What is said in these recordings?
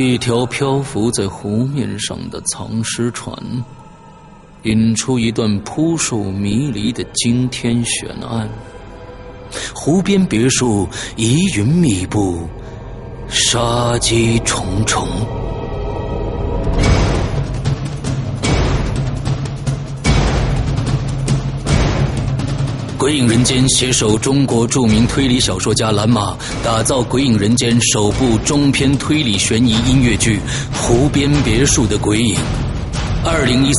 一条漂浮在湖面上的藏尸船，引出一段扑朔迷离的惊天悬案。湖边别墅疑云密布，杀机重重。《鬼影人间》携手中国著名推理小说家蓝马，打造《鬼影人间》首部中篇推理悬疑音乐剧《湖边别墅的鬼影》。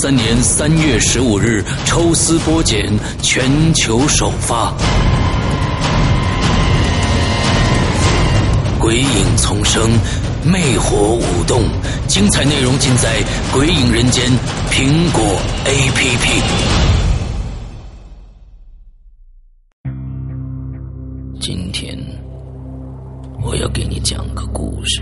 2013年3月15日，抽丝剥茧，全球首发。鬼影丛生，魅火舞动，精彩内容尽在《鬼影人间》苹果 APP。今天我要给你讲个故事，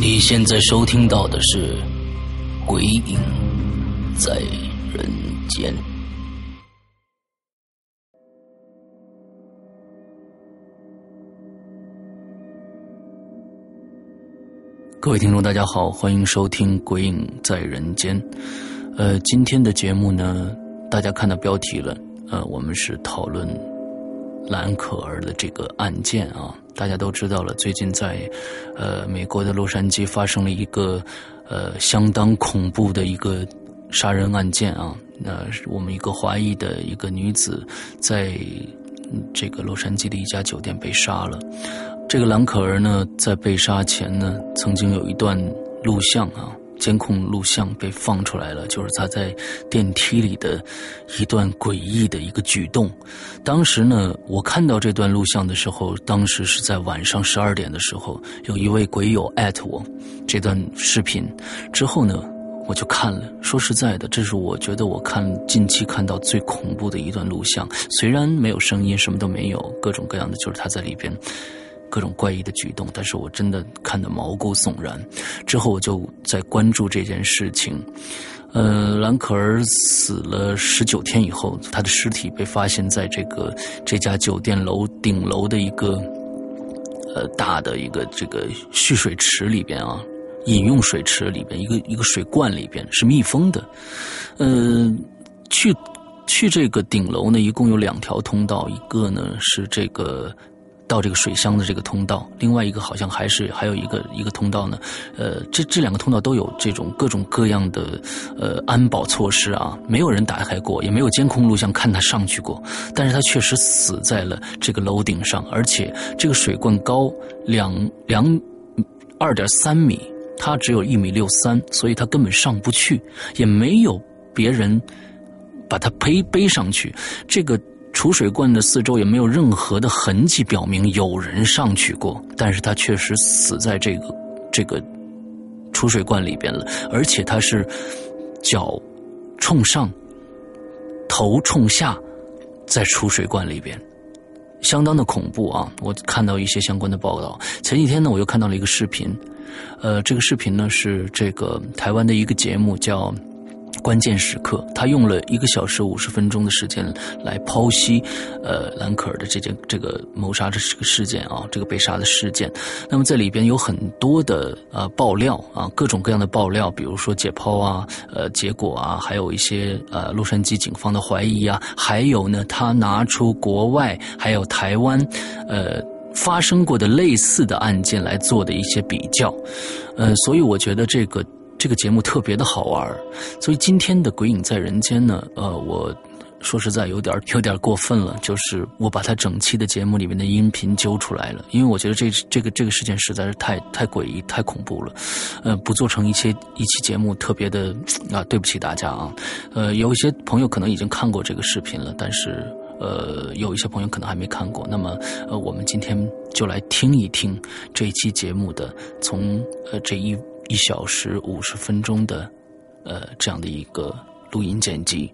你现在收听到的是《鬼影在人间》。各位听众，大家好，欢迎收听《鬼影在人间》。今天的节目呢，大家看到标题了，我们是讨论蓝可儿的这个案件啊。大家都知道了，最近在美国的洛杉矶发生了一个相当恐怖的一个杀人案件啊。那我们一个华裔的一个女子在这个洛杉矶的一家酒店被杀了。这个蓝可儿呢，在被杀前呢，曾经有一段录像啊，监控录像被放出来了，就是他在电梯里的一段诡异的一个举动。当时呢，我看到这段录像的时候，当时是在晚上12点的时候，有一位鬼友@我这段视频之后呢，我就看了。说实在的，这是我觉得我近期看到最恐怖的一段录像，虽然没有声音，什么都没有，各种各样的就是他在里边各种怪异的举动，但是我真的看得毛骨悚然。之后我就在关注这件事情。兰可儿死了19天以后，她的尸体被发现在这家酒店楼顶楼的一个大的一个这个蓄水池里边啊，饮用水池里边，一个水罐里边，是密封的。去这个顶楼呢，一共有2条通道，一个呢是这个到这个水箱的这个通道，另外一个好像还有一个通道呢。这2个通道都有这种各种各样的安保措施啊，没有人打开过，也没有监控录像看他上去过，但是他确实死在了这个楼顶上，而且这个水罐高2.3米，他只有1.63米，所以他根本上不去，也没有别人把他背上去。这个储水罐的四周也没有任何的痕迹表明有人上去过，但是他确实死在这个储水罐里边了，而且他是脚冲上，头冲下，在储水罐里边，相当的恐怖啊！我看到一些相关的报道。前几天呢，我又看到了一个视频，这个视频呢是这个台湾的一个节目叫关键时刻，他用了1小时50分钟的时间来剖析兰可儿的这个谋杀的这个事件啊，这个被杀的事件。那么在里边有很多的爆料啊，各种各样的爆料，比如说解剖啊，结果啊，还有一些洛杉矶警方的怀疑啊，还有呢他拿出国外还有台湾发生过的类似的案件来做的一些比较。所以我觉得这个节目特别的好玩。所以今天的《鬼影在人间》呢，我说实在有点过分了，就是我把他整期的节目里面的音频揪出来了，因为我觉得这个事件实在是太诡异、太恐怖了，不做成一期节目特别的啊，对不起大家啊，有一些朋友可能已经看过这个视频了，但是有一些朋友可能还没看过，那么我们今天就来听一听这一期节目的从这1小时50分钟的这样的一个录音剪辑，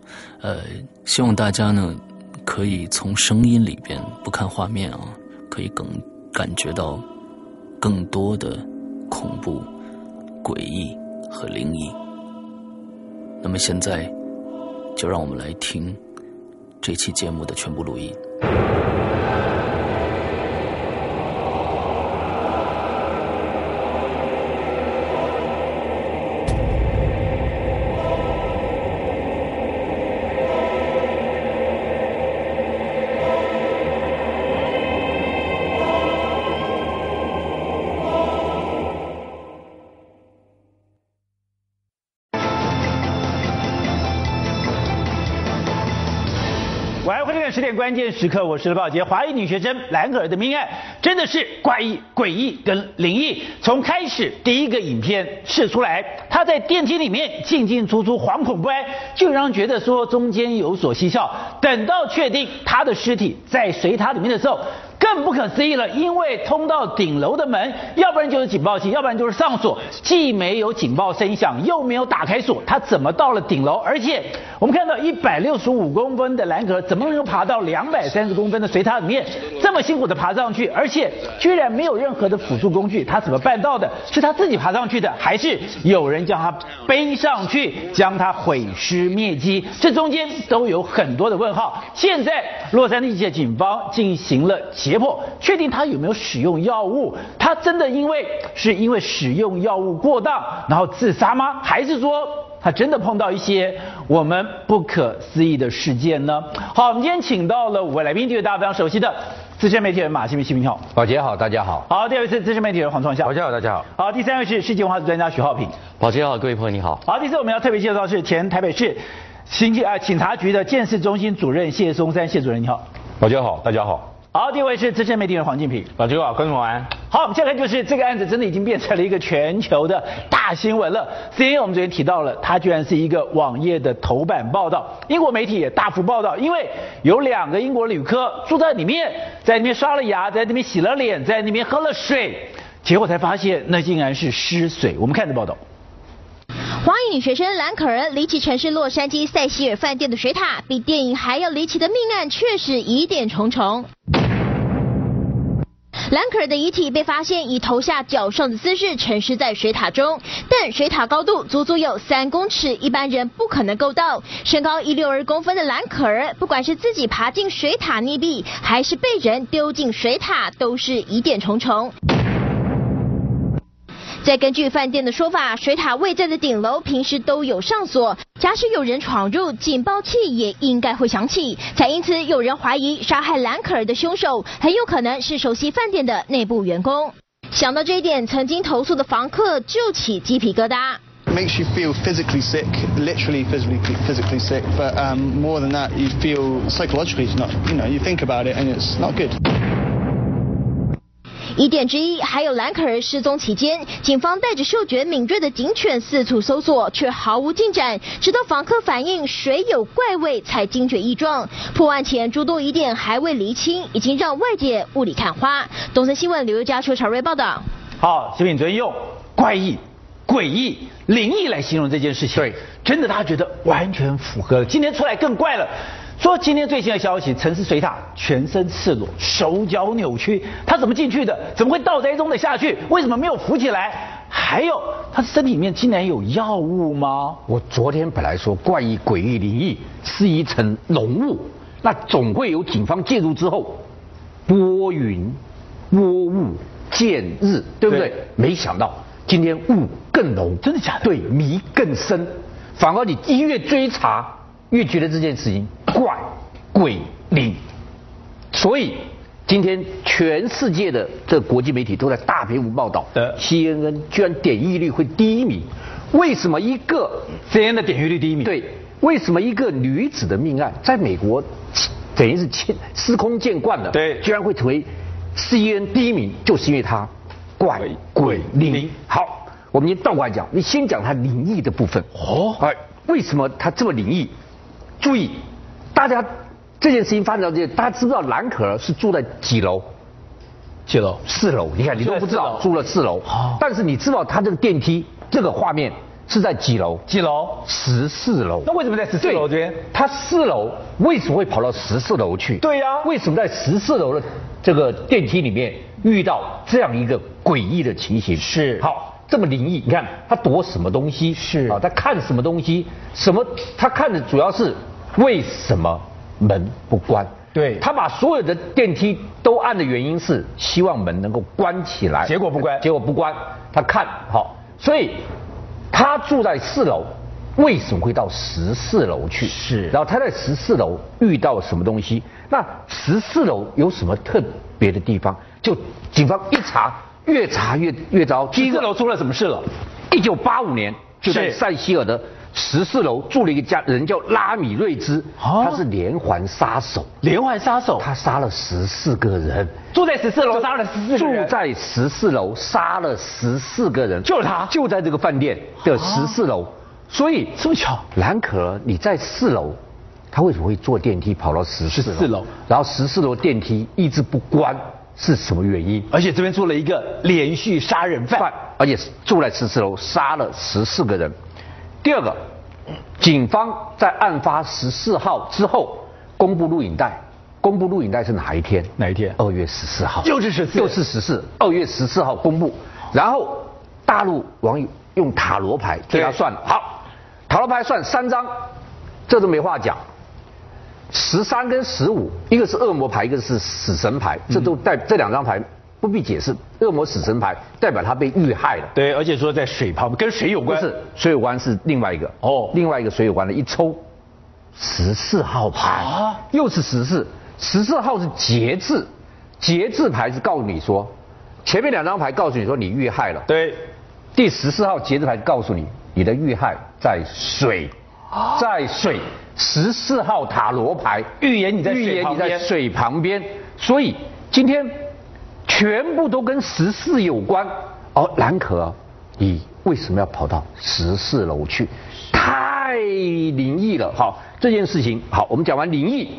希望大家呢可以从声音里边不看画面啊，可以更感觉到更多的恐怖、诡异和灵异。那么现在就让我们来听这期节目的全部录音。关键时刻，我是刘宝杰。华裔女学生兰可儿的命案真的是怪异、诡异跟灵异。从开始第一个影片释出来，她在电梯里面进进出出、惶恐不安，就让人觉得说中间有所蹊跷。等到确定她的尸体在水塔里面的时候，更不可思议了，因为通到顶楼的门，要不然就是警报器，要不然就是上锁，既没有警报声响，又没有打开锁，他怎么到了顶楼？而且我们看到165公分的兰可儿，怎么能够爬到230公分的水塔里面，这么辛苦的爬上去，而且居然没有任何的辅助工具，他怎么办到的？是他自己爬上去的，还是有人将他背上去，将他毁尸灭迹？这中间都有很多的问号。现在洛杉矶的警方进行了解剖，确定他有没有使用药物，他真的因为使用药物过当然后自杀吗？还是说他真的碰到一些我们不可思议的事件呢？好，我们今天请到了5位来宾，第一位大家非常熟悉的资深媒体人马新民，新民好。宝杰好，大家好。好，第二位是资深媒体人黄创夏，宝杰好，大家好。好，第三位是世界文化史专家许浩平，宝杰好，各位朋友你好。好，第四位我们要特别介绍是前台北市警察局的建设中心主任谢松山，谢主任你好。宝杰好，大家好。好，第一位是资深媒体人黄靖平，老舅好，观众晚安。好，我们现在就是这个案子真的已经变成了一个全球的大新闻了。CNN 我们昨天提到了，它居然是一个网页的头版报道，英国媒体也大幅报道，因为有2个英国旅客住在里面，在那边刷了牙，在那边洗了脸，在那边喝了水，结果才发现那竟然是尸水。我们看这报道。华裔女学生兰可儿离奇沉尸洛杉矶塞希尔饭店的水塔，比电影还要离奇的命案确实疑点重重。兰可儿的遗体被发现以头下脚上的姿势沉尸在水塔中，但水塔高度足足有3公尺，一般人不可能够到。身高162公分的兰可儿，不管是自己爬进水塔溺毙，还是被人丢进水塔，都是疑点重重。再根据饭店的说法，水塔位在的顶楼平时都有上锁，假使有人闯入，警报器也应该会响起，才因此有人怀疑杀害兰可儿的凶手很有可能是熟悉饭店的内部员工。想到这一点，曾经投诉的房客就起鸡皮疙瘩。Makes you feel physically sick, literally physically sick, but more than that, you feel psychologically it's not, you know, you think about it and it's not good.疑点之一还有兰可儿失踪期间，警方带着嗅觉敏锐的警犬四处搜索，却毫无进展，直到房客反映水有怪味才惊觉异状。破案前诸多疑点还未厘清，已经让外界雾里看花。东森新闻刘家邱朝瑞报道。好，新闻昨天用怪异、诡异、灵异来形容这件事情，对，真的大家觉得完全符合。今天出来更怪了。说今天最新的消息，沉尸水塔，全身赤裸，手脚扭曲，他怎么进去的？怎么会倒栽中的下去？为什么没有浮起来？还有，他身体里面竟然有药物吗？我昨天本来说怪异、诡异、灵异是一层浓雾，那总会有警方介入之后，拨云、拨雾、见日，对不对？没想到今天雾更浓，真的假的？对，迷更深，反而你越追查，越觉得这件事情怪、诡、灵，所以今天全世界的这国际媒体都在大篇幅报道。CNN 居然点阅率会第一名，为什么一个 CNN 的点阅率第一名？对，为什么一个女子的命案在美国等于是司空见惯了，对，居然会成为 CNN 第一名，就是因为她拐鬼灵。好，我们先倒过来讲，你先讲她灵异的部分。哦，哎，为什么她这么灵异？注意，大家这件事情发展到这，大家知不知道蓝可儿是住在几楼？几楼？4楼。你看，你都不知道，住了4楼。哦，但是你知道她这个电梯这个画面。是在几楼？几楼？14楼。那为什么在14楼这边？他4楼为什么会跑到14楼去？对呀，为什么在14楼的这个电梯里面遇到这样一个诡异的情形？是。好，这么灵异，你看他躲什么东西？是啊，他看什么东西？什么？他看的主要是为什么门不关？对，他把所有的电梯都按的原因是希望门能够关起来，结果不关，结果不关。他看好，所以。他住在4楼，为什么会到14楼去？是。然后他在14楼遇到什么东西？那14楼有什么特别的地方？就警方一查，越查越糟。14楼出了什么事了？1985年就在塞西尔的14楼住了一个家人，叫拉米瑞兹，他是连环杀手。连环杀手，他杀了14个人，住在14楼杀了14个人，住在14楼杀了14个人，就是他，就在这个饭店的14楼。所以这么巧，兰可儿你在4楼，他为什么会坐电梯跑到14楼？然后14楼电梯一直不关，是什么原因？而且这边住了一个连续杀人犯，而且住在14楼杀了14个人。第二个，警方在案发14号之后公布录影带，公布录影带是哪一天？哪一天？2月14号。就是14，2月14号公布。然后大陆网友用塔罗牌给他算了，好，塔罗牌算3张，这都没话讲。13跟15，一个是恶魔牌，一个是死神牌，这都代这2张牌。不必解释，恶魔死神牌代表他被遇害了。对，而且说在水旁边，跟水有关。不是，水有关是另外一个。哦，另外一个水有关的，一抽14号牌，啊，又是14。14号是节制，节制牌是告诉你说，前面2张牌告诉你说你遇害了。对，第14号节制牌告诉你，你的遇害在水。在水，14号塔罗牌预言你在水旁边。所以今天。全部都跟14有关，而兰可儿，你为什么要跑到14楼去？太灵异了。好，这件事情，好，我们讲完灵异，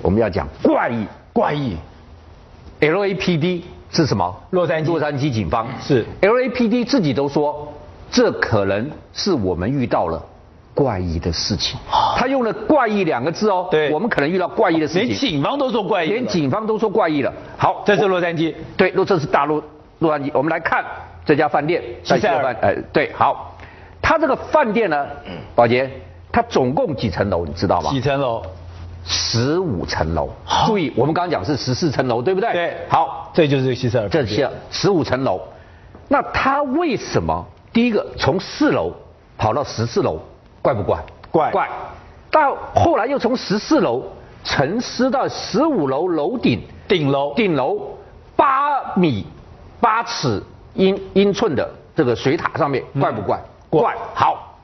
我们要讲怪异。怪异 ，LAPD 是什么？洛杉矶警方是 LAPD 自己都说，这可能是我们遇到了怪异的事情。他用了“怪异”2个字哦。对，我们可能遇到怪异的事情。连警方都说怪异，好，这是洛杉矶。对，这是大陆洛杉矶。我们来看这家饭店，72。对，好，他这个饭店呢，宝杰，他总共几层楼，你知道吗？几层楼？15层楼。注意，我们刚刚讲是14层楼，对不对？对。好，这就是72。这是15层楼。那他为什么第一个从4楼跑到14楼？怪不怪？怪。到后来又从14楼沉尸到15楼楼顶，顶楼8尺英寸的这个水塔上面，怪不怪？怪。好，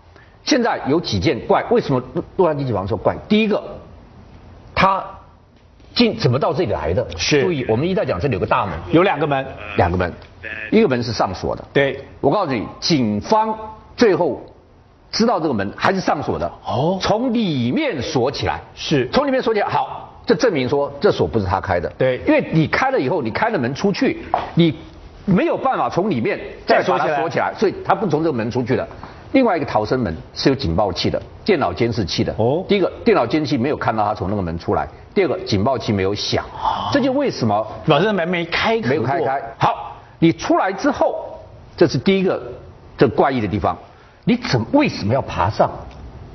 现在有几件怪，为什么洛杉矶警方说怪？第一个，他怎么到这里来的？是。注意，我们一再讲这里有个大门，有2个门，一个门是上锁的。对，我告诉你，警方最后。知道这个门还是上锁的哦，从里面锁起来，是从里面锁起来。好，这证明说这锁不是他开的，对，因为你开了以后，你开了门出去，你没有办法从里面再把它锁起来，所以他不从这个门出去的。另外一个逃生门是有警报器的，电脑监视器的。哦，第一个电脑监视器没有看到他从那个门出来，第二个警报器没有响，这就为什么老是门没开。好，你出来之后，这是第一个这怪异的地方。你为什么要爬上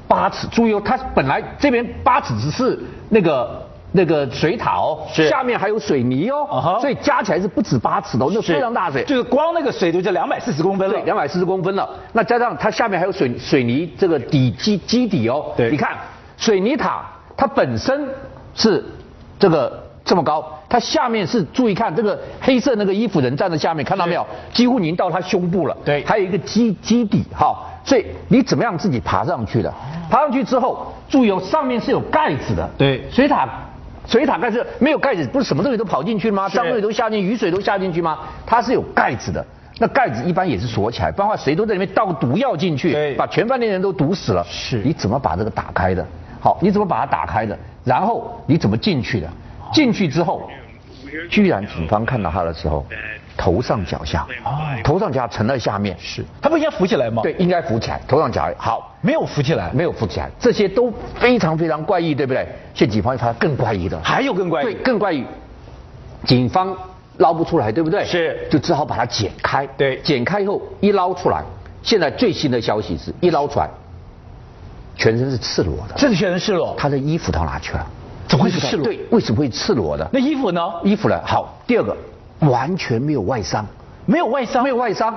8尺？注意哦，它本来这边8尺只是那个水塔哦，下面还有水泥哦，所以加起来是不止8尺的，那非常大水，就是光那个水就240公分了，对，240公分了。那加上它下面还有水泥这个基底哦，对，你看水泥塔它本身是这个这么高，它下面是注意看这个黑色那个衣服人站在下面，看到没有？几乎已经到他胸部了，对，还有一个基底哈。所以你怎么样自己爬上去的？爬上去之后，注意哦，上面是有盖子的。对，水塔盖子没有盖子，不是什么东西都跑进去吗？脏东西都下进去，雨水都下进去吗？它是有盖子的。那盖子一般也是锁起来，不然的话谁都在里面倒毒药进去，把全饭店人都毒死了。是，你怎么把这个打开的？好，你怎么把它打开的？然后你怎么进去的？进去之后，居然警方看到他的时候，头上脚下，头上脚下沉在下面。是，他不应该浮起来吗？对，应该浮起来，头上脚下。好，没有浮起来，没有浮起来，这些都非常非常怪异，对不对？现在警方查更怪异的，还有更怪异，对，更怪异，警方捞不出来，对不对？是，就只好把它剪开。对，剪开以后一捞出来，现在最新的消息是一捞出来，全身是赤裸的。这是全身赤裸，他的衣服到哪去了？怎么会是赤裸？对，为什么会赤裸的？那衣服呢？衣服呢？好，第二个完全没有外伤，没有外伤，没有外伤，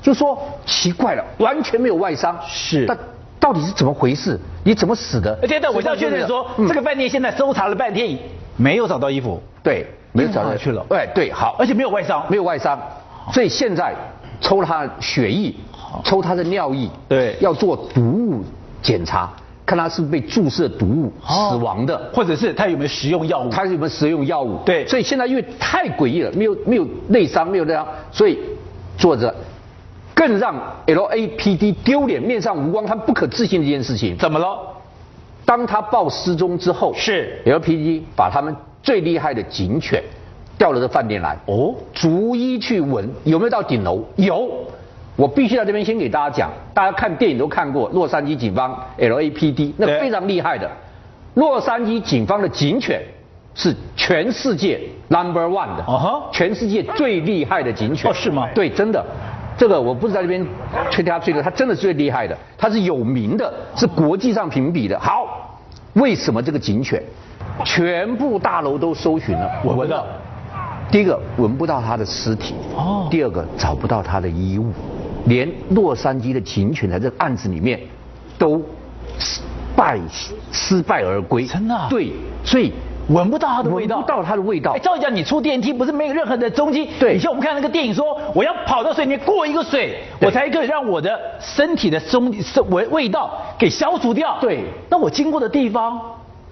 就说奇怪了，完全没有外伤。是，但到底是怎么回事？你怎么死的？而且我要确认说，这个饭店现在搜查了半天，没有找到衣服。对，没有找到去了。哎，对，好，而且没有外伤，没有外伤，所以现在抽了他血液，抽他的尿液，对，要做毒物检查。看他是不是被注射毒物死亡的，或者是他有没有食用药物？他有没有食用药物？对，所以现在因为太诡异了，没有内伤，没有内伤，所以做着更让 LAPD 丢脸、面上无光、他不可置信的一件事情。怎么了？当他报失踪之后，是 LAPD 把他们最厉害的警犬调到这饭店来，哦，逐一去闻有没有到顶楼？有。我必须在这边先给大家讲，大家看电影都看过，洛杉矶警方 LAPD 那非常厉害的，洛杉矶警方的警犬是全世界 No.1 的，全世界最厉害的警犬。哦，是吗？对，真的，这个我不是在这边吹他，他真的是最厉害的，他是有名的，是国际上评比的。好，为什么这个警犬全部大楼都搜寻了？我闻到，第一个闻不到他的尸体，哦，第二个找不到他的衣物。连洛杉矶的警犬在这个案子里面都失败而归，真的，啊？对，所以闻不到它的味道，闻不到它的味道。哎，照理讲，你出电梯不是没有任何的踪迹？对。以前我们看那个电影说，我要跑到水里面过一个水，我才可以让我的身体的味道给消除掉。对。那我经过的地方，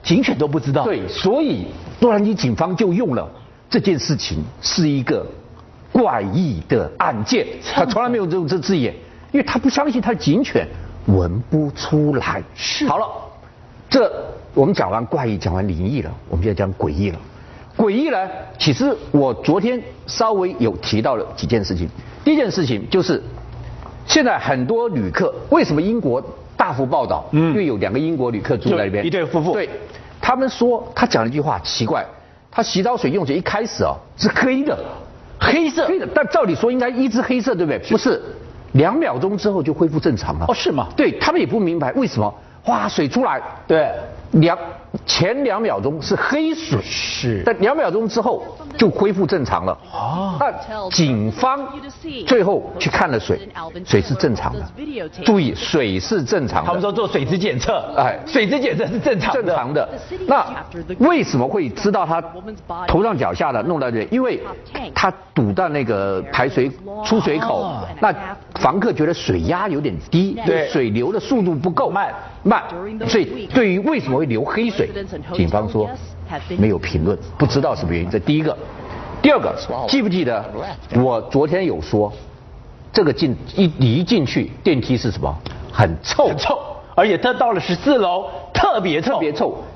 警犬都不知道。对，所以洛杉矶警方就用了这件事情是一个怪异的案件，他从来没有用这字眼，因为他不相信他的警犬闻不出来。是。好了，这我们讲完怪异，讲完灵异了，我们现在讲诡异了。诡异呢，其实我昨天稍微有提到了几件事情。第一件事情就是，现在很多旅客为什么英国大幅报道？因为有两个英国旅客住在那边，一对夫妇。对，他们说他讲了一句话，奇怪，他洗澡水用水一开始啊是黑的。黑色，但照理说应该一直黑色，对不对？不是，2秒钟之后就恢复正常了。哦，是吗？对，他们也不明白为什么，哇，水出来，对，前两秒钟是黑水，是，但2秒钟之后就恢复正常了。哦，那警方最后去看了水，水是正常的。注意，水是正常的。他们说做水质检测，哎，水质检测是正常的。正常的。那为什么会知道他头上脚下的弄到这里？因为他堵到那个出水口，那房客觉得水压有点低，对，水流的速度不够慢，所以对于为什么会流黑水，警方说没有评论，不知道什么原因。这第一个。第二个，记不记得我昨天有说，这个一进去电梯是什么？很臭，而且它到了14楼特别臭，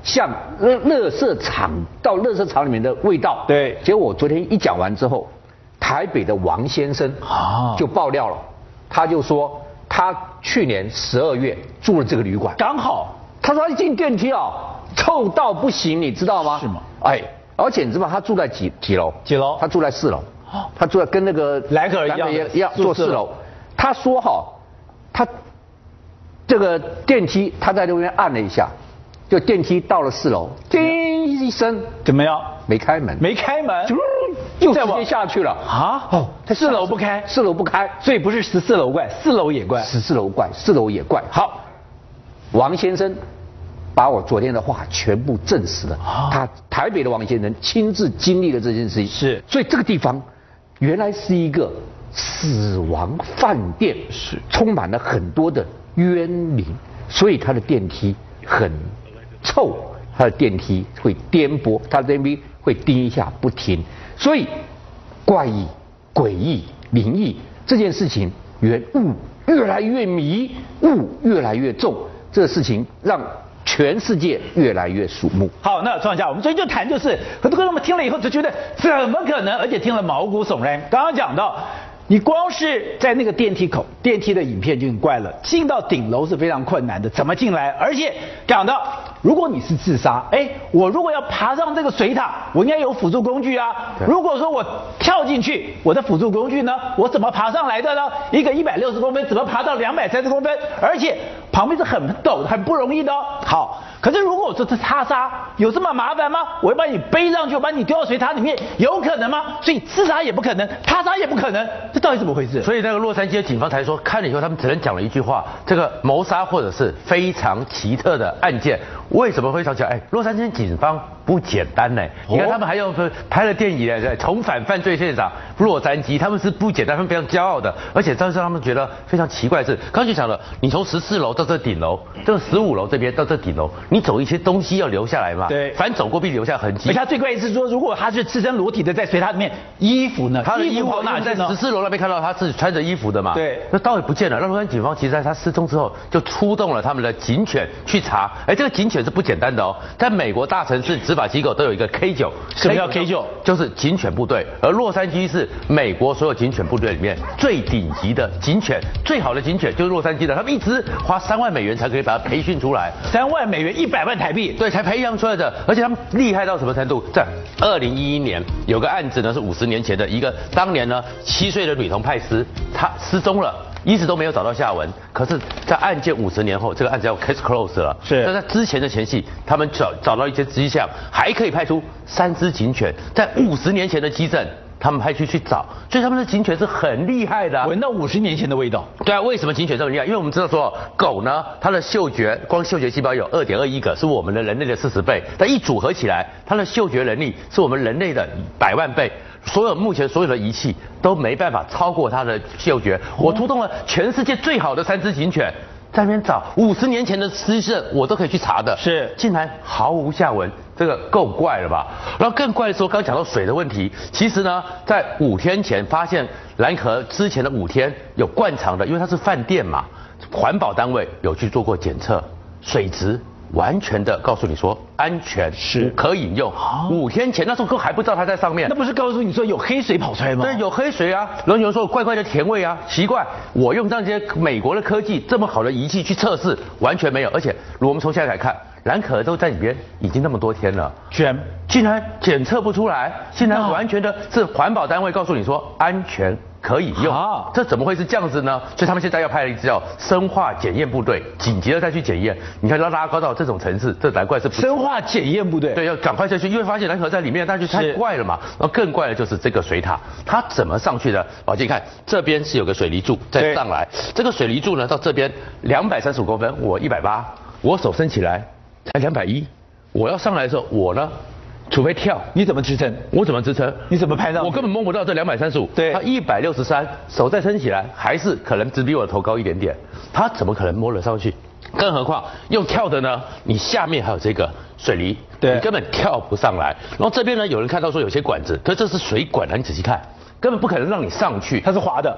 像垃圾场到垃圾场里面的味道。对。结果我昨天一讲完之后，台北的王先生就爆料了，他就说他去年12月住了这个旅馆，刚好他说他一进电梯啊，臭到不行，你知道吗？是吗？哎，而且你知道他住在几楼？几楼？他住在4楼。他住在跟那个莱克一样住4楼。他说哈，他这个电梯他在那边按了一下，就电梯到了4楼，叮一声，怎么样？没开门，就直接下去了啊！哦，他四楼不开，所以不是14楼怪，4楼也怪，4楼也怪。好，王先生把我昨天的话全部证实了，他台北的王先生亲自经历了这件事情，是，所以这个地方原来是一个死亡饭店，是充满了很多的冤灵，所以它的电梯很臭，它的电梯会颠簸，它这边会叮一下不停，所以怪异、诡异、灵异这件事情，雾越来越迷，雾越来越重，这个事情让全世界越来越瞩目。好，那庄家，我们最近就谈就是，很多观众们听了以后就觉得怎么可能，而且听了毛骨悚然。刚刚讲到，你光是在那个电梯口，电梯的影片就很怪了，进到顶楼是非常困难的，怎么进来？而且讲到，如果你是自杀，哎，我如果要爬上这个水塔，我应该有辅助工具啊。如果说我跳进去，我的辅助工具呢？我怎么爬上来的呢？一个160公分怎么爬到230公分？而且旁边是很陡、很不容易的哦。好，可是如果我说这他杀有这么麻烦吗？我要把你背上去，我把你丢到水塔里面，有可能吗？所以自杀也不可能，他杀也不可能，这到底怎么回事？所以那个洛杉矶警方才说，看了以后他们只能讲了一句话：这个谋杀或者是非常奇特的案件。为什么会想起来？哎，洛杉矶警方不简单呢。你看他们还有拍了电影来重返犯罪现场，洛杉矶他们是不简单，他们非常骄傲的。而且当时他们觉得非常奇怪的是，刚才就想了，你从14楼到这顶楼，这15楼这边到这顶楼，你走一些东西要留下来嘛？对，反正走过必留下痕迹。而且他最怪的是说，如果他是赤身裸体的在水塔里面，衣服呢？他的衣服哪在14楼那边看到他是穿着衣服的嘛？对，那倒也不见了。那洛杉矶警方其实在他失踪之后就出动了他们的警犬去查，哎，这个警犬是不简单的哦，在美国大城市执法机构都有一个 K9， 什么叫 K9？ 就是警犬部队，而洛杉矶是美国所有警犬部队里面最顶级的警犬，最好的警犬就是洛杉矶的，他们一只花$30,000才可以把它培训出来，$30,000100万台币，对，才培养出来的，而且他们厉害到什么程度？在2011年有个案子呢，是50年前的一个，当年呢7岁的女童派斯，她失踪了。一直都没有找到下文，可是，在案件50年后，这个案子要 case close 了。是，但在之前的前戏，他们找到一些迹象，还可以派出3只警犬，在50年前的基证。他们还去找，所以他们的警犬是很厉害的，闻到50年前的味道。对啊，为什么警犬这么厉害？因为我们知道说，狗呢，它的嗅觉，光嗅觉细胞有2.21个，是我们的人类的40倍，但一组合起来，它的嗅觉能力是我们人类的100万倍。目前所有的仪器都没办法超过它的嗅觉。我出动了全世界最好的3只警犬。在那边找50年前的尸证，我都可以去查的，是，竟然毫无下文，这个够怪了吧？然后更怪的时候，刚讲到水的问题，其实呢，在5天前发现蓝河之前的5天有灌肠的，因为它是饭店嘛，环保单位有去做过检测，水质完全的告诉你说安全，是可饮用。5天前那时候还不知道它在上面，那不是告诉你说有黑水跑出来吗？对，有黑水啊。然后有人说怪怪的甜味啊，奇怪，我用这些美国的科技这么好的仪器去测试，完全没有。而且如果我们从现在来看，蓝可儿都在里边已经那么多天了，竟然检测不出来，竟然完全的是环保单位告诉你说安全可以用，这怎么会是这样子呢？所以他们现在要派了一支叫生化检验部队，紧急的再去检验。你看，拉高到这种层次，这难怪是生化检验部队。对，要赶快下去，因为发现蓝可在里面，那就太怪了嘛。然后更怪的就是这个水塔，它怎么上去的？宝剑看，这边是有个水泥柱再上来，这个水泥柱呢到这边235公分，我180，我手伸起来才210，我要上来的时候，我呢？除非跳，你怎么支撑？我怎么支撑？你怎么拍到？我根本摸不到这235。对，他163，手再撑起来，还是可能只比我的头高一点点。他怎么可能摸得上去？更何况用跳的呢？你下面还有这个水泥，对，你根本跳不上来。然后这边呢，有人看到说有些管子，可是这是水管啊，你仔细看。根本不可能让你上去，它是滑的，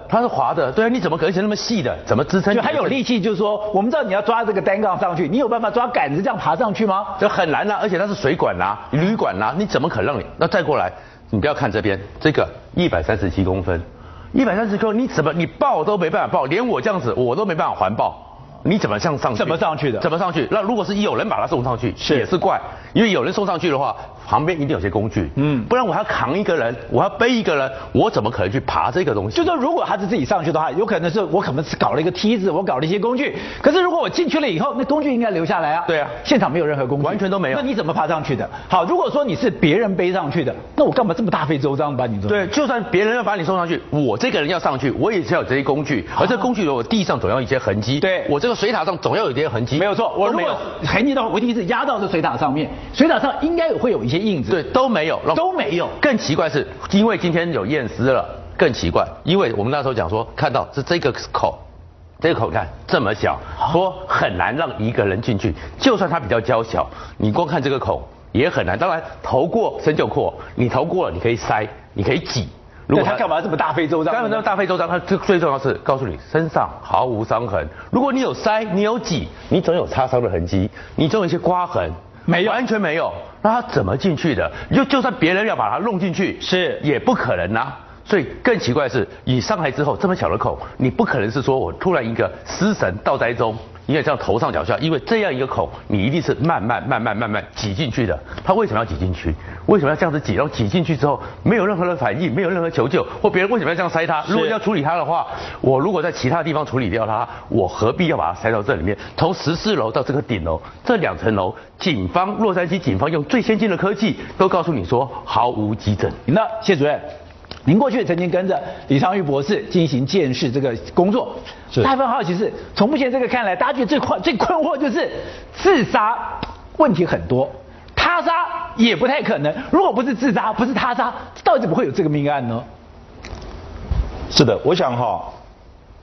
对啊，你怎么可能那么细的？怎么支撑？就还有力气，就是说，我们知道你要抓这个单杠上去，你有办法抓杆子这样爬上去吗？这很难啦，而且它是水管啦、铝管啦，你怎么可能让你？那再过来，你不要看这边，这个137公分，130公分，你怎么你抱都没办法抱，连我这样子我都没办法环抱。你怎么上去？怎么上去？那如果是有人把它送上去，也是怪，因为有人送上去的话，旁边一定有些工具，不然我还要扛一个人，我还要背一个人，我怎么可能去爬这个东西？就说如果他是自己上去的话，有可能是我可能是搞了一个梯子，我搞了一些工具，可是如果我进去了以后，那工具应该留下来啊。对啊，现场没有任何工具，完全都没有。那你怎么爬上去的？好，如果说你是别人背上去的，那我干嘛这么大费周章把你送上去？对，就算别人要把你送上去，我这个人要上去，我也是要有这些工具，而这工具我地上总要一些痕迹。对，我这。这个水塔上总要有一些痕迹，没有错。我如果痕迹的话，我一定是压到这水塔上面，水塔上应该会有一些印子，对，都没有，更奇怪是，因为今天有验尸了，更奇怪，因为我们那时候讲说，看到是这个口，这个口看这么小，说很难让一个人进去，就算它比较娇小，你光看这个口也很难。当然，头过身就过，你头过了你可以塞，你可以挤。 如果他干嘛这么大费周章？干嘛这么大费周章？他最重要是告诉你身上毫无伤痕。如果你有塞，你有挤，你总有擦伤的痕迹，你总有一些刮痕，没有，完全没有。那他怎么进去的？就算别人要把他弄进去，是也不可能啊。所以更奇怪的是，你上来之后这么小的口，你不可能是说我突然一个失神倒栽中，因为这样头上脚下，因为这样一个口，你一定是慢慢挤进去的。他为什么要挤进去？为什么要这样子挤？然后挤进去之后没有任何的反应，没有任何求救，或别人为什么要这样塞他？如果要处理他的话，我如果在其他地方处理掉他，我何必要把他塞到这里面？从14楼到这个顶楼，这2层楼，警方洛杉矶警方用最先进的科技都告诉你说毫无急诊。那谢主任。 您过去也曾经跟着李昌钰博士进行鉴识这个工作，大家好奇是从目前这个看来，大家觉得最困惑就是自杀问题很多，他杀也不太可能。如果不是自杀，不是他杀，到底怎么会有这个命案呢？是的，我想哈，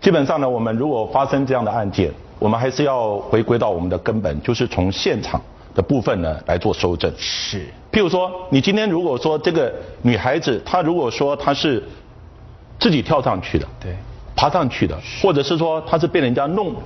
基本上呢，我们如果发生这样的案件，我们还是要回归到我们的根本，就是从现场的部分呢来做搜证。是。 譬如说，你今天如果说这个女孩子，她如果说她是自己跳上去的，对，爬上去的，或者是说她是被人家弄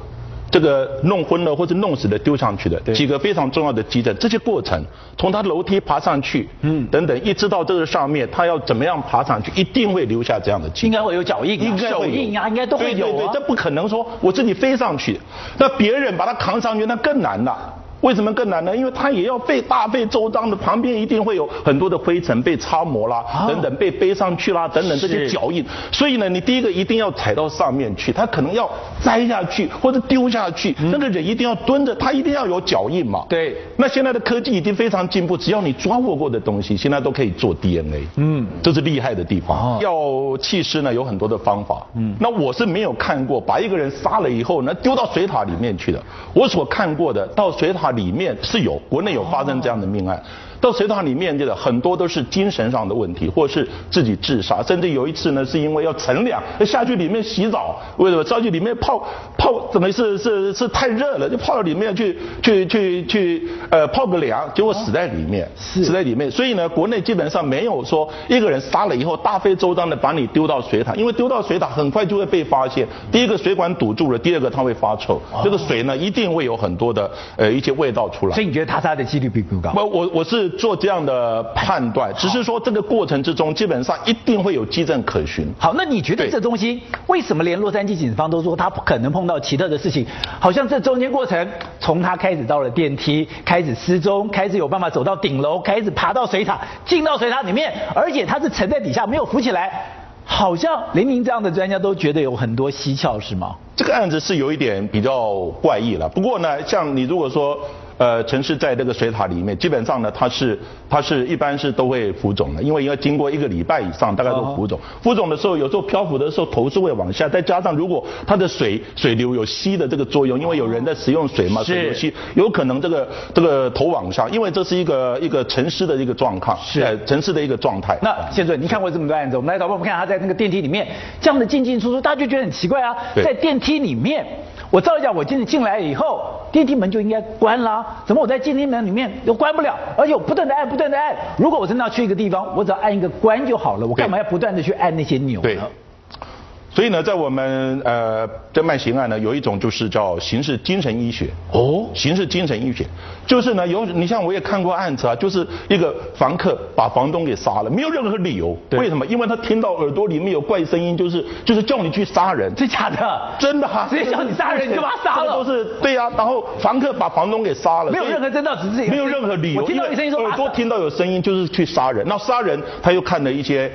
昏了或者弄死的丢上去的，几个非常重要的急诊，这些过程从她楼梯爬上去，等等，一直到这个上面，她要怎么样爬上去，一定会留下这样的记录，应该会有脚印、啊，应该会有脚印啊，应该都会有、啊。对，这不可能说我自己飞上去，那别人把她扛上去，那更难了、啊。 为什么更难呢？因为它也要大费周章的，旁边一定会有很多的灰尘被擦磨啦，等等被背上去啦，等等这些脚印。所以呢，你第一个一定要踩到上面去，它可能要栽下去或者丢下去，那个人一定要蹲着，他一定要有脚印嘛。对。那现在的科技已经非常进步，只要你抓握过的东西，现在都可以做 DNA。这是厉害的地方。要弃尸呢，有很多的方法。那我是没有看过把一个人杀了以后呢，丢到水塔里面去的。我所看过的到水塔 里面是有，国内有发生这样的命案，到水塔里面去的很多都是精神上的问题，或是自己自杀，甚至有一次呢是因为要乘凉，下去里面洗澡，为什么？下去里面泡，怎么是太热了，就泡到里面去泡个凉，结果死在里面，死在里面。所以呢，国内基本上没有说一个人杀了以后大费周章的把你丢到水塔，因为丢到水塔很快就会被发现，第一个水管堵住了，第二个它会发臭，这个水呢一定会有很多的一些 味道出来，所以你觉得他杀的几率比不高？我是做这样的判断，只是说这个过程之中，基本上一定会有迹证可循。好，那你觉得这东西为什么连洛杉矶警方都说他不可能碰到奇特的事情？好像这中间过程，从他开始到了电梯，开始失踪，开始有办法走到顶楼，开始爬到水塔，进到水塔里面，而且他是沉在底下没有浮起来，好像连您这样的专家都觉得有很多蹊跷，是吗？ 这个案子是有一点比较怪异了，不过呢，像你如果说，城市在这个水塔里面，基本上呢，它是一般是都会浮肿的，因为要经过1个礼拜以上，大概都浮肿。浮肿的时候，有时候漂浮的时候头是会往下，再加上如果它的水流有吸的这个作用，因为有人在使用水嘛，水流吸，有可能这个头往上，因为这是一个城市的一个状况，城市的一个状态。那谢主任，您看过这么多案子，我们来我们看他在那个电梯里面这样的进进出出，大家就觉得很奇怪啊，在电梯里面，我照理讲，我进来以后，电梯门就应该关啦。怎么我在电梯门里面又关不了？而且我不断的按。如果我真的要去一个地方，我只要按一个关就好了。我干嘛要不断的去按那些钮呢？对。所以呢，在我们侦办刑案呢，有一种就是叫刑事精神医学。哦。刑事精神医学就是呢，你像我也看过案子啊，就是一个房客把房东给杀了，没有任何理由。为什么？因为他听到耳朵里面有怪声音，就是叫你去杀人。真假的？真的啊！谁叫你杀人，你就把他杀了。都是对啊，然后房客把房东给杀了，没有任何征兆，只是没有任何理由。我听到你声音说耳朵听到有声音就是去杀人。那杀人他又看了一些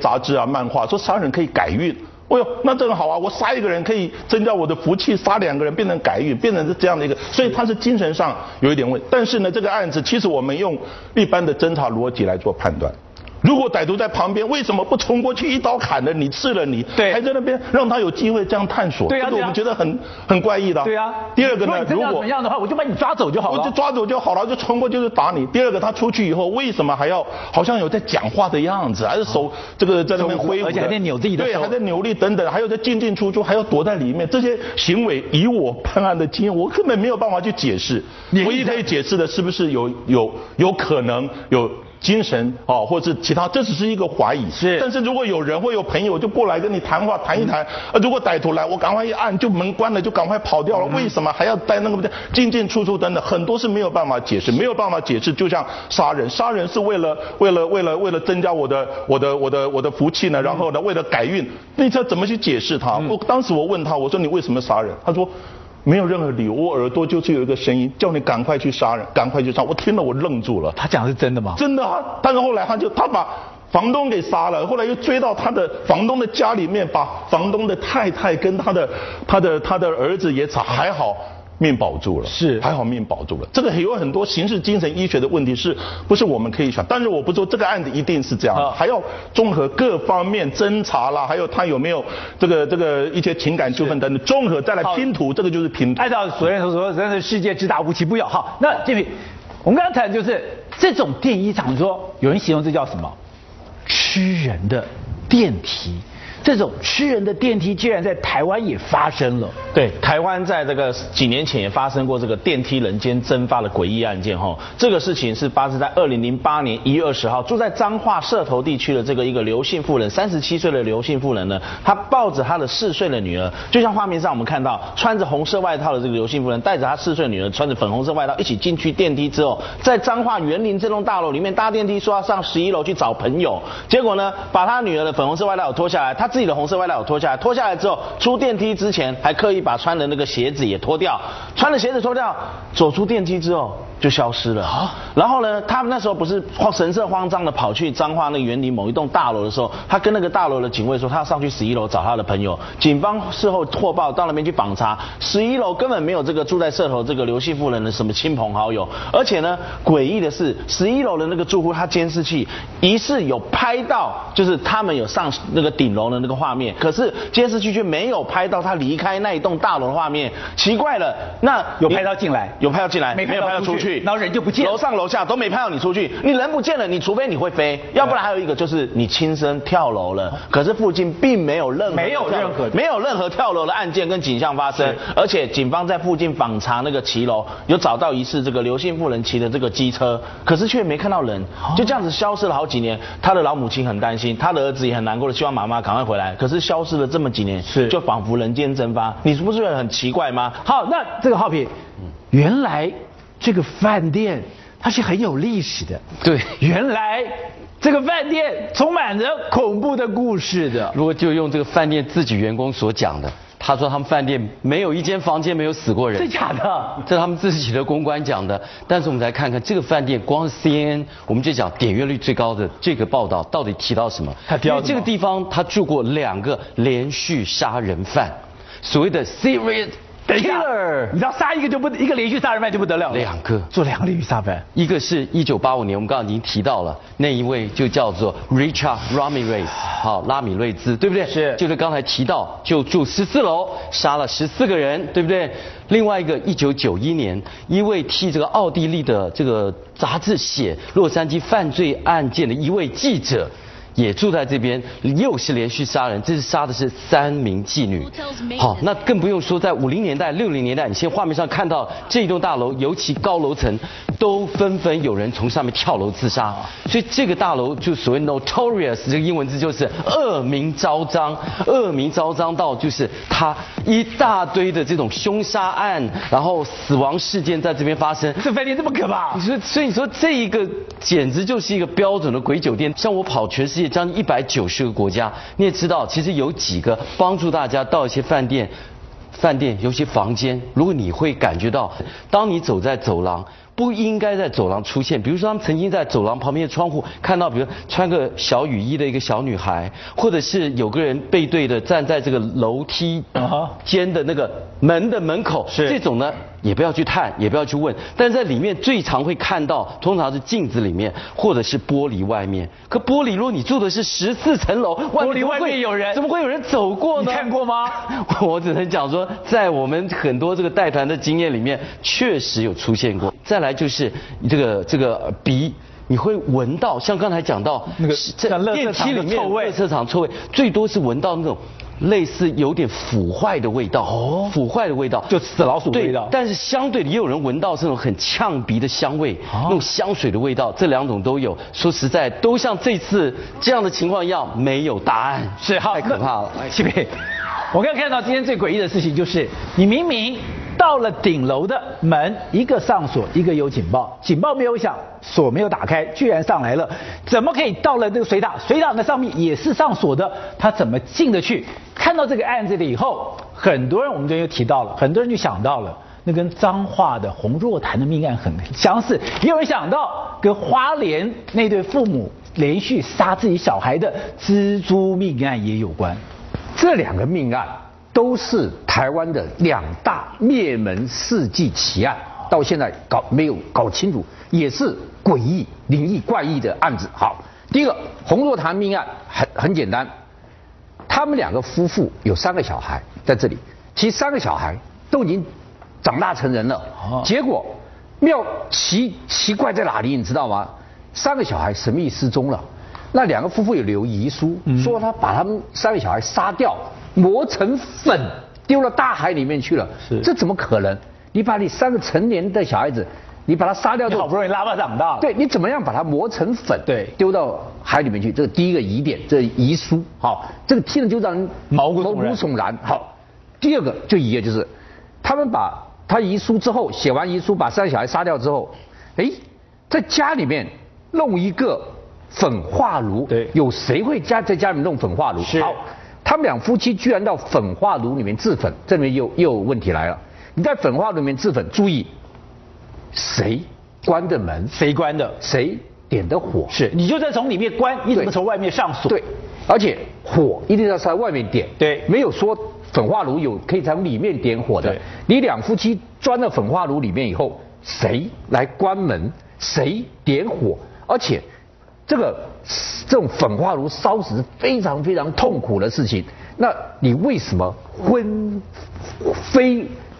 杂志啊、漫画，说杀人可以改运。 哎呦，那正好啊！我杀一个人可以增加我的福气，杀2个人变成改运，变成是这样的一个，所以他是精神上有一点问题。但是呢，这个案子其实我们用一般的侦查逻辑来做判断。如果歹徒在旁边，为什么不冲过去一刀砍了你、刺了你，还在那边让他有机会这样探索？对啊，我们觉得很怪异的。对啊。第二个呢，如果怎么样的话，我就把你抓走就好了。我就抓走就好了，就冲过就是打你。第二个，他出去以后为什么还要好像有在讲话的样子，还是手这个在那边挥舞，而且还在扭自己的手，对，还在扭力等等，还有在进进出出，还要躲在里面，这些行为以我判案的经验，我根本没有办法去解释。唯一可以解释的是不是有可能有精神哦，或者是其他，这只是一个怀疑。是，但是如果有人或有朋友就过来跟你谈话谈一谈，如果歹徒来，我赶快一按就门关了，就赶快跑掉了。为什么还要带那个进进出出等等，很多是没有办法解释，没有办法解释。就像杀人是为了增加我的福气呢，然后呢为了改运，那他怎么去解释他？我当时我问他，我说你为什么杀人？他说，没有任何理由，我耳朵就是有一个声音叫你赶快去杀人，赶快去杀。我听了我愣住了。他讲的是真的吗？真的啊！但是后来他把房东给杀了，后来又追到他的房东的家里面，把房东的太太跟他的儿子也杀，还好命保住了。是，还好命保住了。这个有很多刑事精神医学的问题，是不是我们可以想？但是我不说这个案子一定是这样，还要综合各方面侦查啦，还有他有没有这个一些情感纠纷等等，综合再来拼图，这个就是拼图。按照昨天所说，真是世界之大无奇不有。好，那建平，我们刚才谈就是这种便衣场所，有人形容这叫什么？吃人的电梯。这种吃人的电梯居然在台湾也发生了。对，台湾在这个几年前也发生过这个电梯人间蒸发的诡异案件哈。这个事情是发生在2008年1月20号，住在彰化社头地区的这个一个刘姓妇人，37岁的刘姓妇人呢，她抱着她的4岁的女儿，就像画面上我们看到穿着红色外套的这个刘姓妇人，带着她4岁的女儿，穿着粉红色外套一起进去电梯之后，在彰化园林这栋大楼里面搭电梯，说要上11楼去找朋友，结果呢，把她女儿的粉红色外套脱下来，她自己的红色外套脱下来之后，出电梯之前还刻意把穿的那个鞋子也脱掉，穿的鞋子脱掉，走出电梯之后就消失了。然后呢，他们那时候不是神色慌张的跑去彰化那个园林某一栋大楼的时候，他跟那个大楼的警卫说他要上去11楼找他的朋友。警方事后获报到那边去访查，11楼根本没有这个住在社头这个刘姓妇人的什么亲朋好友，而且呢，诡异的是11楼的那个住户他监视器疑似有拍到，就是他们有上那个顶楼的那个画面，可是监视器却没有拍到他离开那一栋大楼的画面，奇怪了。那有拍到进来，有拍到进来，没有拍到出去，然后人就不见了，楼上楼下都没拍到你出去，你人不见了，你除非你会飞，要不然还有一个就是你亲身跳楼了。可是附近并没有任何跳楼的案件跟景象发生，而且警方在附近访查那个骑楼，有找到疑似这个刘姓妇人骑的这个机车，可是却没看到人，就这样子消失了好几年。他的老母亲很担心，他的儿子也很难过的希望妈妈赶快回来，可是消失了这么几年，是就仿佛人间蒸发，你是不是很奇怪吗？好，那这个浩平，原来这个饭店它是很有历史的，对，原来这个饭店充满着恐怖的故事的。如果就用这个饭店自己员工所讲的，他说他们饭店没有一间房间没有死过人，真假的？这是他们自己的公关讲的。但是我们来看看这个饭店，光是 CNN 我们就讲点阅率最高的这个报道到底提到什么？因为这个地方他住过2个连续杀人犯，所谓的 serial killer。你知道杀一个连续杀人犯就不得了了，2个做2个连续杀人犯，一个是1985年我们刚刚已经提到了那一位就叫做 Richard Ramirez， 好，拉米瑞兹，对不对？是，就是刚才提到就住14楼杀了14个人，对不对？另外一个1991年一位替这个奥地利的这个杂志写洛杉矶犯罪案件的一位记者，也住在这边，又是连续杀人，这是杀的是3名妓女。好，那更不用说在50年代、60年代，你现在画面上看到这一栋大楼，尤其高楼层，都纷纷有人从上面跳楼自杀。所以这个大楼就所谓 notorious， 这个英文字就是恶名昭彰，恶名昭彰到就是他一大堆的这种凶杀案，然后死亡事件在这边发生。这饭店这么可怕？所以你说这一个简直就是一个标准的鬼酒店。像我跑全世界将近190个国家，你也知道，其实有几个帮助大家到一些饭店尤其房间，如果你会感觉到，当你走在走廊，不应该在走廊出现。比如说他们曾经在走廊旁边的窗户看到，比如穿个小雨衣的一个小女孩，或者是有个人背对的站在这个楼梯间的那个门的门口，这种呢也不要去探，也不要去问。但是在里面最常会看到，通常是镜子里面或者是玻璃外面。可玻璃，如果你住的是14层楼，玻璃外面有人，怎么会有人走过呢？你看过吗？我只能讲说，在我们很多这个带团的经验里面，确实有出现过。再来就是这个鼻。你会闻到，像刚才讲到那个在电梯里面垃圾场臭味，最多是闻到那种类似有点腐坏的味道，哦，腐坏的味道，就死老鼠味道。但是相对的也有人闻到这种很呛鼻的香味，哦、那种香水的味道，这两种都有。说实在，都像这次这样的情况一样，没有答案，是太可怕了。西北，我刚看到今天最诡异的事情就是，你明明。到了顶楼的门，一个上锁，一个有警报，警报没有响，锁没有打开，居然上来了，怎么可以到了这个水塔？水塔的上面也是上锁的，他怎么进得去？看到这个案子了以后，很多人我们就提到了，很多人就想到了，那跟彰化的洪若潭的命案很相似，也有人想到跟花莲那对父母连续杀自己小孩的蜘蛛命案也有关，这两个命案。都是台湾的两大灭门世纪奇案，到现在没有搞清楚，也是诡异、灵异、怪异的案子。好，第一个洪若潭命案很简单，他们两个夫妇有3个小孩在这里，其实3个小孩都已经长大成人了，结果妙奇怪在哪里？你知道吗？3个小孩神秘失踪了，那两个夫妇有留遗书，说他把他们3个小孩杀掉。磨成粉丢了大海里面去了，这怎么可能？你把你3个成年的小孩子，你把他杀掉，好不容易拉他长大，对你怎么样把他磨成粉，对，丢到海里面去？这个第一个疑点，这遗书，好，这个听了就让人毛骨悚然。好，第二个就疑点就是，他们把他遗书之后写完遗书，把3个小孩杀掉之后，哎，在家里面弄一个焚化炉，对，有谁会在家里面弄焚化炉？好。他们两夫妻居然到焚化炉里面自焚，这里面又有问题来了。你在焚化炉里面自焚，注意，谁关的门？谁关的？谁点的火？是，你就在从里面关，你怎么从外面上锁？对，而且火一定要在外面点。对，没有说焚化炉有可以从里面点火的。你两夫妻钻到焚化炉里面以后，谁来关门？谁点火？而且。这种焚化炉烧死是非常非常痛苦的事情。那你为什么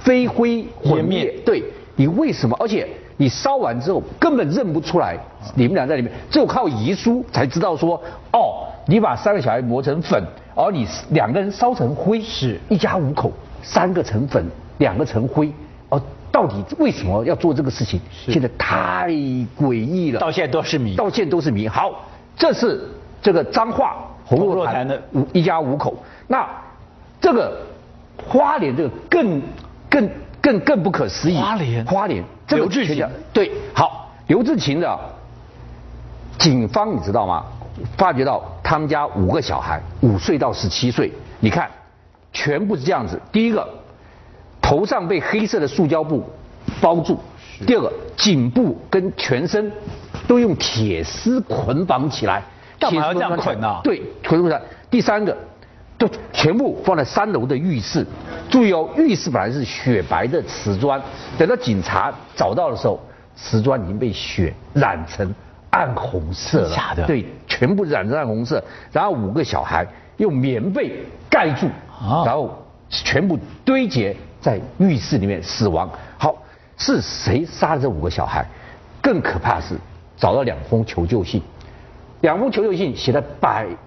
飞灰混灭？对，你为什么？而且你烧完之后根本认不出来，你们俩在里面，只有靠遗书才知道说，哦，你把3个小孩磨成粉，而你2个人烧成灰，是一家5口，3个成粉，2个成灰，哦。到底为什么要做这个事情？现在太诡异了，到现在都是谜，到现在都是谜。好，这是这个彰化洪若潭的一家5口。那这个花莲这个更不可思议。花莲，这个、刘志勤对，好，刘志勤的警方你知道吗？发觉到他们家5个小孩，5岁到17岁，你看全部是这样子。第一个。头上被黑色的塑胶布包住，第二个颈部跟全身都用铁丝捆绑起来，干嘛要这样捆啊？对，捆住它。第三个，就全部放在3楼的浴室。注意哦，浴室本来是雪白的瓷砖，等到警察找到的时候，瓷砖已经被血染成暗红色了。假的？对，全部染成暗红色。然后5个小孩用棉被盖住，然后全部堆结。在浴室里面死亡。好，是谁杀了这5个小孩？更可怕是找到2封求救信，2封求救信写在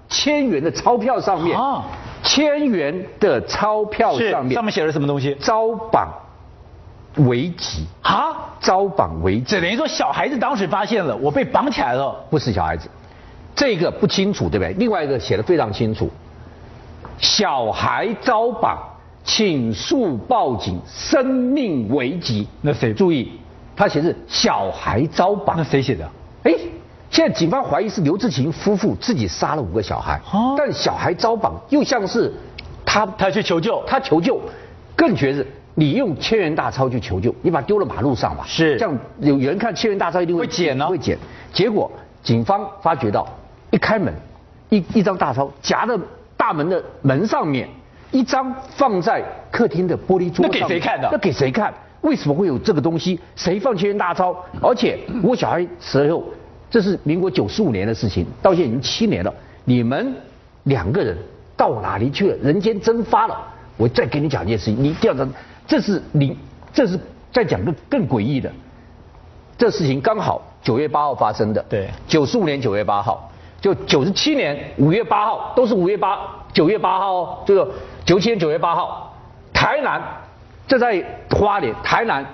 1000元的钞票上面。啊，1000元的钞票上面，上面写了什么东西？招绑危急啊！招绑危急，这等于说小孩子当时发现了，我被绑起来了。不是小孩子，这个不清楚，对不对？另外一个写的非常清楚，小孩招绑。请速报警，生命危急。那谁？注意，他写是小孩遭绑。那谁写的？哎，现在警方怀疑是刘志勤夫妇自己杀了5个小孩，哦、但小孩遭绑又像是他去求救，他求救，更觉得你用1000元大钞去求救，你把它丢了马路上吧。是，这样有人看1000元大钞一定会捡呢、哦，会捡。结果警方发觉到，一开门，一张大钞夹在大门的门上面。一张放在客厅的玻璃桌上，那给谁看的？那给谁看？为什么会有这个东西？谁放千元大钞？而且我小孩死后，这是民国95年的事情，到现在已经7年了。你们两个人到哪里去了？人间蒸发了！我再给你讲一件事情，你调查，这是再讲个更诡异的。这事情刚好9月8号发生的，对，95年9月8号，就97年5月8号，都是9月8号哦，这个97年9月8号，台南。这在花莲台南，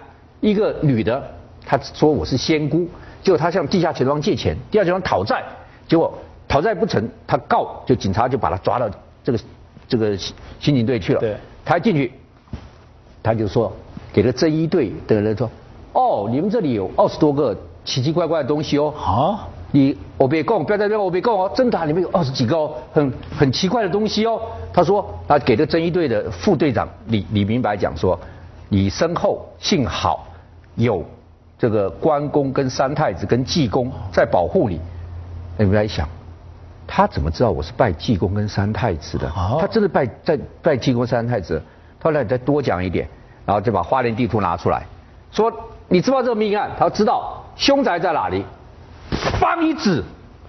一个女的，她说我是仙姑，结果她向地下钱庄借钱，地下钱庄讨债，结果讨债不成，她告，就警察就把她抓到这个刑警队去了。对，她进去，她就说给了侦缉队的人说，哦，你们这里有20多个奇奇怪怪的东西哦，啊，你我别供，不要在那边我别供哦，真的，里面有20几个哦，很奇怪的东西哦。他说，他给这侦缉队的副队长李明白讲说，你身后幸好有这个关公跟三太子跟济公在保护你。你们来想，他怎么知道我是拜济公跟三太子的？他真的拜济公三太子。后来再多讲一点，然后就把花莲地图拿出来，说你知道这个命案，他知道凶宅在哪里，帮一指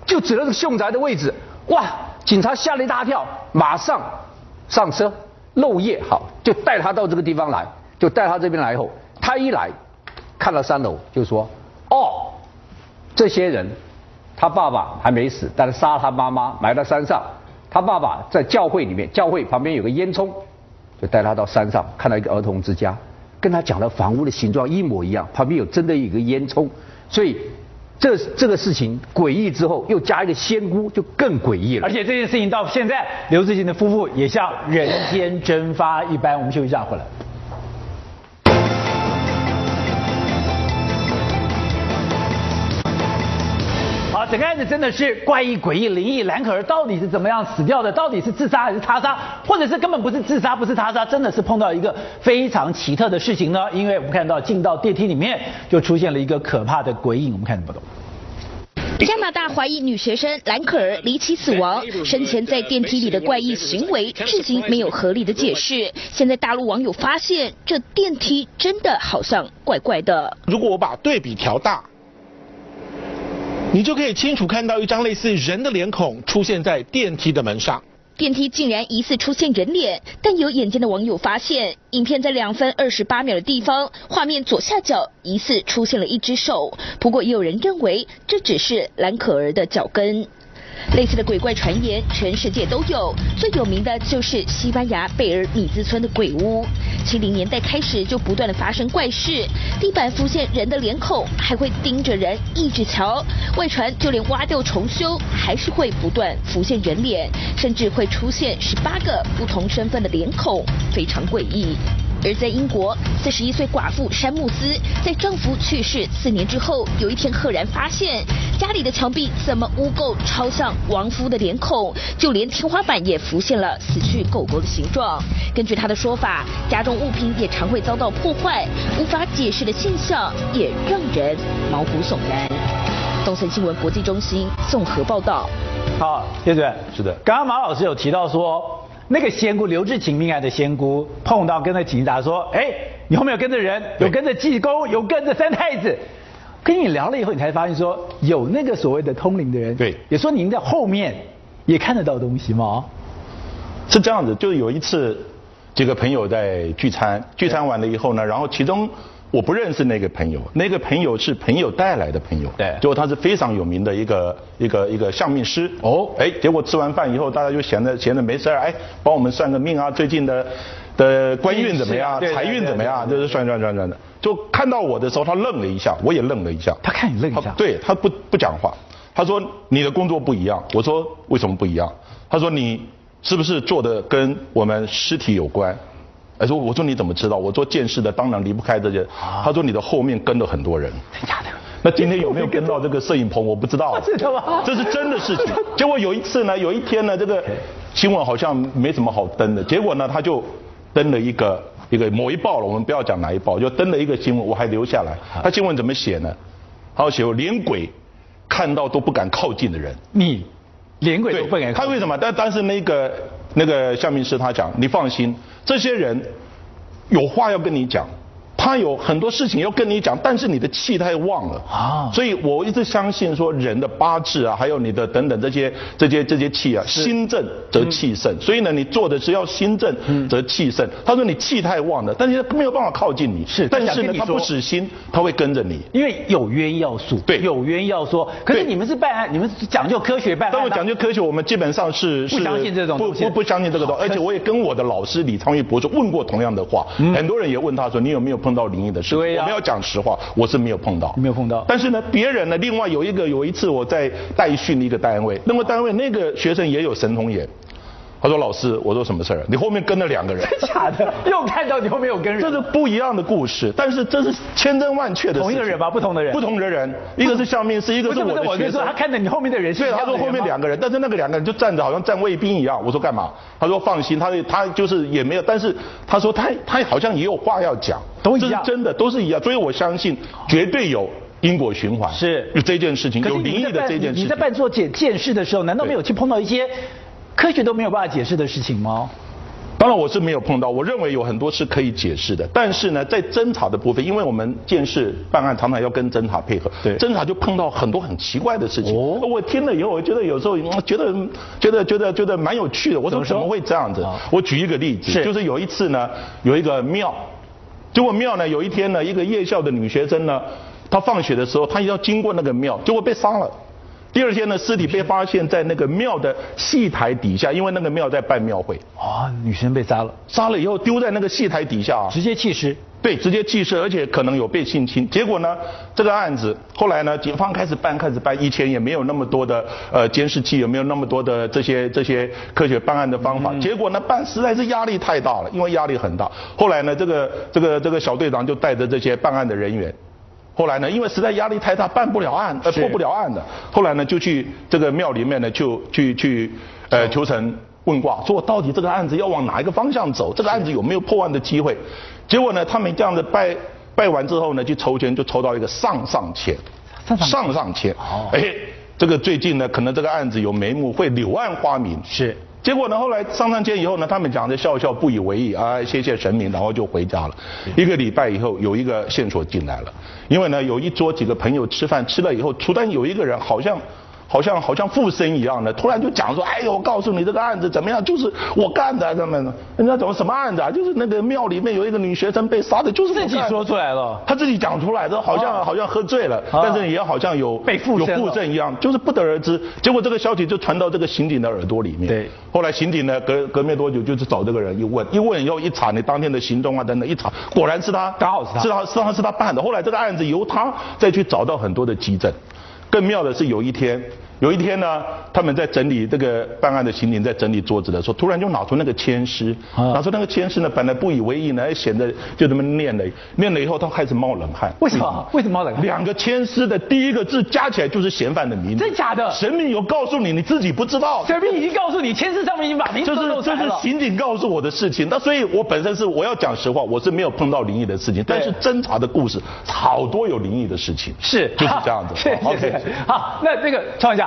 就指了凶宅的位置。哇！警察吓了一大跳，马上上车，漏夜好，就带他到这个地方来，就带他这边来以后，他一来看到3楼，就说：“哦，这些人，他爸爸还没死，但是杀他妈妈，埋到山上。他爸爸在教会里面，教会旁边有个烟囱，就带他到山上，看到一个儿童之家，跟他讲的房屋的形状一模一样，旁边有真的有一个烟囱，所以。”这个事情诡异之后，又加一个仙姑，就更诡异了。而且这件事情到现在，刘志勤的夫妇也像人间蒸发一般。我们休息一下，回来。好，整个案子真的是怪异、诡异、灵异。兰可儿到底是怎么样死掉的？到底是自杀还是他杀？或者是根本不是自杀，不是他杀，真的是碰到一个非常奇特的事情呢？因为我们看到进到电梯里面就出现了一个可怕的鬼影，我们看不懂。加拿大华裔女学生兰可儿离奇死亡，生前在电梯里的怪异行为至今没有合理的解释。现在大陆网友发现，这电梯真的好像怪怪的。如果我把对比调大，你就可以清楚看到一张类似人的脸孔出现在电梯的门上。电梯竟然疑似出现人脸，但有眼尖的网友发现，影片在2分28秒的地方，画面左下角疑似出现了一只手。不过也有人认为这只是兰可儿的脚跟。类似的鬼怪传言全世界都有，最有名的就是西班牙贝尔米兹村的鬼屋。70年代开始就不断的发生怪事，地板浮现人的脸孔，还会盯着人一直瞧。外传就连挖掉重修，还是会不断浮现人脸，甚至会出现18个不同身份的脸孔，非常诡异。而在英国，41岁寡妇山姆斯在丈夫去世4年之后，有一天赫然发现家里的墙壁怎么污垢超像亡夫的脸孔，就连天花板也浮现了死去狗狗的形状。根据她的说法，家中物品也常会遭到破坏，无法解释的现象也让人毛骨悚然。东森新闻国际中心综合报道。好，叶主任，是的，刚刚马老师有提到说，那个仙姑刘志勤命案的仙姑碰到跟着警察说，哎，你后面有跟着人，有跟着济公，有跟着三太子。跟你聊了以后，你才发现说有那个所谓的通灵的人，对，也说您在后面也看得到东西吗？是这样子，就有一次几个朋友在聚餐完了以后呢，然后其中我不认识那个朋友是朋友带来的朋友，对，结果他是非常有名的一个相命师哦，哎，结果吃完饭以后大家就闲着没事儿，哎，帮我们算个命啊，最近的官运怎么样，财运怎么样，就是算的。就看到我的时候，他愣了一下，我也愣了一下。他看你愣一下，对，他不讲话。他说你的工作不一样，我说为什么不一样？他说你是不是做的跟我们尸体有关？哎，说我说你怎么知道？我做见识的，当然离不开这些。他说你的后面跟了很多人。真假的？那今天有没有跟到这个摄影棚？我不知道。真的吗？这是真的事情。结果有一天呢，这个新闻好像没什么好登的，结果呢他就登了一个某一报了，我们不要讲哪一报，就登了一个新闻，我还留下来。他新闻怎么写呢？他写连鬼看到都不敢靠近的人。你连鬼都不敢靠近？他为什么？但是那个相命师他讲，你放心，这些人有话要跟你讲，他有很多事情要跟你讲，但是你的气太旺了啊。所以我一直相信说，人的八字啊，还有你的等等这些气啊，心正则气盛。所以呢，你做的是要心正则气盛。他说你气太旺了，但是没有办法靠近你。是，但是呢，他不死心，他会跟着你，因为有冤要诉。对，有冤要说。可是你们是办案，你们讲究科学办案。但我讲究科学，我们基本上是不相信这种东西，不相信这个东西。而且我也跟我的老师李昌钰博士问过同样的话，很多人也问他说，你有没有碰到灵异的事？对啊，我们要讲实话，我是没有碰到，没有碰到。但是呢，别人呢，另外有一次我在代训一个单位，那么单位那个学生也有神童眼。他说：“老师，我说什么事儿？你后面跟了2个人，真假的？又看到你后面有跟人，这是不一样的故事，但是这是千真万确的事情。同一个人吧，不同的人，不同的人，一个是相面师，一个是我的学生。我就说他看着你后面的人，对，他说后面2个人，但是那个2个人就站着，好像站卫兵一样。我说干嘛？他说放心，他就是也没有，但是他说他好像也有话要讲，都一样，这是真的，都是一样。所以我相信绝对有。”因果循环是有这件事情，有灵异的这件事情。你在办做检视的时候，难道没有去碰到一些科学都没有办法解释的事情吗？当然我是没有碰到，我认为有很多是可以解释的。但是呢，在侦查的部分，因为我们检视办案常常要跟侦查配合，对，侦查就碰到很多很奇怪的事情。哦，我听了以后，我觉得有时候觉得蛮有趣的。我说怎么会这样子？我举一个例子，就是有一次呢，有一个庙，结果庙呢有一天呢，一个夜校的女学生呢。他放学的时候，他要经过那个庙，结果被杀了。第二天呢，尸体被发现在那个庙的戏台底下，因为那个庙在办庙会。啊，女生被杀了，杀了以后丢在那个戏台底下，直接弃尸。对，直接弃尸，而且可能有被性侵。结果呢，这个案子后来呢，警方开始办，以前也没有那么多的监视器，也没有那么多的这些科学办案的方法。结果呢，办实在是压力太大了，因为压力很大。后来呢，这个小队长就带着这些办案的人员。后来呢，因为实在压力太大，办不了案，破不了案的。后来呢，就去这个庙里面呢，就去求神问卦，说到底这个案子要往哪一个方向走？这个案子有没有破案的机会？结果呢，他们这样子拜完之后呢，去筹钱，就筹到一个上上签。哎，这个最近呢，可能这个案子有眉目，会柳暗花明。是。结果呢，后来上上签以后呢，他们讲的笑笑不以为意啊，谢谢神明，然后就回家了。一个礼拜以后，有一个线索进来了，因为呢，有一桌几个朋友吃饭，吃了以后，突然有一个人好像附身一样的，突然就讲说，哎呦，我告诉你这个案子怎么样，就是我干的，他们人家怎么什么案子啊？就是那个庙里面有一个女学生被杀的，就是自己说出来了，他自己讲出来的，好像喝醉了，但是也好像有被附身一样，就是不得而知。结果这个消息就传到这个刑警的耳朵里面。对。后来刑警呢，隔没多久就去找这个人，一问以后一查你当天的行踪啊等等，一查果然是他，刚好是他，是他办的。后来这个案子由他再去找到很多的跡證。更妙的是有一天呢，他们在整理这个办案的刑警在整理桌子的时候，突然就拿出那个签诗，呢，本来不以为意呢，显得就这么念了以后，他开始冒冷汗。为什么冒冷汗？2个签诗的第一个字加起来就是嫌犯的名字。真假的？神明有告诉你，你自己不知道。神明已经告诉你，签诗上面已经把名字都出来了。这是刑警告诉我的事情。那所以，我本身是我要讲实话，我是没有碰到灵异的事情，但是侦查的故事好多有灵异的事情。是，就是这样子。OK， 好，那这个创一下。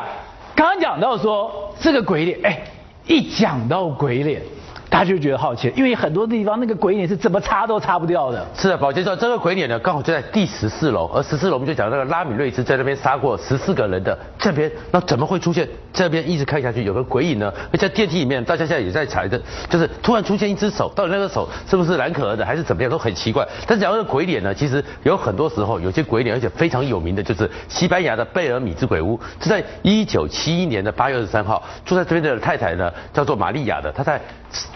刚刚讲到说这个鬼脸，哎，一讲到鬼脸，大家就觉得好奇，因为很多地方那个鬼脸是怎么擦都擦不掉的。是的，宝杰说这个鬼脸呢，刚好就在第14楼，而14楼我们就讲那个拉米瑞兹在那边杀过14个人的这边，那怎么会出现这边一直看下去有个鬼影呢？而在电梯里面，大家现在也在猜着，就是突然出现一只手，到底那个手是不是蓝可儿的，还是怎么样，都很奇怪。但讲到这个鬼脸呢，其实有很多时候有些鬼脸，而且非常有名的就是西班牙的贝尔米之鬼屋，就在1971年的8月23号，住在这边的太太呢叫做玛利亚的，她在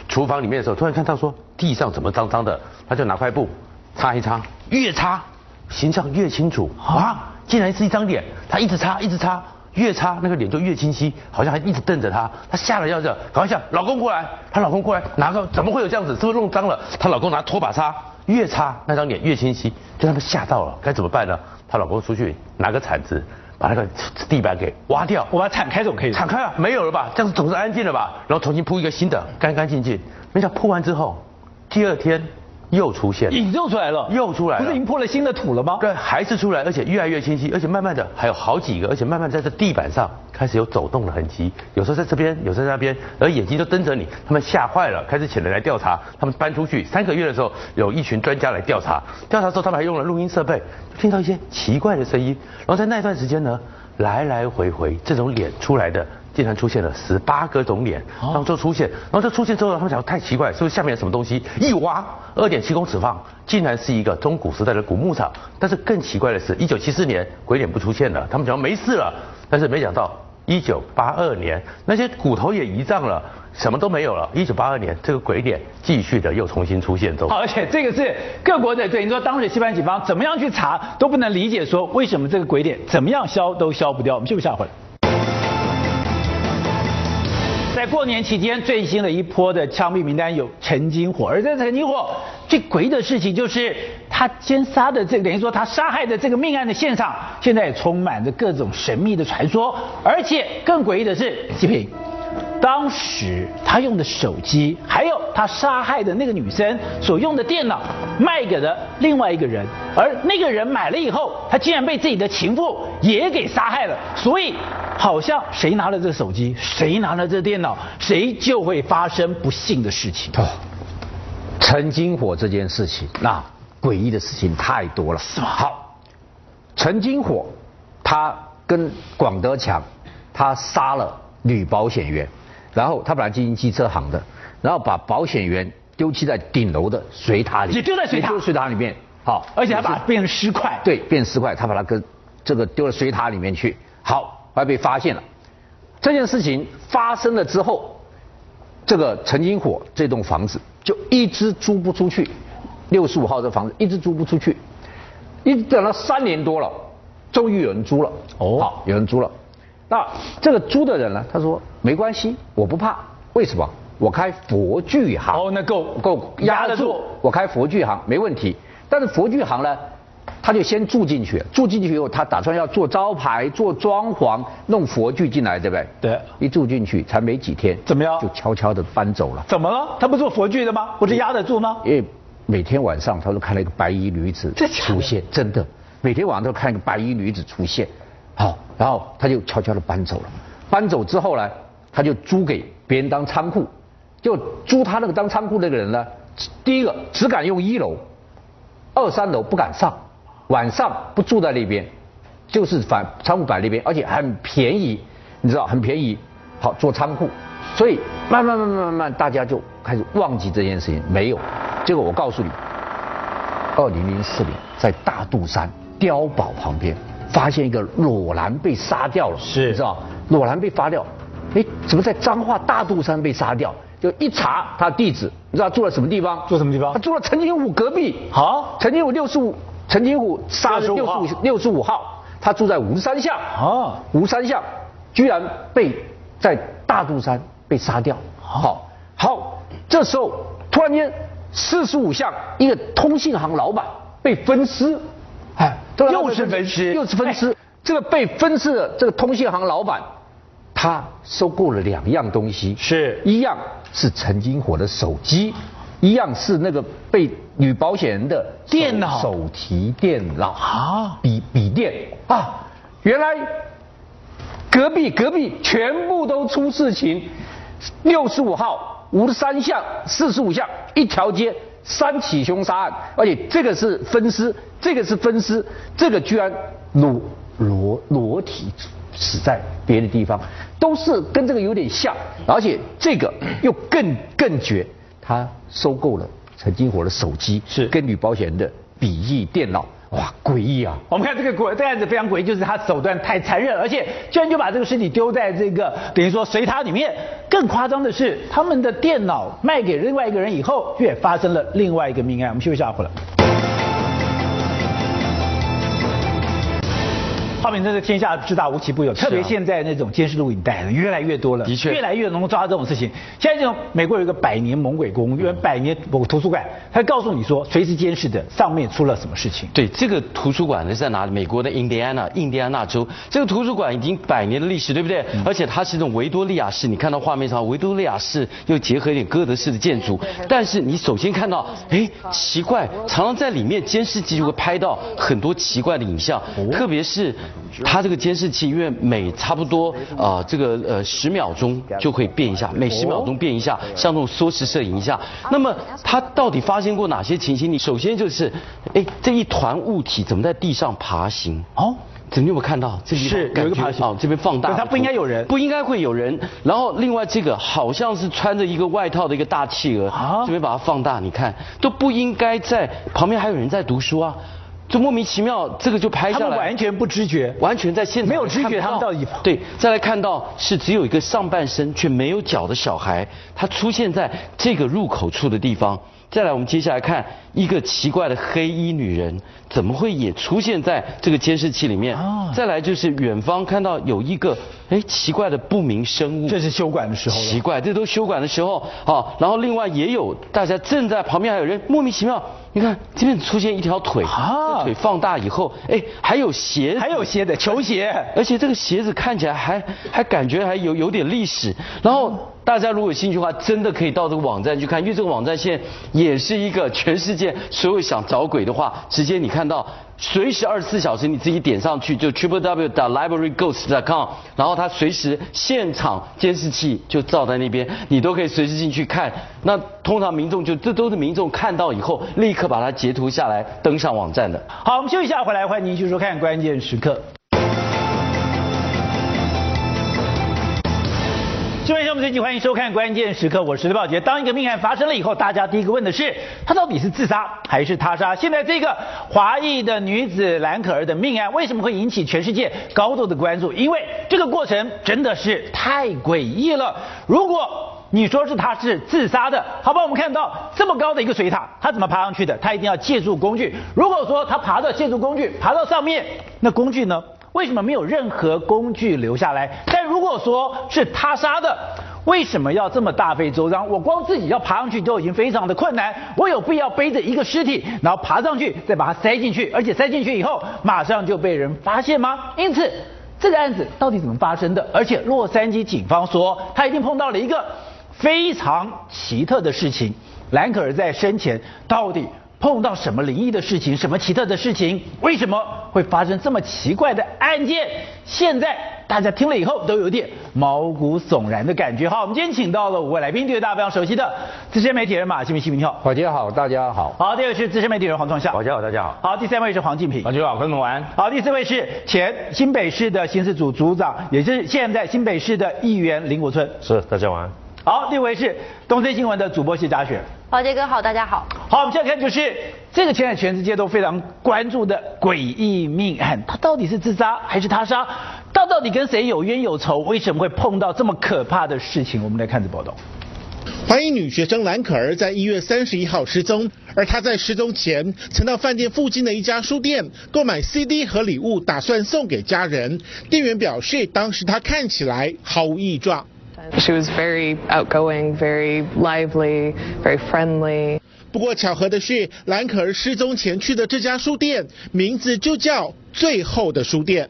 厨房里面的时候，突然看到说地上怎么脏脏的，他就拿块布擦一擦，越擦形象越清楚啊！竟然是一张脸，他一直擦，越擦那个脸就越清晰，好像还一直瞪着他。他吓得要死，赶快叫老公过来，她老公过来拿个，怎么会有这样子？是不是弄脏了？她老公拿拖把擦，越擦那张脸越清晰，就他们吓到了，该怎么办呢？她老公出去拿个铲子。把那个地板给挖掉，我把它铲开总可以。铲开啊，没有了吧？这样子总是安静了吧？然后重新铺一个新的，干干净净。没想到铺完之后，第2天又出现了，影又出来了，又出来了，不是已经破了新的土了吗？对，还是出来，而且越来越清晰，而且慢慢的还有好几个，而且慢慢在这地板上开始有走动的痕迹，有时候在这边，有时候在那边，而眼睛就瞪着你，他们吓坏了，开始请人来调查，他们搬出去3个月的时候，有一群专家来调查，调查的时候他们还用了录音设备，听到一些奇怪的声音，然后在那段时间呢，来来回回这种脸出来的。 竟然出现了18个种脸，然后就出现，然后出现之后，他们想太奇怪，是不是下面有什么东西？一挖，2.7公尺放，竟然是一个中古时代的古牧场。但是更奇怪的是，1974年鬼脸不出现了，他们想没事了，但是没想到1982年那些骨头也移葬了。 什么都没有了。1982年，这个鬼脸继续的又重新出现中。好，而且这个是各国的对，你说当时西班牙警方怎么样去查都不能理解，说为什么这个鬼脸怎么样消都消不掉。我们休息一下回来。 在过年期间，最新的一波的枪毙名单有陈金火，而在陈金火最诡异的事情就是他奸杀的这个，等于说他杀害的这个命案的现场，现在也充满着各种神秘的传说，而且更诡异的是，纪平当时他用的手机，还有他杀害的那个女生所用的电脑，卖给了另外一个人，而那个人买了以后，他竟然被自己的情妇也给杀害了，所以。 好像谁拿了这手机，谁拿了这电脑，谁就会发生不幸的事情。哦，陈金火这件事情，那诡异的事情太多了，是吧？好，陈金火他跟广德强，他杀了女保险员，然后他本来经营机车行的，然后把保险员丢弃在顶楼的水塔里，也丢在水塔，丢在水塔里面。好，而且还把它变成尸块。对，变尸块，他把它跟这个丢到水塔里面去。好。 还被发现了，这件事情发生了之后，这个陈金火这栋房子就一直租不出去，65号这房子一直租不出去，一直等了3年多了，终于有人租了。哦，好，有人租了。那这个租的人呢，他说没关系，我不怕，为什么？我开佛具行。哦，那够压得住，我开佛具行没问题。但是佛具行呢？ 他就先住进去，住进去以后，他打算要做招牌、做装潢、弄佛具进来，对不对？对。一住进去才没几天，怎么样？就悄悄地搬走了。怎么了？他不做佛具的吗？不是压得住吗？因为每天晚上他都看到一个白衣女子出现，真的，每天晚上都看一个白衣女子出现。好，然后他就悄悄地搬走了。搬走之后呢，他就租给别人当仓库，就租他那个当仓库那个人呢，第一个只敢用1楼，2、3楼不敢上。 晚上不住在那边，就是仓库摆那边，而且很便宜，你知道很便宜，好做仓库，所以慢慢大家就开始忘记这件事情，没有。结果我告诉你，2004年在大肚山碉堡旁边发现一个裸男被杀掉了，是，你知道裸男被杀掉，哎，怎么在彰化大肚山被杀掉？ 就一查他地址，你知道他住在什么地方？住什么地方？他住在陈金虎隔壁。好，陈金虎65，陈金虎杀人65号，他住在53巷。啊，53巷居然被在大肚山被杀掉。好，好，这时候突然间45巷一个通信行老板被分尸，哎，又是分尸，又是分尸。这个被分尸的这个通信行老板。 他收购了2样东西，是一样是陈金火的手机，一样是那个被女保险人的电脑手提电脑啊，笔电啊，原来隔壁全部都出事情，65号、53巷、45巷一条街3起凶杀案，而且这个是分尸，这个是分尸，这个居然裸体。 死在别的地方，都是跟这个有点像，而且这个又更绝，他收购了陈金火的手机，是跟女保险人的笔记电脑，哇，诡异啊！我们看这个案子非常诡异，就是他手段太残忍，而且居然就把这个尸体丢在这个等于说水塔里面。更夸张的是，他们的电脑卖给另外一个人以后，也发生了另外一个命案。我们休息一下回来。画面真是天下之大无奇不有，特别现在那种监视录影带越来越多了，的确越来越能够抓到这种事情。现在这种美国有一个百年猛鬼公园、百年图书馆，它告诉你说随时监视的上面出了什么事情。对，这个图书馆呢是在哪里？美国的印第安纳州，这个图书馆已经100年的历史，对不对？而且它是一种维多利亚式，你看到画面上维多利亚式又结合一点哥德式的建筑，但是你首先看到，哎，奇怪，常常在里面监视器就会拍到很多奇怪的影像，特别是它这个监视器，因为每差不多10秒钟就可以变一下，每10秒钟变一下，像那种缩时摄影一下。那么它到底发生过哪些情形？你首先就是，哎，这一团物体怎么在地上爬行？哦。你有没有看到？这是有一个爬行，这边放大，它不应该有人，不应该会有人。然后另外这个好像是穿着一个外套的一个大企鹅，这边把它放大，你看都不应该在旁边还有人在读书啊。就莫名其妙，这个就拍下来。他们完全不知觉，完全在现场没有知觉，他们到底对。再来看到是只有一个上半身却没有脚的小孩，他出现在这个入口处的地方。再来，我们接下来看一个奇怪的黑衣女人，怎么会也出现在这个监视器里面？再来就是远方看到有一个奇怪的不明生物，这是休馆的时候。奇怪，这都休馆的时候啊。然后另外也有大家正在旁边还有人莫名其妙。你看这边出现一条腿，腿放大以后，哎，还有鞋子，还有鞋的球鞋，而且这个鞋子看起来还感觉还有点历史。然后大家如果有兴趣的话，真的可以到这个网站去看，因为这个网站现在也是一个全世界所有想找鬼的话，直接你看到。随时24小时，你自己点上去就 www.libraryghost.com， 然后它随时现场监视器就照在那边，你都可以随时进去看。那通常民众这都是民众看到以后立刻把它截图下来登上网站的。好，我们休息一下，回来欢迎您继续收看《关键时刻》。各位朋友们，最近欢迎收看《关键时刻》，我是刘宝杰。当一个命案发生了以后，大家第一个问的是，他到底是自杀还是他杀？现在这个华裔的女子兰可儿的命案为什么会引起全世界高度的关注？因为这个过程真的是太诡异了。如果你说是他是自杀的，好吧，我们看到这么高的一个水塔，他怎么爬上去的？他一定要借助工具。如果说他爬到上面，那工具呢？为什么没有任何工具留下来？但如果说是他杀的，为什么要这么大费周章？我光自己要爬上去都已经非常的困难，我有必要背着一个尸体，然后爬上去，再把它塞进去，而且塞进去以后马上就被人发现吗？因此，这个案子到底怎么发生的？而且洛杉矶警方说，他一定碰到了一个非常奇特的事情。兰可儿在生前到底碰到什么灵异的事情，什么奇特的事情？为什么会发生这么奇怪的案件？现在大家听了以后都有点毛骨悚然的感觉。好，我们今天请到了5位来宾，对大家非常熟悉的资深媒体人马新民，新民你好，宝杰好，大家好。好，第二位是资深媒体人黄创夏，宝杰好，大家好。好，第三位是黄靖平，黄靖好，观众晚安。好，第四位是前新北市的刑事组组长，也就是现在新北市的议员林国春，是，大家晚安。好，第五位是东森新闻的主播谢佳雪。宝杰哥好，大家好。好，我们现在看就是这个现在全世界都非常关注的诡异命案，它到底是自杀还是他杀？它到底跟谁有冤有仇？为什么会碰到这么可怕的事情？我们来看这报道。华裔女学生兰可儿在1月31号失踪，而她在失踪前曾到饭店附近的一家书店购买 CD 和礼物，打算送给家人。店员表示，当时她看起来毫无异状。She was very outgoing, very lively, very friendly. 不过巧合的是，兰可儿失踪前去的这家书店名字就叫“最后的书店”。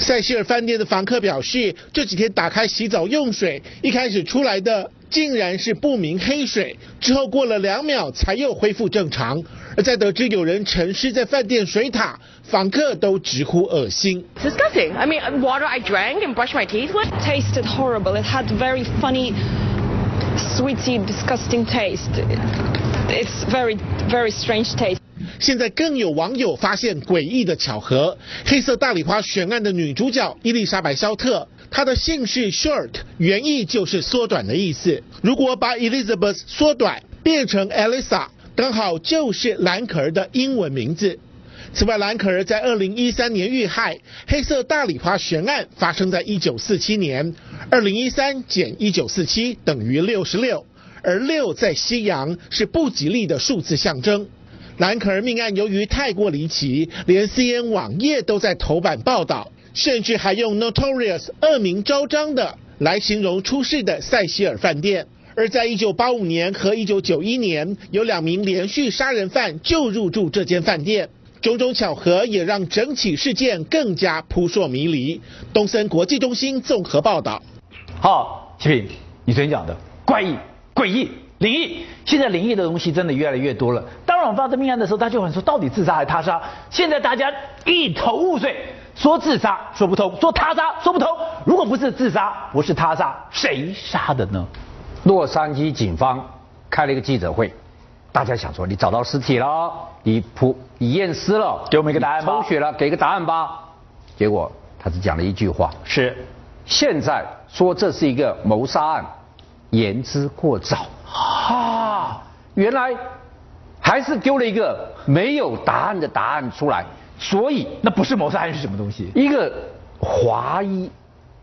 塞西尔饭店的房客表示，这几天打开洗澡用水，一开始出来的竟然是不明黑水，之后过了2秒才又恢复正常。而在得知有人沉尸在饭店水塔，访客都直呼恶心。Disgusting. I mean, water I drank and brushed my teeth with tasted horrible. It had very funny, sweety, disgusting taste. It's very, very strange taste. 现在更有网友发现诡异的巧合，黑色大丽花悬案的女主角伊丽莎白·肖特，她的姓氏 Short 原意就是缩短的意思。如果把 Elizabeth 缩短变成 Elisa， 刚好就是兰可儿的英文名字。此外，兰可儿在2013年遇害，黑色大丽花悬案发生在1947年，2013减1947等于66，而6在西洋是不吉利的数字象征。莱恩·可儿命案由于太过离奇，连 CNN 网页都在头版报道，甚至还用 notorious 恶名昭彰的来形容出事的塞西尔饭店。而在1985年和1991年，有2名连续杀人犯就入住这间饭店。种种巧合也让整起事件更加扑朔迷离。东森国际中心综合报道。好，齐平，你昨天讲的怪异、诡异、灵异，现在灵异的东西真的越来越多了。当然，我们发生命案的时候，大家就问说到底自杀还是他杀？现在大家一头雾水，说自杀说不通，说他杀说不通。如果不是自杀，不是他杀，谁杀的呢？洛杉矶警方开了一个记者会，大家想说你找到尸体了，你验尸了，给我们一个答案吧，抽血了，给个答案吧。结果他只讲了一句话，是现在说这是一个谋杀案，言之过早啊！原来还是丢了一个没有答案的答案出来，所以那不是谋杀案是什么东西？一个华裔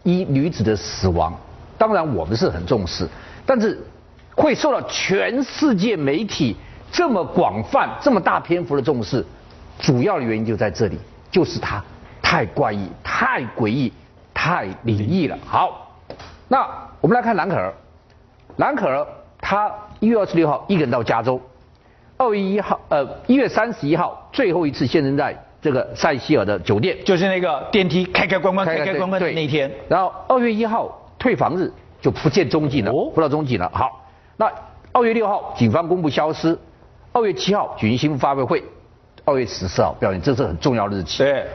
女子的死亡，当然我们是很重视。但是会受到全世界媒体这么广泛、这么大篇幅的重视，主要的原因就在这里，就是它太怪异、太诡异、太灵异了。好，那我们来看兰可儿，兰可儿她1月26号一个人到加州，1月31号最后一次现身在这个塞西尔的酒店，就是那个电梯开开关关、开开关关的那一天。然后2月1号退房日。就不见踪迹了，不知道踪迹了。好，那2月6号警方公布消失，2月7号举行新闻发布会，2月14号表演，这是很重要的日期。对，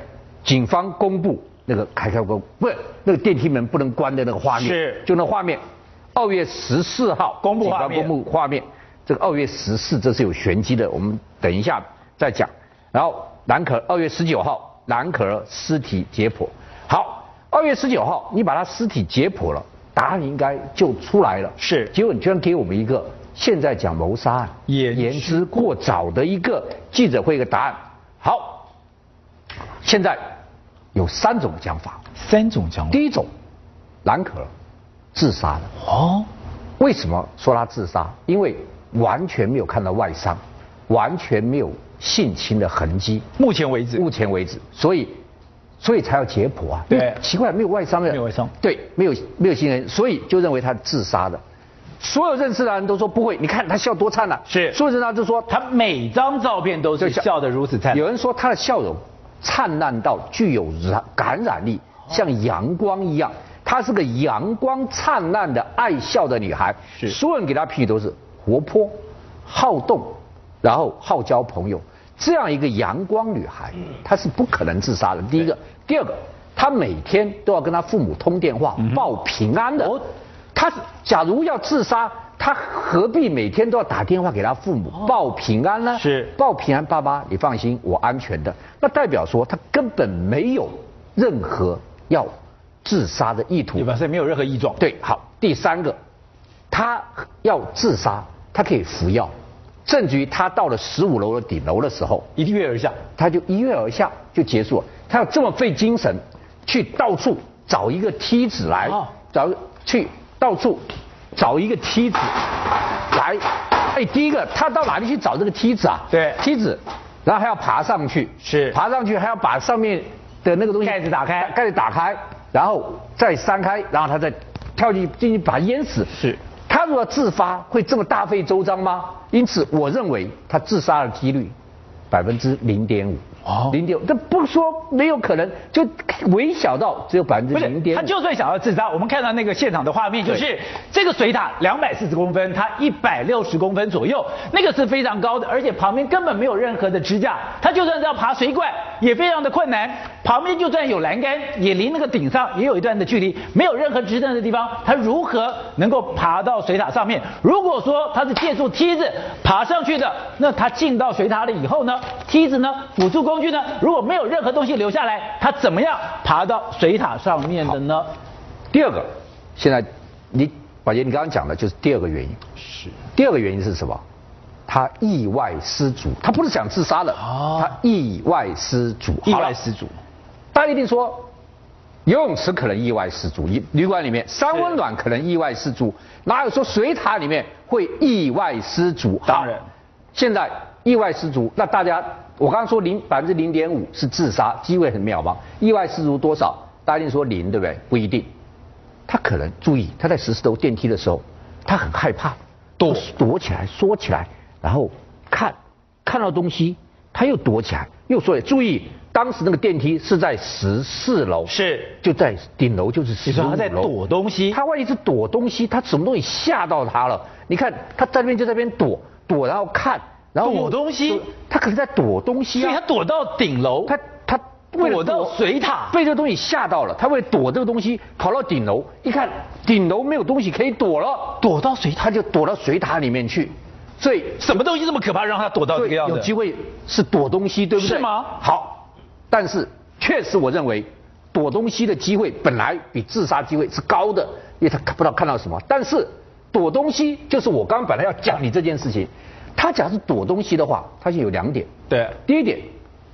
警方公布那个开关，不是那个电梯门不能关的那个画面，是就那画面。2月14号公布画面，警方公布画面。这个2月14这是有玄机的，我们等一下再讲。然后兰可2月19号兰可儿尸体解剖。好，2月19号你把他尸体解剖了。答案应该就出来了，是。结果你居然给我们一个现在讲谋杀案言之过早的一个记者会一个答案。好，现在有3种讲法，3种讲法。第一种，兰可儿自杀了。哦，为什么说他自杀？因为完全没有看到外伤，完全没有性侵的痕迹。目前为止，所以才要解剖啊！对，奇怪，没有外伤的，没有外伤，对，没有新人，所以就认为他自杀的。所有认识的人都说不会，你看他笑多灿烂，是。所有人他就说他每张照片都是笑得如此灿烂。有人说他的笑容灿烂到具有感染力，像阳光一样。她是个阳光灿烂的爱笑的女孩。是。所有人给她评语都是活泼、好动，然后好交朋友。这样一个阳光女孩，她是不可能自杀的。第一个，第二个，她每天都要跟她父母通电话报平安的。她假如要自杀，她何必每天都要打电话给她父母报平安呢？是报平安，爸妈你放心，我安全的。那代表说她根本没有任何要自杀的意图，对吧？所以没有任何异状。对，好。第三个，她要自杀，她可以服药。甚至于他到了15楼的顶楼的时候，一跃而下，他就一跃而下就结束了。他要这么费精神，去到处找一个梯子来，到处找一个梯子来。哎，第一个他到哪里去找这个梯子啊？对，梯子，然后还要爬上去，是爬上去还要把上面的那个东西盖子打开，然后再扇开，然后他再跳进去把它淹死。是。他如果自发会这么大费周章吗？因此，我认为他自杀的几率0.5%，0.5%，这不说没有可能，就微小到只有0.5%。他就算想要自杀，我们看到那个现场的画面，就是这个水塔240公分，它160公分左右，那个是非常高的，而且旁边根本没有任何的支架，他就算要爬水管也非常的困难，旁边就算有栏杆，也离那个顶上也有一段的距离，没有任何支撑的地方，他如何能够爬到水塔上面？如果说他是借助梯子爬上去的，那他进到水塔了以后呢，梯子呢辅助工具呢？如果没有任何东西留下来，他怎么样爬到水塔上面的呢？第二个，现在宝杰你刚刚讲的就是第二个原因。是。第二个原因是什么？他意外失足，他不是想自杀的，他意外失足。意外失足。大家一定说，游泳池可能意外失足，旅馆里面三温暖可能意外失足，哪有说水塔里面会意外失足？当然。现在意外失足，那大家我刚刚说0.5% 是自杀，机会很渺茫。意外失足多少？大家一定说0，对不对？不一定，他可能注意他在10楼电梯的时候，他很害怕，躲起来、缩起来，然后看到东西，他又躲起来，又缩起来。注意。 当时那个电梯是在14楼，是就在顶楼，就是15楼。他在躲东西，他万一是躲东西，他什么东西吓到他了？你看他在那边就在那边躲，然后看，然后躲东西，他可能在躲东西啊。所以他躲到顶楼，他为了躲到水塔，被这个东西吓到了，他为了躲这个东西跑到顶楼，一看顶楼没有东西可以躲了，躲到水塔，他就躲到水塔里面去。 所以什么东西这么可怕，让他躲到这个样子？有机会是躲东西，对不对？是吗？好。 但是，确实，我认为躲东西的机会本来比自杀机会是高的，因为他不知道看到什么。但是躲东西就是我刚刚本来要讲你这件事情，他假如是躲东西的话，他现在有2点。对，第一点，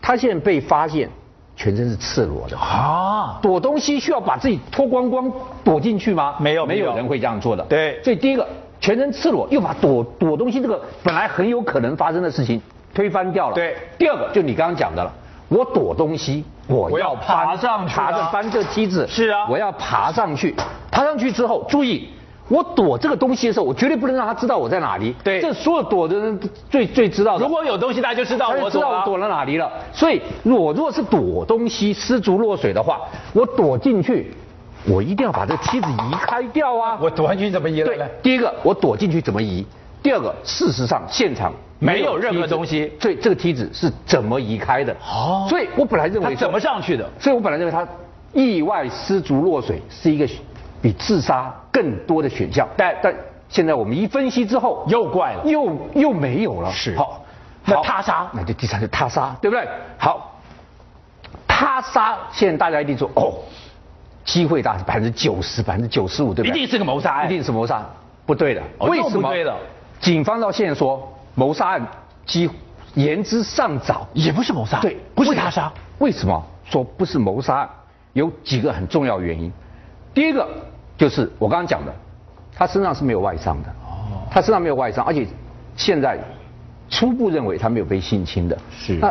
他现在被发现全身是赤裸的啊，躲东西需要把自己脱光光躲进去吗？没有，没有人会这样做的。对，所以第一个全身赤裸，又把躲东西这个本来很有可能发生的事情推翻掉了。对，第二个就你刚刚讲的了。 我躲东西，我要爬上去，搬这梯子。是啊，我要爬上去。爬上去之后，注意，我躲这个东西的时候，我绝对不能让他知道我在哪里。对，这所有躲的人最知道的。如果有东西，大家就知道我躲了哪里了。所以，我如果是躲东西、失足落水的话，我躲进去，我一定要把这梯子移开掉啊！我躲进去怎么移了呢？第一个，我躲进去怎么移？第二个，事实上现场。 没有任何东西，所以这个梯子是怎么移开的？哦，所以我本来认为他怎么上去的？所以我本来认为他意外失足落水是一个比自杀更多的选项，但现在我们一分析之后又怪了，又没有了。是好，那他杀，那就第3就他杀，对不对？好，他杀，现在大家一定说哦，机会大是90%、95%，对不对？一定是个谋杀案，一定是谋杀，不对的，为什么？对的，警方到现在说。 谋杀案言之尚早，也不是谋杀，对，不是他杀。为什么说不是谋杀案？有几个很重要原因。第一个就是我刚刚讲的，他身上是没有外伤的。哦，他身上没有外伤，而且现在初步认为他没有被性侵的。是。那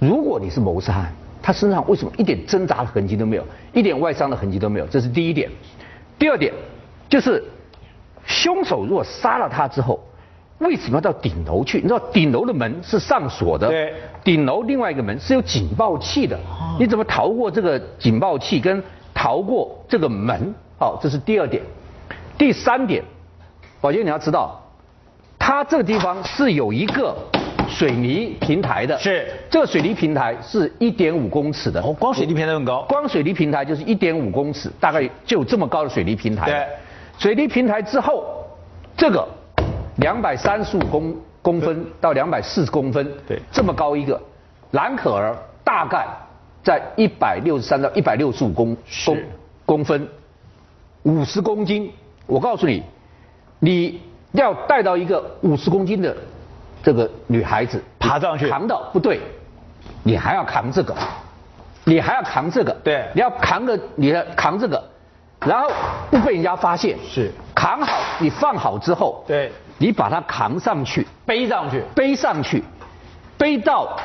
如果你是谋杀案，他身上为什么一点挣扎的痕迹都没有，一点外伤的痕迹都没有？这是第一点。第二点就是凶手如果杀了他之后。 为什么要到顶楼去？你知道顶楼的门是上锁的，对，顶楼另外一个门是有警报器的，你怎么逃过这个警报器跟逃过这个门？好，这是第二点。第三点，宝娟你要知道，它这个地方是有一个水泥平台的，是这个水泥平台是1.5公尺的，哦，光水泥平台很高，光水泥平台就是1.5公尺，大概就有这么高的水泥平台。对，水泥平台之后，这个。 235公分到240公分，对，这么高一个，蓝可儿大概在163到165公分，50公斤。我告诉你，你要带到一个50公斤的这个女孩子爬上去，扛到不对，你还要扛这个，你还要扛这个，对，你要扛个，你要扛这个，然后不被人家发现，是扛好，你放好之后，对。 你把它扛上去，背上去，背上去，背到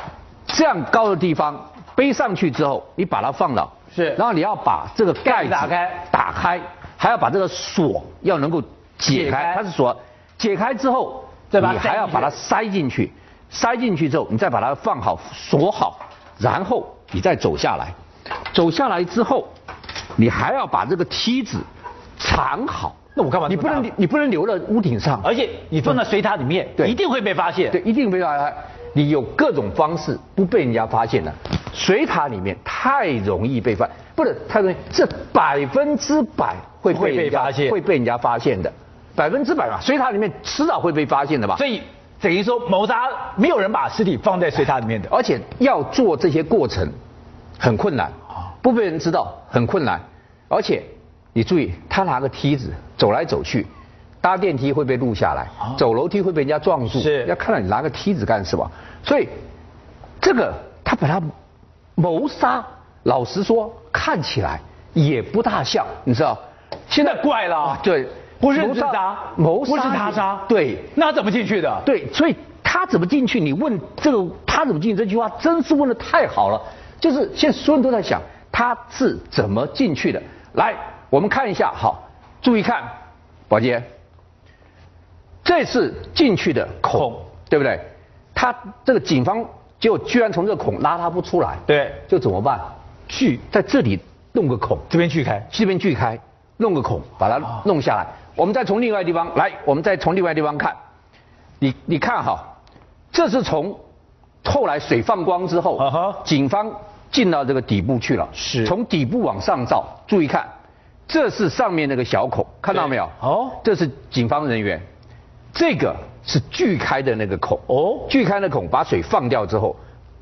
这样高的地方，背上去之后，你把它放倒，是，然后你要把这个盖子打开，还要把这个锁要能够解开，它是锁，解开之后，对吧？你还要把它塞进去之后，你再把它放好，锁好，然后你再走下来，走下来之后，你还要把这个梯子藏好。 那我干嘛？你不能留在屋顶上，而且你放在水塔里面，对，一定会被发现。对，一定被发现。你有各种方式不被人家发现的，水塔里面太容易被发，不是太容易，是100%会被发现，会被人家发现的，100%嘛，水塔里面迟早会被发现的吧？所以等于说谋杀，没有人把尸体放在水塔里面的，而且要做这些过程很困难，不被人知道很困难，而且。 你注意，他拿个梯子走来走去，搭电梯会被录下来，走楼梯会被人家撞住，要看到你拿个梯子干什么？所以，这个他把他谋杀，老实说看起来也不大像，你知道？现在怪了，对，不是自杀，谋杀不是他杀，对，那怎么进去的？对，所以他怎么进去？你问这个他怎么进去这句话，真是问得太好了。就是现在所有人都在想他是怎么进去的。来，我们看一下，好，注意看，宝杰，这次进去的孔，对不对？他这个警方就居然从这个孔拉他不出来，对，就怎么办？锯在这里弄个孔，这边锯开，这边锯开，弄个孔把它弄下来。哦、我们再从另外地方来，我们再从另外地方看，你看哈。这是从后来水放光之后， 警方进到这个底部去了，是从底部往上照。注意看，这是上面那个小孔，看到没有？哦，这是警方人员，这个是锯开的那个孔。哦，锯开的孔把水放掉之后，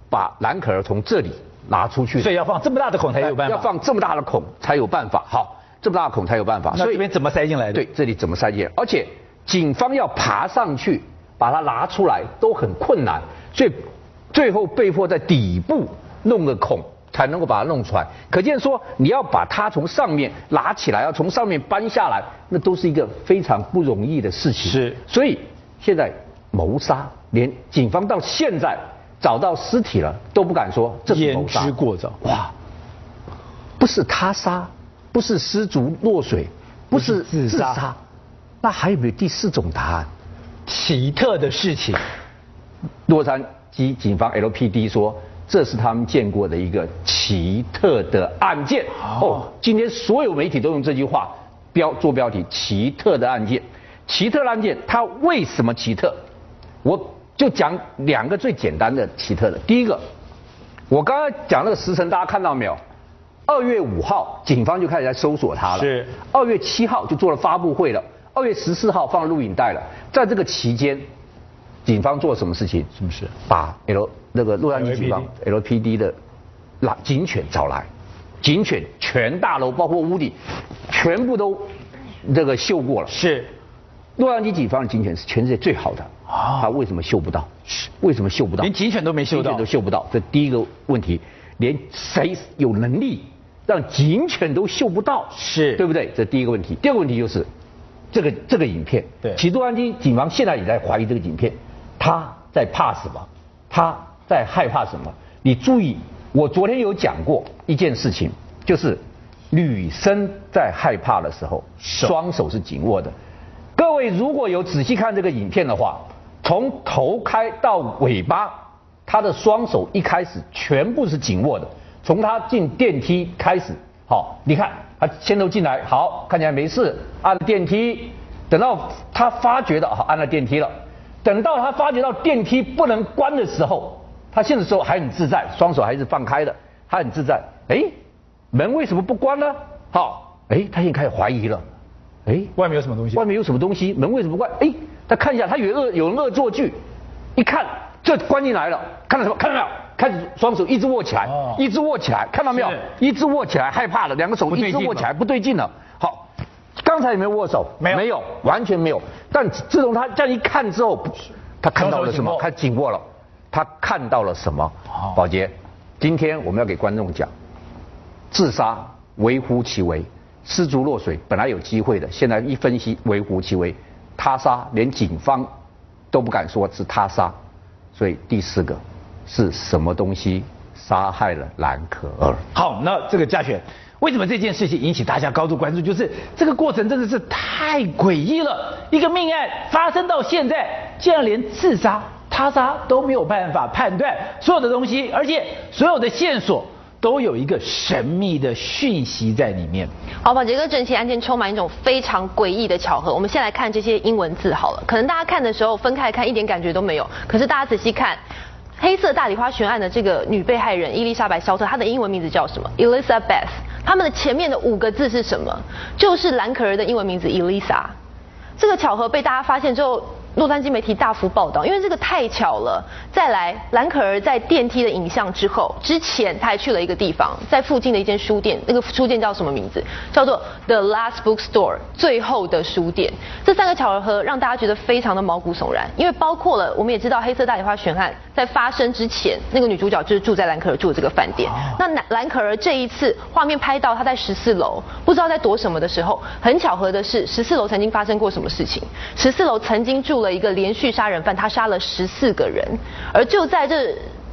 把蓝可儿从这里拿出去。所以要放这么大的孔才有办法。要放这么大的孔才有办法。好，这么大的孔才有办法。所以这边怎么塞进来的？对，这里怎么塞进来？而且警方要爬上去。把它拿出来都很困难，所以最后被迫在底部弄个孔才能够把它弄出来。可见说，你要把它从上面拿起来，要从上面搬下来，那都是一个非常不容易的事情。是，所以现在谋杀，连警方到现在找到尸体了都不敢说这是谋杀，言之过早。哇，不是他杀，不是失足落水，不是自杀，那还有没有第四种答案？奇特的事情，洛杉矶警方 LPD 说，这是他们见过的一个奇特的案件。哦，今天所有媒体都用这句话做标题：奇特的案件。奇特的案件，它为什么奇特？我就讲两个最简单的奇特的。第一个，我刚刚讲那个时辰，大家看到没有？2月5号，警方就开始在搜索他了。是。2月7号就做了发布会了。2月14号放录影带了，在这个期间，警方做什么事情？是不是把那个洛杉矶警方 LPD 的警犬找来？警犬全大楼包括屋顶，全部都这个嗅过了。是，洛杉矶警方的警犬是全世界最好的，他为什么嗅不到？为什么嗅不到？连警犬都没嗅到，警犬都嗅不到。这第一个问题，连谁有能力让警犬都嗅不到？是对不对？这第一个问题。第二个问题就是。这个影片，对，其实洛杉矶警方现在也在怀疑这个影片，他在怕什么？他在害怕什么？你注意，我昨天有讲过一件事情，就是女生在害怕的时候，双手是紧握的。各位如果有仔细看这个影片的话，从头开到尾巴，她的双手一开始全部是紧握的，从她进电梯开始，好，你看。他先头进来，好，看起来没事，按电梯。等到他发觉到，好，按了电梯了。等到他发觉到电梯不能关的时候，他现在时候还很自在，双手还是放开的，他很自在。哎，门为什么不关呢？好，哎，他现在开始怀疑了。哎，外面有什么东西？外面有什么东西？门为什么不关？哎，他看一下，他以为有人恶作剧，一看这关进来了，看到什么？看到没有？开始双手一直握起来，哦、一直握起来，看到没有？一直握起来，害怕了，两个手一直握起来，不对劲了。好，刚才有没有握手？没有，完全没有。但自从他这样一看之后，他看到了什么？他紧握了，他看到了什么？哦、宝杰，今天我们要给观众讲，自杀微乎其微，失足落水本来有机会的，现在一分析微乎其微，他杀连警方都不敢说是他杀，所以第四个。是什么东西杀害了蓝可儿？好，那这个嘉璇，为什么这件事情引起大家高度关注？就是这个过程真的是太诡异了，一个命案发生到现在，竟然连自杀、他杀都没有办法判断，所有的东西，而且所有的线索。都有一个神秘的讯息在里面。好，宝杰哥，整起案件充满一种非常诡异的巧合。我们先来看这些英文字好了，可能大家看的时候分开看一点感觉都没有，可是大家仔细看。黑色大礼花悬案的这个女被害人伊丽莎白·肖特，她的英文名字叫什么 ？Elizabeth。他们的前面的5个字是什么？就是蓝可儿的英文名字 Elisa。这个巧合被大家发现之后，洛杉矶媒体大幅报道，因为这个太巧了。再来，蓝可儿在电梯的影像之前，她还去了一个地方，在附近的一间书店，那个书店叫什么名字？叫做 The Last Bookstore， 最后的书店。这3个巧合让大家觉得非常的毛骨悚然，因为包括了我们也知道黑色大礼花悬案在发生之前，那个女主角就是住在蓝可儿住的这个饭店。那蓝可儿这一次画面拍到她在14楼，不知道在躲什么的时候，很巧合的是14楼曾经发生过什么事情？14楼曾经住。了一个连续杀人犯，他杀了14个人。而就在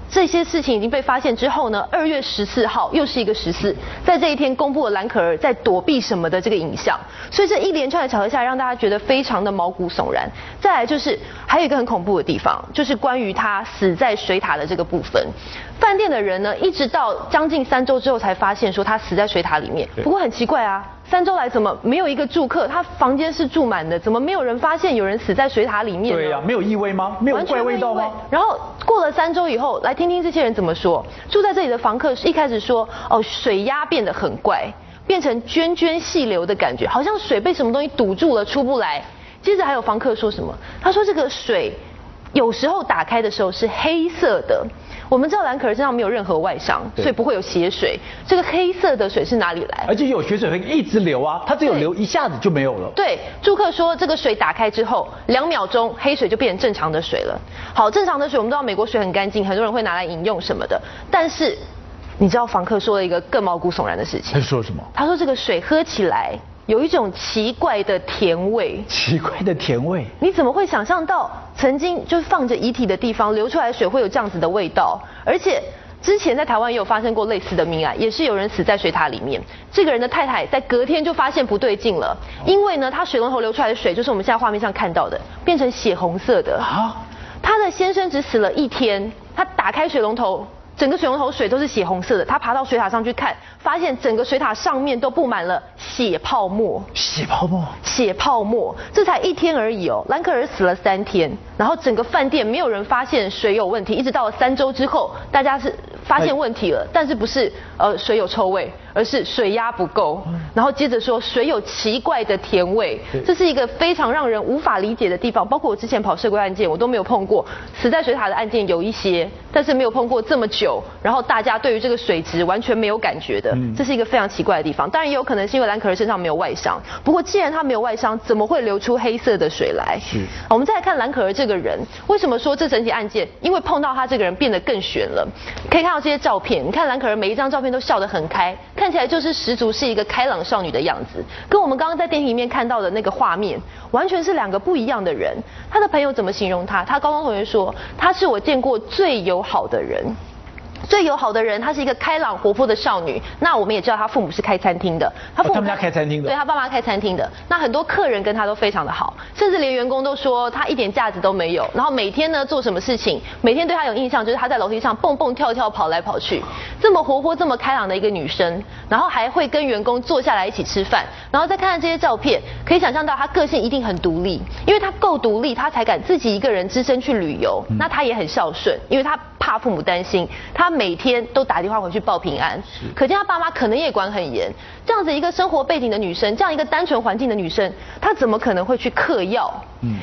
这些事情已经被发现之后呢，2月14号又是一个14，在这一天公布了兰可儿在躲避什么的这个影像，所以这一连串的巧合下让大家觉得非常的毛骨悚然。再来就是还有一个很恐怖的地方，就是关于他死在水塔的这个部分。饭店的人呢，一直到将近3周之后才发现说他死在水塔里面。不过很奇怪啊，3周来怎么没有一个住客？他房间是住满的，怎么没有人发现有人死在水塔里面呢？对啊，没有异味吗？没有怪味道吗？然后过了3周以后，来听听这些人怎么说。住在这里的房客一开始说：“哦，水压变得很怪，变成涓涓细流的感觉，好像水被什么东西堵住了，出不来。”接着还有房客说什么？他说：“这个水有时候打开的时候是黑色的。”我们知道兰可儿身上没有任何外伤，所以不会有血水。这个黑色的水是哪里来？而且有血水会一直流啊，它只有流一下子就没有了。对，住客说这个水打开之后2秒钟，黑水就变成正常的水了。好，正常的水我们知道美国水很干净，很多人会拿来饮用什么的。但是你知道房客说了一个更毛骨悚然的事情。他说什么？他说这个水喝起来有一种奇怪的甜味。奇怪的甜味，你怎么会想象到曾经就是放着遗体的地方流出来的水会有这样子的味道？而且之前在台湾也有发生过类似的命案，也是有人死在水塔里面。这个人的太太在隔天就发现不对劲了，因为呢，他水龙头流出来的水就是我们现在画面上看到的，变成血红色的。啊，他的先生只死了1天，他打开水龙头，整个水龙头水都是血红色的。他爬到水塔上去看，发现整个水塔上面都布满了血泡沫。血泡沫，血泡沫，这才1天而已哦。兰可儿死了3天，然后整个饭店没有人发现水有问题，一直到了3周之后，大家是发现问题了，但是不是水有臭味，而是水压不够。然后接着说水有奇怪的甜味，这是一个非常让人无法理解的地方。包括我之前跑社会案件，我都没有碰过死在水塔的案件，有一些，但是没有碰过这么久。然后大家对于这个水质完全没有感觉的，这是一个非常奇怪的地方。当然也有可能是因为兰可儿身上没有外伤，不过既然她没有外伤，怎么会流出黑色的水来？我们再来看兰可儿这个人，为什么说这整体案件，因为碰到她这个人变得更悬了。可以看到这些照片，你看兰可儿每一张照片都笑得很开，看起来就是十足是一个开朗少女的样子，跟我们刚刚在电影里面看到的那个画面完全是两个不一样的人。她的朋友怎么形容她？她高中同学说，她是我见过最友好的人。最友好的人，她是一个开朗活泼的少女。那我们也知道她父母是开餐厅的，他们家开餐厅的，对，她爸妈开餐厅的。那很多客人跟她都非常的好，甚至连员工都说她一点架子都没有。然后每天呢做什么事情，每天对她有印象就是她在楼梯上蹦蹦跳跳跑来跑去，这么活泼这么开朗的一个女生，然后还会跟员工坐下来一起吃饭。然后再看看这些照片，可以想象到她个性一定很独立，因为她够独立，她才敢自己一个人只身去旅游。那她也很孝顺，因为她怕父母担心，她每天都打电话回去报平安。可见她爸妈可能也管很严。这样子一个生活背景的女生，这样一个单纯环境的女生，她怎么可能会去嗑药？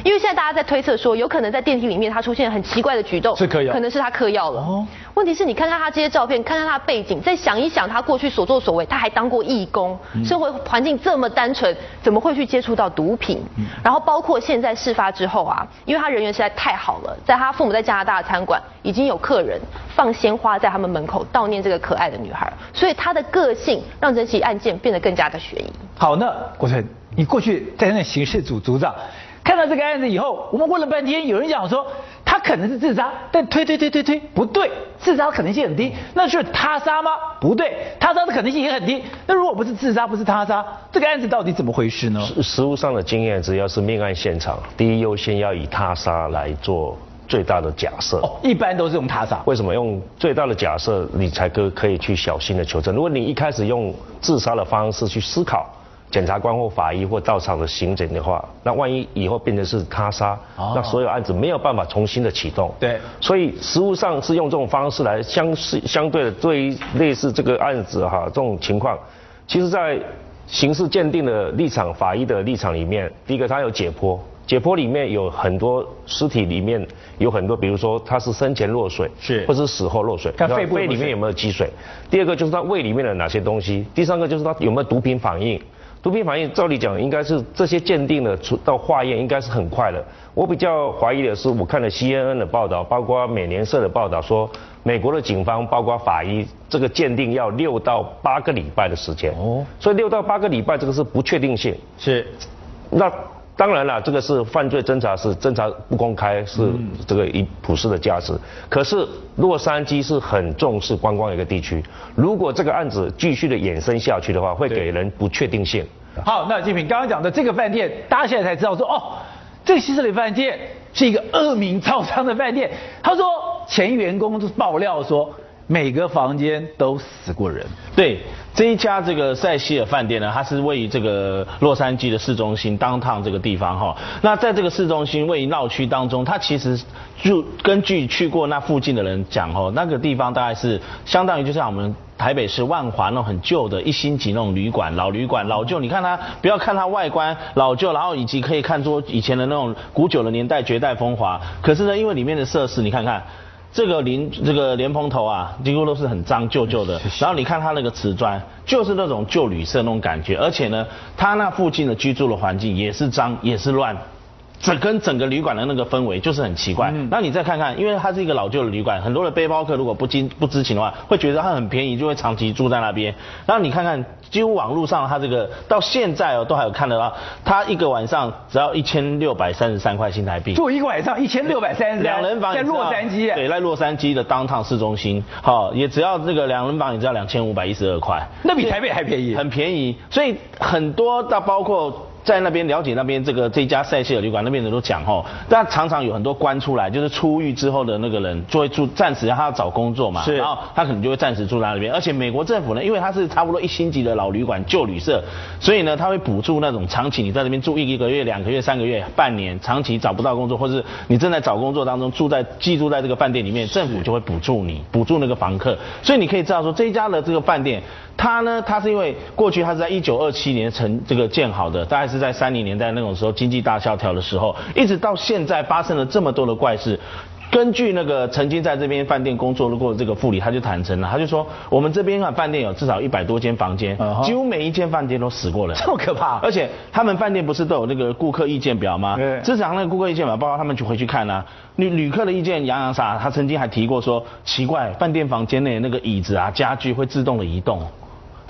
因为现在大家在推测说，有可能在电梯里面她出现很奇怪的举动，是嗑药，可能是她嗑药了。哦，问题是你看看她这些照片，看看她的背景，再想一想她过去所作所为，她还当过义工，生活环境这么单纯，怎么会去接触到毒品？然后包括现在事发之后啊，因为她人缘实在太好了，在她父母在加拿大的餐馆已经有客人放鲜花在他们门口悼念这个可爱的女孩，所以她的个性让整起案件变得更加的悬疑。好，那国成，你过去在那刑事组组长看到这个案子以后，我们问了半天，有人讲说他可能是自杀，但推不对，自杀可能性很低。那是他杀吗？不对，他杀的可能性也很低。那如果不是自杀，不是他杀，这个案子到底怎么回事呢？实务上的经验，只要是命案现场，第一优先要以他杀来做最大的假设。哦，一般都是用他杀。为什么用最大的假设，你才可以去小心的求证？如果你一开始用自杀的方式去思考，检察官或法医或到场的刑警的话，那万一以后变成是他杀，哦，那所有案子没有办法重新的启动。对，所以实务上是用这种方式来相对的。对于类似这个案子哈，这种情况，其实在刑事鉴定的立场、法医的立场里面，第一个他有解剖。解剖里面有很多尸体，里面有很多，比如说他是生前落水，是，或是死后落水，看肺里面有没有积水。第二个就是他胃里面的哪些东西。第三个就是他有没有毒品反应。毒品反应照理讲应该是这些鉴定的到化验应该是很快的。我比较怀疑的是，我看了 CNN 的报道，包括美联社的报道说，美国的警方包括法医，这个鉴定要6到8个礼拜的时间。哦，所以6到8个礼拜这个是不确定性。是，那当然了，这个是犯罪侦查，是侦查不公开，是这个以普世的价值。可是洛杉矶是很重视观光一个地区，如果这个案子继续的衍生下去的话，会给人不确定性。好，那静平刚刚讲的这个饭店，大家现在才知道说，哦，这西斯里饭店是一个恶名昭彰的饭店。他说，前员工就爆料说，每个房间都死过人。对，这一家这个塞西尔饭店呢，它是位于这个洛杉矶的市中心 downtown 这个地方哈。那在这个市中心位于闹区当中，它其实就根据去过那附近的人讲哦，那个地方大概是相当于就像我们台北市万华那种很旧的一星级那种旅馆，老旅馆老旧，你看它不要看它外观老旧，然后以及可以看出以前的那种古久的年代绝代风华。可是呢，因为里面的设施，你看看。这个莲蓬头啊，几乎都是很脏旧旧的。然后你看它那个瓷砖，就是那种旧旅社那种感觉。而且呢，它那附近的居住的环境也是脏，也是乱。整个旅馆的那个氛围就是很奇怪。那你再看看，因为它是一个老旧的旅馆，很多的背包客如果不知情的话，会觉得它很便宜，就会长期住在那边。然后你看看，几乎网络上它这个到现在哦，都还有看得到，它一个晚上只要1633块新台币，住一个晚上1633，两人房在洛杉矶，对，在洛杉矶的downtown市中心，好，也只要这个两人房也只要2512块，那比台北还便宜，很便宜。所以很多的包括。在那边了解那边这家塞西尔旅馆那边人都讲吼，但常常有很多关出来，就是出狱之后的那个人就会住暂时，他要找工作嘛，然后他可能就会暂时住在那边。而且美国政府呢，因为他是差不多一星级的老旅馆旧旅社，所以呢他会补助那种长期你在那边住1个月、2个月、3个月、半年，长期找不到工作，或是你正在找工作当中寄住在这个饭店里面，政府就会补助你，补助那个房客。所以你可以知道说这一家的这个饭店。它呢，它是因为过去它是在1927年建好的，大概是在30年代那种时候经济大萧条的时候，一直到现在发生了这么多的怪事。根据那个曾经在这边饭店工作过的这个副理，他就坦诚了，他就说我们这边啊饭店有至少100多间房间，几乎每一间饭店都死过人，这么可怕！而且他们饭店不是都有那个顾客意见表吗？对，至少那个顾客意见表，包括他们去回去看啊，旅客的意见洋洋洒洒。他曾经还提过说，奇怪，饭店房间内那个椅子啊家具会自动的移动。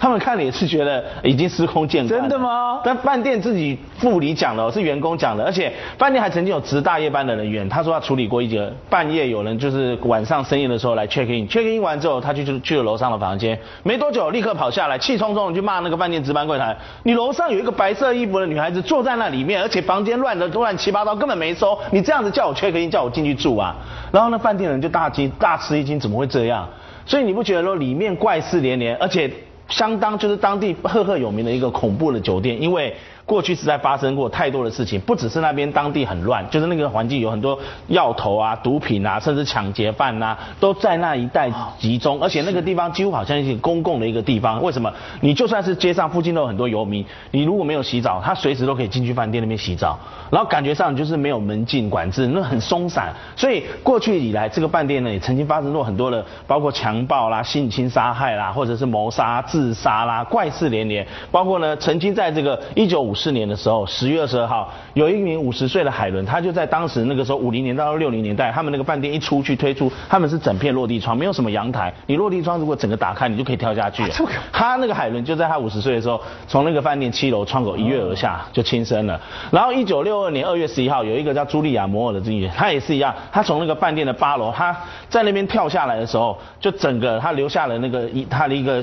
他们看了也是觉得已经司空见惯。真的吗？但饭店自己副理讲了，是员工讲的，而且饭店还曾经有值大夜班的人员，他说他处理过一节半夜有人就是晚上深夜的时候来 check in，check in 完之后他去了楼上的房间，没多久立刻跑下来，气冲冲的去骂那个饭店值班柜台，你楼上有一个白色衣服的女孩子坐在那里面，而且房间乱的乱七八糟，根本没收，你这样子叫我 check in， 叫我进去住啊！然后那饭店人就大吃一惊，怎么会这样？所以你不觉得说里面怪事连连，而且。相当就是当地赫赫有名的一个恐怖的酒店，因为过去实在发生过太多的事情，不只是那边当地很乱，就是那个环境有很多药头啊、毒品啊，甚至抢劫犯啊，都在那一带集中，而且那个地方几乎好像是公共的一个地方。为什么？你就算是街上附近都有很多游民，你如果没有洗澡，他随时都可以进去饭店那边洗澡，然后感觉上就是没有门禁管制，那很松散。所以过去以来，这个饭店呢也曾经发生过很多的，包括强暴啦、性侵杀害啦，或者是谋杀、自杀啦，怪事连连。包括呢，曾经在这个1954年的时候，10月22号，有一名50岁的海伦，他就在当时那个时候50年代到60年代，他们那个饭店一出去推出，他们是整片落地窗，没有什么阳台，你落地窗如果整个打开，你就可以跳下去了。他那个海伦就在他50岁的时候，从那个饭店7楼窗口一跃而下，就轻生了。然后1962年2月11号，有一个叫茱莉亚摩尔的女人，她也是一样，她从那个饭店的8楼，她在那边跳下来的时候，就整个她留下了那个她的一个。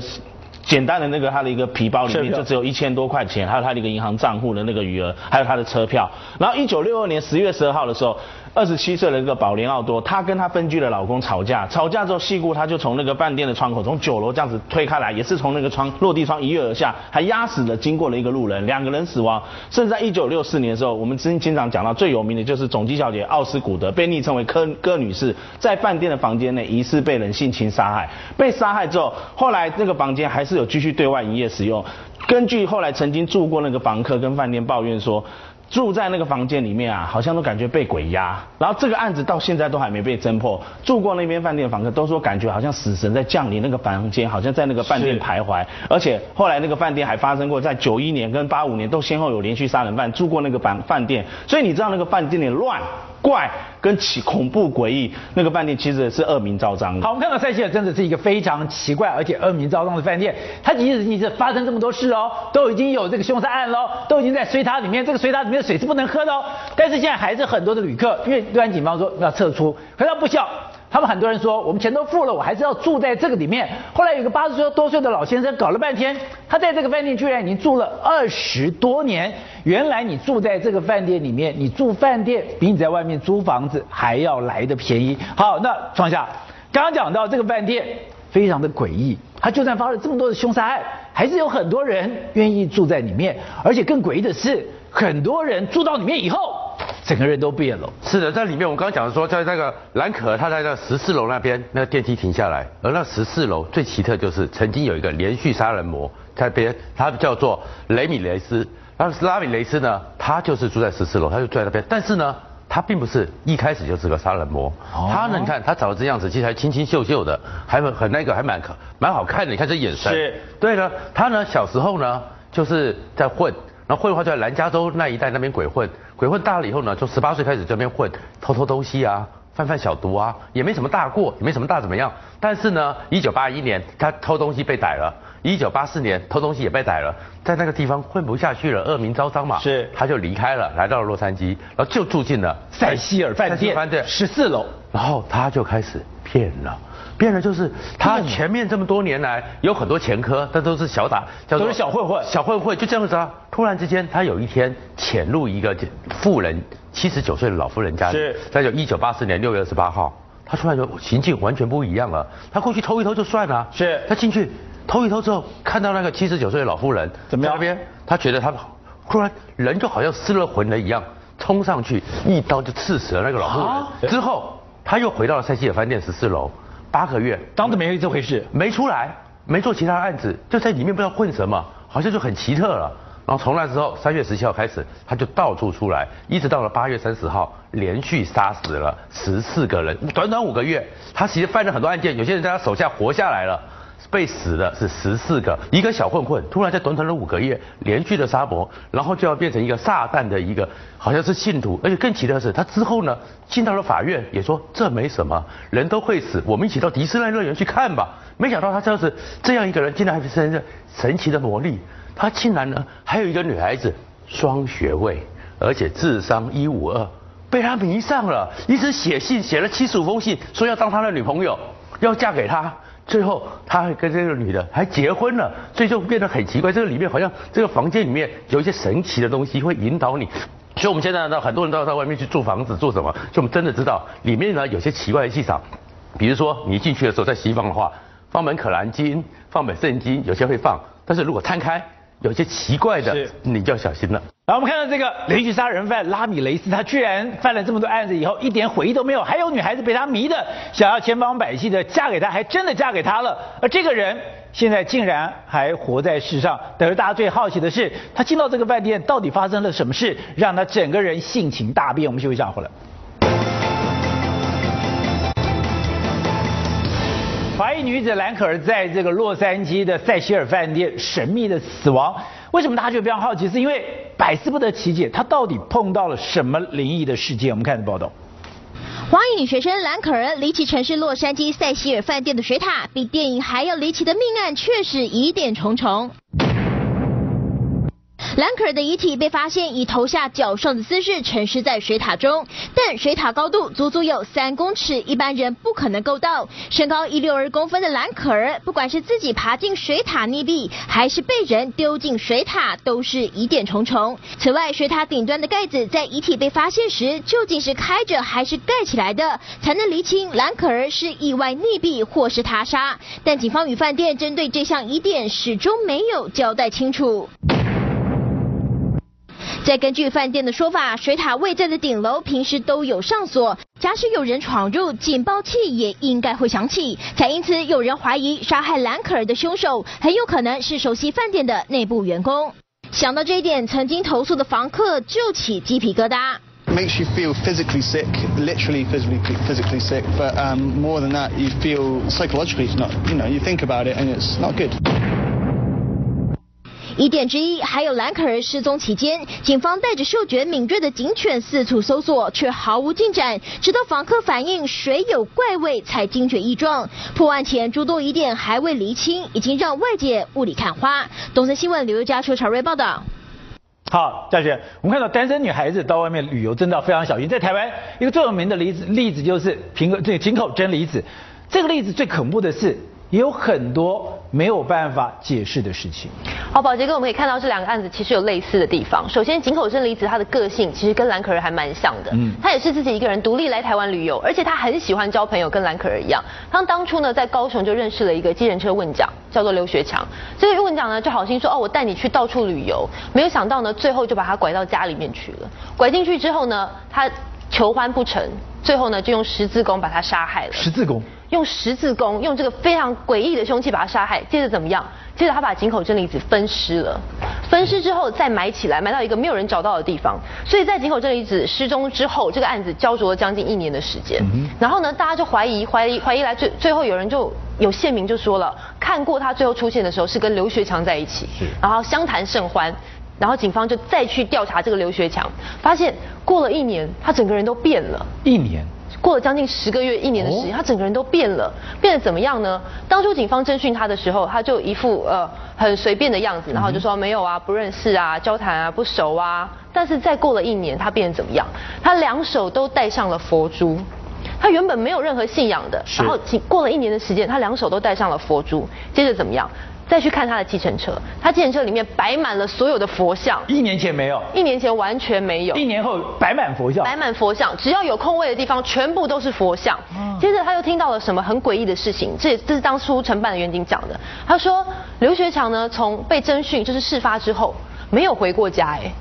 简单的那个他的一个皮包里面就只有1000多块钱，还有他的一个银行账户的那个余额，还有他的车票。然后1962年10月12号的时候，27岁的一个保莲奥多，她跟她分居的老公吵架之后，戏骨她就从那个饭店的窗口从9楼这样子推开来，也是从那个落地窗一跃而下，还压死了经过了一个路人，2个人死亡。甚至在1964年的时候，我们之前经常讲到最有名的就是总机小姐奥斯古德，被昵称为柯女士，在饭店的房间内疑似被人性侵杀害，被杀害之后，后来那个房间还是有继续对外营业使用。根据后来曾经住过那个房客跟饭店抱怨说，住在那个房间里面啊，好像都感觉被鬼压。然后这个案子到现在都还没被侦破。住过那边饭店的房客都说，感觉好像死神在降临那个房间，好像在那个饭店徘徊。而且后来那个饭店还发生过，在91年跟85年都先后有连续杀人犯住过那个饭店。所以你知道那个饭店里乱。怪跟起恐怖诡异，那个饭店其实是恶名昭彰的。好，我们看到塞西尔真的是一个非常奇怪而且恶名昭彰的饭店，它其实发生这么多事哦，都已经有这个凶杀案喽，都已经在水塔里面，这个水塔里面的水是不能喝的哦，但是现在还是很多的旅客，因为对岸警方说要撤出，可是他不效。他们很多人说，我们钱都付了，我还是要住在这个里面。后来有个80多岁的老先生搞了半天，他在这个饭店居然已经住了20多年。原来你住在这个饭店里面，你住饭店比你在外面租房子还要来的便宜。好，那创夏刚刚讲到这个饭店非常的诡异，他就算发了这么多的凶杀案，还是有很多人愿意住在里面，而且更诡异的是，很多人住到里面以后。整个人都变了。是的，在里面我刚刚讲的说，在那个兰可儿，他在那14楼那边，那个电梯停下来，而那14楼最奇特就是曾经有一个连续杀人魔，在边他叫做雷米雷斯，然后拉米雷斯呢，他就是住在14楼，他就住在那边，但是呢，他并不是一开始就是个杀人魔，他呢，你看他长得这样子，其实还清清秀秀的，还很那个，还蛮好看的，你看这眼神。是。对呢，他呢小时候呢就是在混。然后混的话就在南加州那一带那边鬼混大了以后呢，就18岁开始在那边混，偷偷东西啊，贩小毒啊，也没什么大过，也没什么大怎么样。但是呢，1981年他偷东西被逮了，1984年偷东西也被逮了，在那个地方混不下去了，恶名昭彰嘛，是，他就离开了，来到了洛杉矶，然后就住进了塞西尔饭店14楼，然后他就开始骗了。变了就是他前面这么多年来有很多前科，但都是小打，都是小混混就这样子啊。突然之间，他有一天潜入一个富人79岁的老妇人家里，那就1984年6月28号，他突然就行径完全不一样了。他过去偷一偷就算了，是他进去偷一偷之后，看到那个79岁的老妇人怎么样？那边他觉得他突然人就好像失了魂了一样，冲上去一刀就刺死了那个老妇人。啊、之后他又回到了塞西尔饭店14楼。8个月，当着没有这回事，没出来，没做其他案子，就在里面不知道混什么，好像就很奇特了。然后从那之后，3月17号开始，他就到处出来，一直到了8月30号，连续杀死了14个人，短短5个月，他其实犯了很多案件，有些人在他手下活下来了，被死的是14个。一个小混混突然在短短的5个月连续的杀魔，然后就要变成一个撒旦的一个，好像是信徒。而且更奇特的是，他之后呢进到了法院，也说这没什么，人都会死，我们一起到迪士尼乐园去看吧。没想到他就是这样一个人，竟然还是神奇的魔力，他竟然呢还有一个女孩子双学位，而且智商152，被他迷上了，一直写信写了75封信，说要当他的女朋友，要嫁给他。最后，他还跟这个女的还结婚了，所以就变得很奇怪。这个里面好像这个房间里面有一些神奇的东西会引导你，所以我们现在呢，很多人都要到外面去住房子做什么，所以我们真的知道里面呢有些奇怪的气场，比如说你进去的时候，在西方的话，放本可兰经、放本圣经，有些会放，但是如果摊开，有些奇怪的，你就要小心了。然后我们看到这个连续杀人犯拉米雷斯，他居然犯了这么多案子以后一点悔意都没有，还有女孩子被他迷的，想要千方百计的嫁给他，还真的嫁给他了。而这个人现在竟然还活在世上，但是大家最好奇的是，他进到这个饭店到底发生了什么事，让他整个人性情大变。我们休息一下回来。华裔女子兰可儿在这个洛杉矶的塞西尔饭店神秘的死亡，为什么大家就非常好奇？是因为百思不得其解，她到底碰到了什么灵异的事件？我们看报道。华裔女学生兰可儿离奇城市洛杉矶塞西尔饭店的水塔，比电影还要离奇的命案确实疑点重重。兰可儿的遗体被发现以头下脚上的姿势沉尸在水塔中，但水塔高度足足有3公尺，一般人不可能够到。身高162公分的兰可儿，不管是自己爬进水塔溺毙，还是被人丢进水塔，都是疑点重重。此外，水塔顶端的盖子在遗体被发现时，究竟是开着还是盖起来的，才能厘清兰可儿是意外溺毙或是他杀。但警方与饭店针对这项疑点始终没有交代清楚。再根据饭店的说法，水塔位在的顶楼平时都有上锁，假使有人闯入，警报器也应该会响起，才因此有人怀疑杀害兰可儿的凶手很有可能是熟悉饭店的内部员工。想到这一点，曾经投诉的房客就起鸡皮疙瘩。Makes you feel physically sick, literally physically sick, but more than that, you feel psychologically not. You know, you think about it and it's not good. 疑点之一还有兰可儿失踪期间，警方带着嗅觉敏锐的警犬四处搜索，却毫无进展，直到访客反映水有怪味才惊觉异状。破案前诸多疑点还未厘清，已经让外界雾里看花。东森新闻刘家邱朝瑞报道。 好，嘉雪，我们看到单身女孩子到外面旅游真的非常小心。在台湾，一个最有名的例子就是井口真离子。这个例子最恐怖的是，也有很多没有办法解释的事情。好，宝杰哥，我们可以看到这两个案子其实有类似的地方。首先，井口真离子她的个性其实跟兰可儿还蛮像的。她也是自己一个人独立来台湾旅游，而且她很喜欢交朋友，跟兰可儿一样。她当初呢在高雄就认识了一个计程车问讲。 叫做刘学强，这个问讲呢就好心说哦，我带你去到处旅游，没有想到呢，最后就把他拐到家里面去了。拐进去之后呢，他求欢不成，最后呢就用十字弓把他杀害了。十字弓，用十字弓，用这个非常诡异的凶器把他杀害。接着怎么样？接着他把井口真离子分尸了，分尸之后再埋起来，埋到一个没有人找到的地方。所以在井口真离子失踪之后，这个案子焦灼了将近1年的时间。然后呢，大家就怀疑来，最后有人就。 有县民就说了，看过他最后出现的时候是跟刘学强在一起，然后相谈甚欢，然后警方就再去调查这个刘学强，发现过了1年，他整个人都变了。1年。 过了将近10个月、1年的时间，他整个人都变了，变得怎么样呢？当初警方侦讯他的时候，他就一副很随便的样子，然后就说没有啊，不认识啊，交谈啊，不熟啊。但是再过了1年，他变得怎么样？他2手都戴上了佛珠。 他原本没有任何信仰的，然后过了1年的时间，他2手都戴上了佛珠。接着怎么样？再去看他的计程车，他计程车里面摆满了所有的佛像。1年前没有，1年前完全没有。1年后摆满佛像，摆满佛像，只要有空位的地方，全部都是佛像。接着他又听到了什么很诡异的事情，这是当初承办的员警讲的。他说刘学强呢，从被侦讯就是事发之后，没有回过家哎，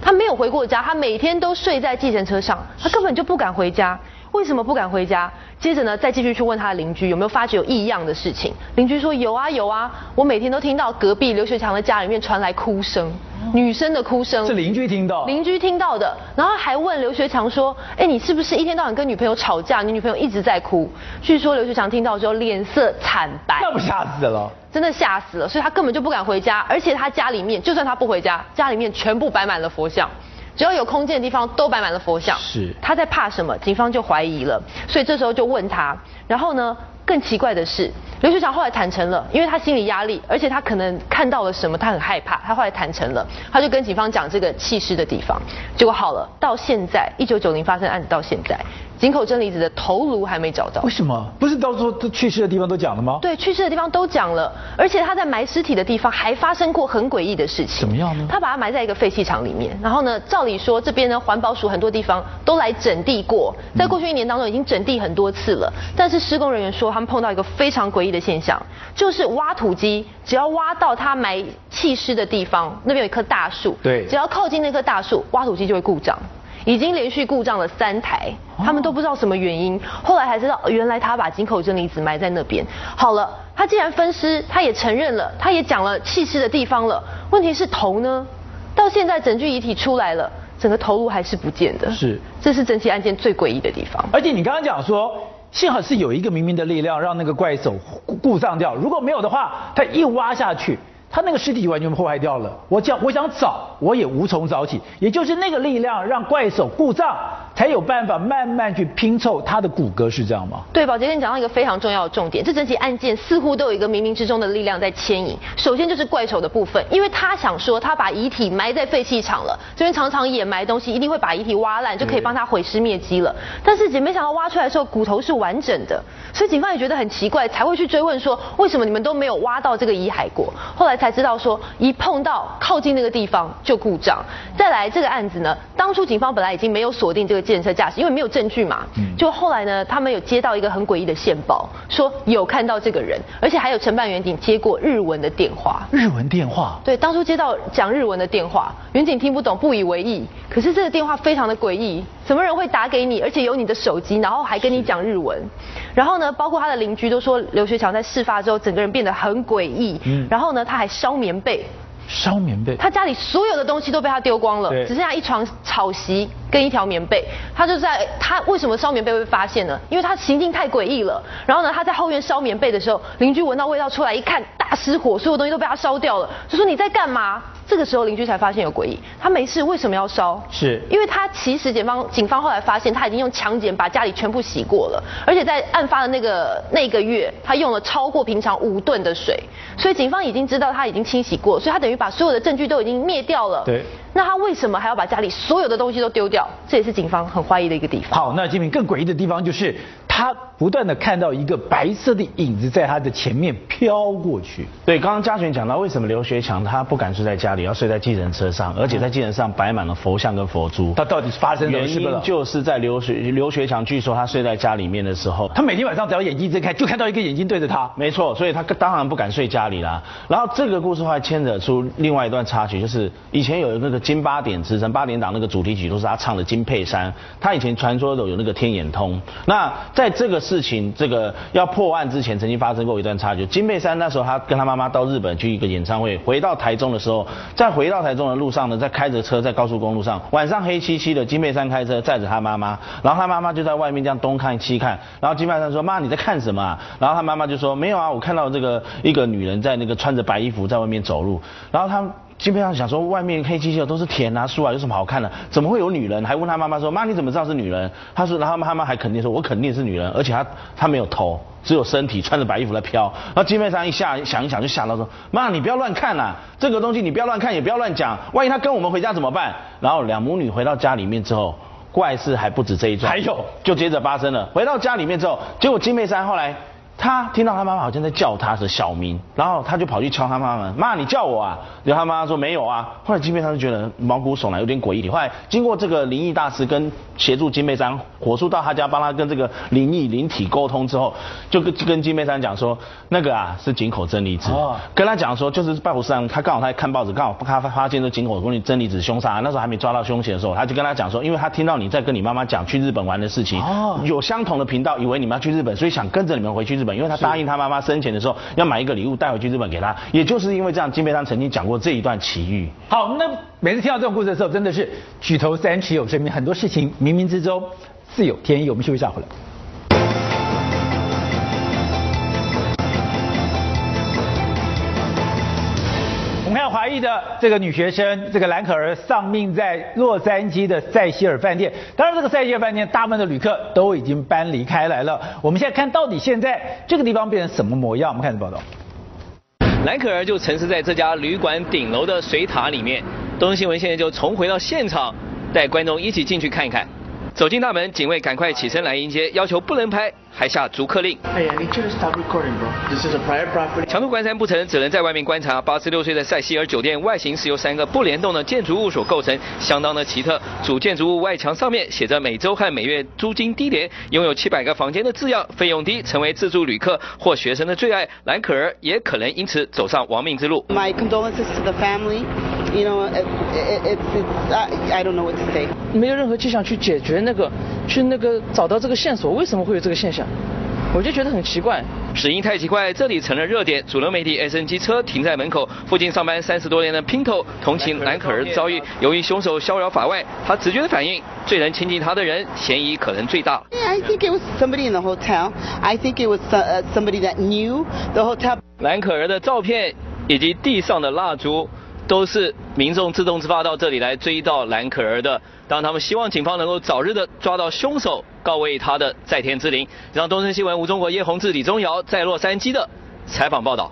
他没有回过家，他每天都睡在计程车上，他根本就不敢回家。 为什么不敢回家？接着呢，再继续去问他的邻居有没有发觉有异样的事情。邻居说有啊有啊，我每天都听到隔壁刘学强的家里面传来哭声，女生的哭声。是邻居听到？邻居听到的，然后还问刘学强说：“哎，你是不是一天到晚跟女朋友吵架？你女朋友一直在哭。”据说刘学强听到之后脸色惨白，那不吓死了？真的吓死了，所以他根本就不敢回家，而且他家里面就算他不回家，家里面全部摆满了佛像。 只要有空间的地方都摆满了佛像，是他在怕什么？警方就怀疑了，所以这时候就问他。然后呢，更奇怪的是，刘学强后来坦诚了，因为他心理压力，而且他可能看到了什么，他很害怕，他后来坦诚了，他就跟警方讲这个弃尸的地方。结果好了，到现在1990发生案子到现在，井口真离子的头颅还没找到。为什么？不是到处去世的地方都讲了吗？对，去世的地方都讲了，而且他在埋尸体的地方还发生过很诡异的事情。怎么样呢？他把它埋在一个废弃场里面，然后呢，照理。 你说这边呢，环保署很多地方都来整地过，在过去1年当中已经整地很多次了。但是施工人员说，他们碰到一个非常诡异的现象，就是挖土机只要挖到他埋弃尸的地方，那边有一棵大树，对，只要靠近那棵大树，挖土机就会故障，已经连续故障了3台，他们都不知道什么原因。后来才知道，原来他把井口真离子埋在那边。好了，他既然分尸，他也承认了，他也讲了弃尸的地方了。问题是头呢？ 到现在整具遗体出来了，整个头颅还是不见的。是，这是整起案件最诡异的地方。而且你刚刚讲说，幸好是有一个冥冥的力量让那个怪手故障掉，如果没有的话，他一挖下去，他那个尸体完全破坏掉了。我想找，我也无从找起。也就是那个力量让怪手故障，才有办法慢慢去拼凑他的骨骼，是这样吗？对，宝杰，你讲到一个非常重要的重点，这整起案件似乎都有一个冥冥之中的力量在牵引。首先就是怪手的部分，因为他想说他把遗体埋在废弃场了，这边常常掩埋东西，一定会把遗体挖烂，就可以帮他毁尸灭迹了。但是没想到挖出来的时候骨头是完整的，所以警方也觉得很奇怪，才会去追问说为什么你们都没有挖到这个遗骸过？后来才知道说一碰到靠近那个地方就故障。再来这个案子呢，当初警方本来已经没有锁定这个。 电车驾驶，因为没有证据嘛，就后来呢，他们有接到一个很诡异的线报，说有看到这个人，而且还有承办员警接过日文的电话。日文电话？对，当初接到讲日文的电话，员警听不懂，不以为意。可是这个电话非常的诡异，什么人会打给你，而且有你的手机，然后还跟你讲日文。然后呢，包括他的邻居都说，刘学强在事发之后整个人变得很诡异。然后呢，他还烧棉被。烧棉被。他家里所有的东西都被他丢光了，只剩下一床草席跟一条棉被。他就在他为什么烧棉被会发现呢？因为他行径太诡异了。然后呢，他在后院烧棉被的时候，邻居闻到味道出来一看，大失火，所有东西都被他烧掉了，就说你在干嘛？这个时候邻居才发现有诡异。他没事，为什么要烧？是因为他其实警方后来发现他已经用强碱把家里全部洗过了，而且在案发的那个月，他用了超过平常5吨的水，所以警方已经知道他已经清洗过，所以他等于把所有的证据都已经灭掉了。对，那他为什么还要把家里所有的东西都丢掉？这也是警方很怀疑的一个地方。好，那金铭更诡异的地方就是他不断的看到一个白色的影子在他的前面飘过去。对，刚刚嘉璇讲到为什么刘学强他不敢睡在家里，要睡在计程车上，而且在计程上摆满了佛像跟佛珠。他到底发生什么事？原因就是在刘学强据说他睡在家里面的时候，他每天晚上只要眼睛一睁开就看到一个眼睛对着他。没错，所以他当然不敢睡家里啦。然后这个故事还牵扯出另外一段插曲，就是以前有那个金八点之声，八点档那个主题曲都是他唱的《金佩珊》，他以前传说有那个天眼通。那在这个事情，这个要破案之前，曾经发生过一段插曲。金佩珊那时候，他跟他妈妈到日本去一个演唱会，回到台中的时候，在回到台中的路上呢，在开着车在高速公路上，晚上黑漆漆的，金佩珊开车载着他妈妈，然后他妈妈就在外面这样东看西看，然后金佩珊说：“妈，你在看什么啊？”然后他妈妈就说：“没有啊，我看到这个一个女人在那个穿着白衣服在外面走路。”然后他。基本上想说外面黑漆漆的都是田啊树啊，有什么好看的？怎么会有女人？还问他妈妈说：“妈，你怎么知道是女人？”他说，然后妈妈还肯定说：“我肯定是女人，而且她没有头，只有身体，穿着白衣服在飘。”然后金佩珊一下想一想就吓到说：“妈，你不要乱看啊，这个东西你不要乱看，也不要乱讲，万一她跟我们回家怎么办？”然后两母女回到家里面之后，怪事还不止这一桩，还有就接着发生了。回到家里面之后，结果金佩珊后来。他听到他妈妈好像在叫他的小名，然后他就跑去敲他妈妈：“妈，你叫我啊！”然后他妈妈说：“没有啊。”后来金佩珊就觉得毛骨悚然，有点诡异。后来经过这个灵异大师跟协助金佩珊火速到他家帮他跟这个灵体沟通之后，就跟金佩珊讲说：“那个啊是井口真理子。哦”跟他讲说就是拜火上，他刚好他在看报纸，刚好他发现这井口真理子凶杀案，那时候还没抓到凶嫌的时候，他就跟他讲说，因为他听到你在跟你妈妈讲去日本玩的事情，哦、有相同的频道，以为你们要去日本，所以想跟着你们回去日本。因为他答应他妈妈生前的时候要买一个礼物带回去日本给他，也就是因为这样，金佩珊曾经讲过这一段奇遇。好，那每次听到这种故事的时候，真的是举头三尺有神明，很多事情冥冥之中自有天意。我们休息一下回来。我们看华裔的这个女学生，这个兰可儿丧命在洛杉矶的塞西尔饭店。当然，这个塞西尔饭店大部分的旅客都已经搬离开来了。我们现在看到底现在这个地方变成什么模样？我们看这报道。兰可儿就沉思在这家旅馆顶楼的水塔里面。东森新闻现在就重回到现场，带观众一起进去看一看。走进大门，警卫赶快起身来迎接，要求不能拍，还下逐客令。强渡关山不成，只能在外面观察。86岁的塞西尔酒店外形是由3个不联动的建筑物所构成，相当的奇特。主建筑物外墙上面写着每周和每月租金低廉，拥有700个房间的字样，费用低，成为自助旅客或学生的最爱。兰可儿也可能因此走上亡命之路。My condolences to the family. You know, I don't know what to say. 没有任何迹象去解决去找到这个线索，为什么会有这个现象？我就觉得很奇怪。死因太奇怪，这里成了热点。主流媒体 SNG 车停在门口，附近上班30多年的Pinto同情兰可儿遭遇。由于凶手逍遥法外，他直觉的反应，最能亲近他的人，嫌疑可能最大。I think it was somebody in the hotel. I think it was somebody that knew the hotel. 兰可儿的照片以及地上的蜡烛，都是民众自动自发到这里来追悼兰可儿的。当他们希望警方能够早日的抓到凶手，告慰他的在天之灵。让东森新闻吴中国、叶宏志、李宗尧在洛杉矶的采访报道。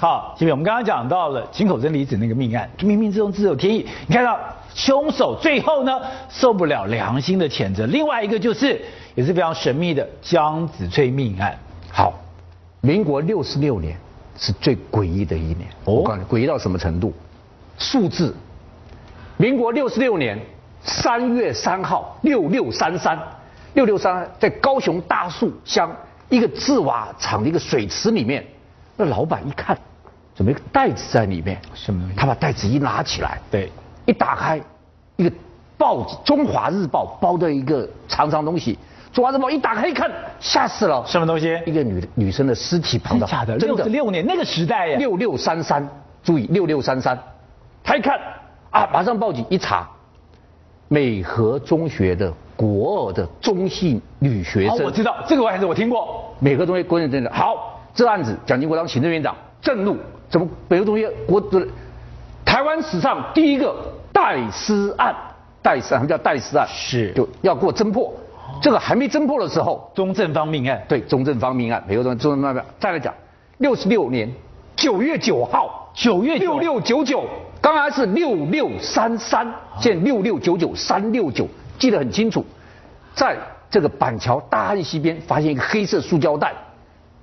好，这边我们刚刚讲到了井口真理子那个命案，冥冥之中自有天意。你看到凶手最后呢受不了良心的谴责。另外一个就是也是非常神秘的江子翠命案。好，民国66年是最诡异的一年。哦、我告诉你，诡异到什么程度？数字，民国66年3月3号，6633，6633在高雄大树乡一个制瓦厂的一个水池里面，那老板一看，怎么一个袋子在里面？什么？他把袋子一拿起来，对，一打开，一个报纸《中华日报》包的一个长长东西，《中华日报》一打开一看，吓死了，什么东西？一个女生的尸体旁的，真的假的？66年那个时代呀，6633，注意6633。他一看啊，马上报警一查，美和中学的国二的中性女学生。我知道这个案子，我听过。美和中学国二真的好，这案子蒋经国当行政院长震怒，怎么美和中学国台湾史上第一个代师案，代师案叫代师案，是就要给我侦破。 这个还没侦破的时候，中正方命案，对，中正方命案，美国中正方命案。再来讲，66年9月9号，9月9，6699，刚才是6633，现在6699369，记得很清楚。在这个板桥大汉溪边发现一个黑色塑胶袋，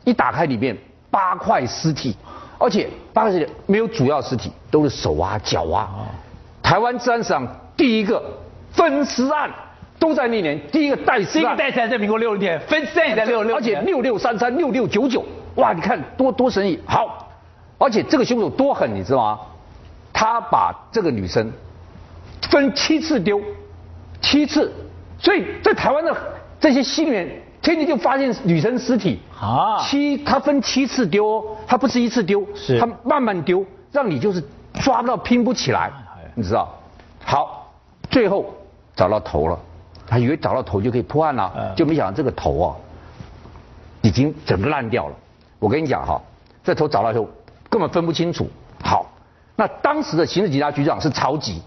一打开里面8块尸体，而且8块尸体没有主要尸体，都是手啊脚啊。台湾治安史上第一个分尸案。 都在那年，第一个代尸案，在民国60年，分尸案也在66年，而且6633、6699，哇，你看多神异。好，而且这个凶手多狠，你知道吗？他把这个女生分7次丢，7次，所以在台湾的这些溪里面，天天就发现女生尸体啊，他分7次丢哦，他不是1次丢，是他慢慢丢，让你就是抓不到、拼不起来，你知道？好，最后找到头了。 他以为找到头就可以破案了，就没想到这个头啊，已经整个烂掉了。我跟你讲哈，这头找到以后根本分不清楚。好，那当时的刑事警察局长是曹吉，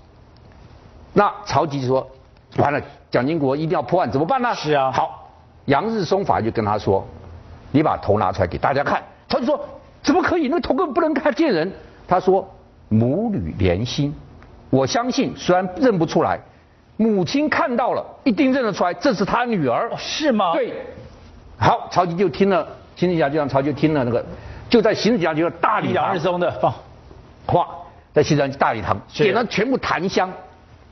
那曹吉就说：“完了，蒋经国一定要破案，怎么办呢？”是啊。好，杨日松法就跟他说：“你把头拿出来给大家看。”他就说：“怎么可以？那个头根本不能看见人。”他说：“母女连心，我相信虽然认不出来。” 母亲看到了，一定认得出来，这是她女儿，哦、是吗？对。好，曹吉就听了，刑事警察局长曹吉听了那个，就在刑事警察局的大礼堂，杨日松的话，在刑事局大礼堂点了全部檀香，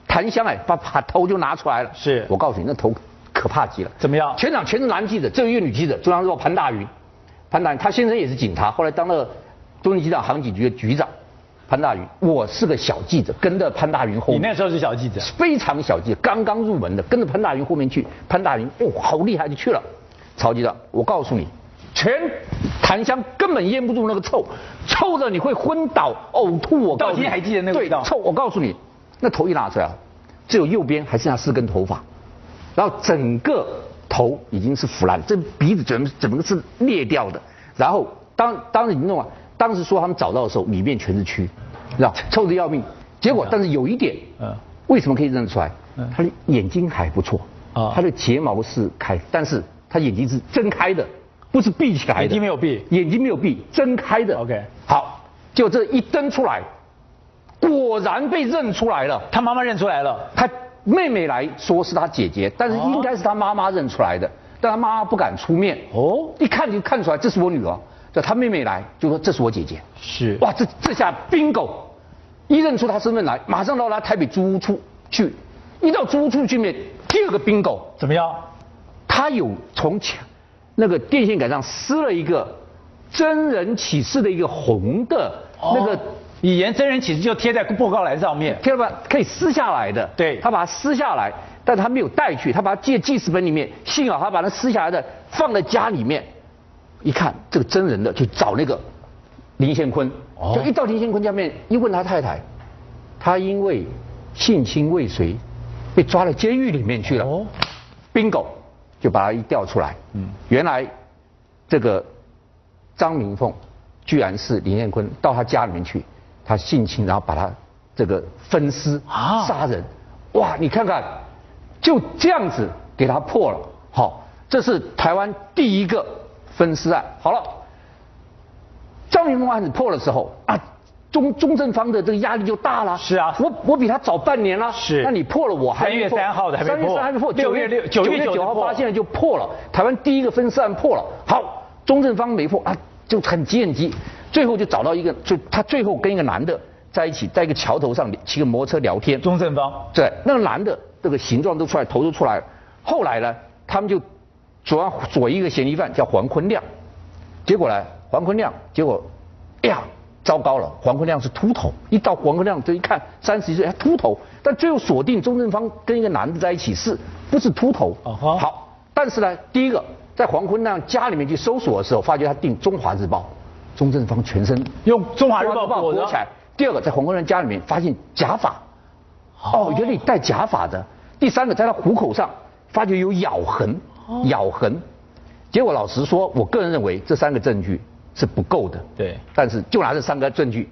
檀香哎，把头就拿出来了。是我告诉你，那头可怕极了。怎么样？全是男记者，只有一个女记者，中央日报潘大云，潘大云，他先生也是警察，后来当了中正机场航警局的局长。 潘大云，我是个小记者，跟着潘大云后面。你那时候是小记者，非常小记者，刚刚入门的，跟着潘大云后面去。潘大云，哦，好厉害，就去了。曹局长，我告诉你，全檀香根本淹不住那个臭，臭的你会昏倒、呕吐。我告诉你，到底还记得那个味道？对，臭。我告诉你，那头一拿出来，只有右边还剩下4根头发，然后整个头已经是腐烂，这鼻子整个是裂掉的。然后当时你弄啊。 当时说他们找到的时候，里面全是蛆，知道臭得要命。结果，但是有一点，为什么可以认得出来？他的眼睛还不错，他的睫毛是开，但是他眼睛是睁开的，不是闭起来的。眼睛没有闭，眼睛没有闭，睁开的。OK， 好，就这一瞪出来，果然被认出来了。他妈妈认出来了，他妹妹来说是他姐姐，但是应该是他妈妈认出来的，但他妈妈不敢出面。哦，一看就看出来，这是我女儿。 叫他妹妹来，就说这是我姐姐。是哇，这下 bingo， 一认出他身份来，马上到他台北租屋处去。一到租屋处去面，第2个 bingo 怎么样？他有从墙那个电线杆上撕了一个真人启事的一个红的、哦、那个以前真人启事就贴在布告栏上面，贴了吧可以撕下来的。对，他把它撕下来，但他没有带去，他把它借记事本里面。幸好他把它撕下来的放在家里面。 一看这个真人的，就找那个林宪坤，就一到林宪坤家面一问他太太，他因为性侵未遂被抓到监狱里面去了。哦 ，bingo， 就把他一调出来。嗯，原来这个张明凤居然是林宪坤到他家里面去，他性侵，然后把他这个分尸啊杀人。哇，你看看，就这样子给他破了。好，这是台湾第一个。 分尸案好了，张明凤案子破的时候啊，中正方的这个压力就大了。是啊，我比他早半年了。是，那你破了我还3月3号的还没破，3月3号没破，9月9号发现了就破了。台湾第一个分尸案破了，好，中正方没破啊，就很急很急，最后就找到一个，就他最后跟一个男的在一起，在一个桥头上骑个摩托车聊天。中正方对，那个男的这个形状都出来，头都出来了。后来呢，他们就。 左一个嫌疑犯叫黄坤亮，结果呢，黄坤亮结果，哎呀，糟糕了，黄坤亮是秃头，一到黄坤亮这一看，31岁，他秃头，但最后锁定中正方跟一个男的在一起是不是秃头？ 好，但是呢，第一个在黄坤亮家里面去搜索的时候，发觉他订《中华日报》，中正方全身用《中华日报》裹起来，第二个，在黄国伦家里面发现假发，哦，原来戴假发的。第三个，在他虎口上发觉有咬痕，咬痕。结果老实说，我个人认为这三个证据是不够的。对。但是就拿这三个证据，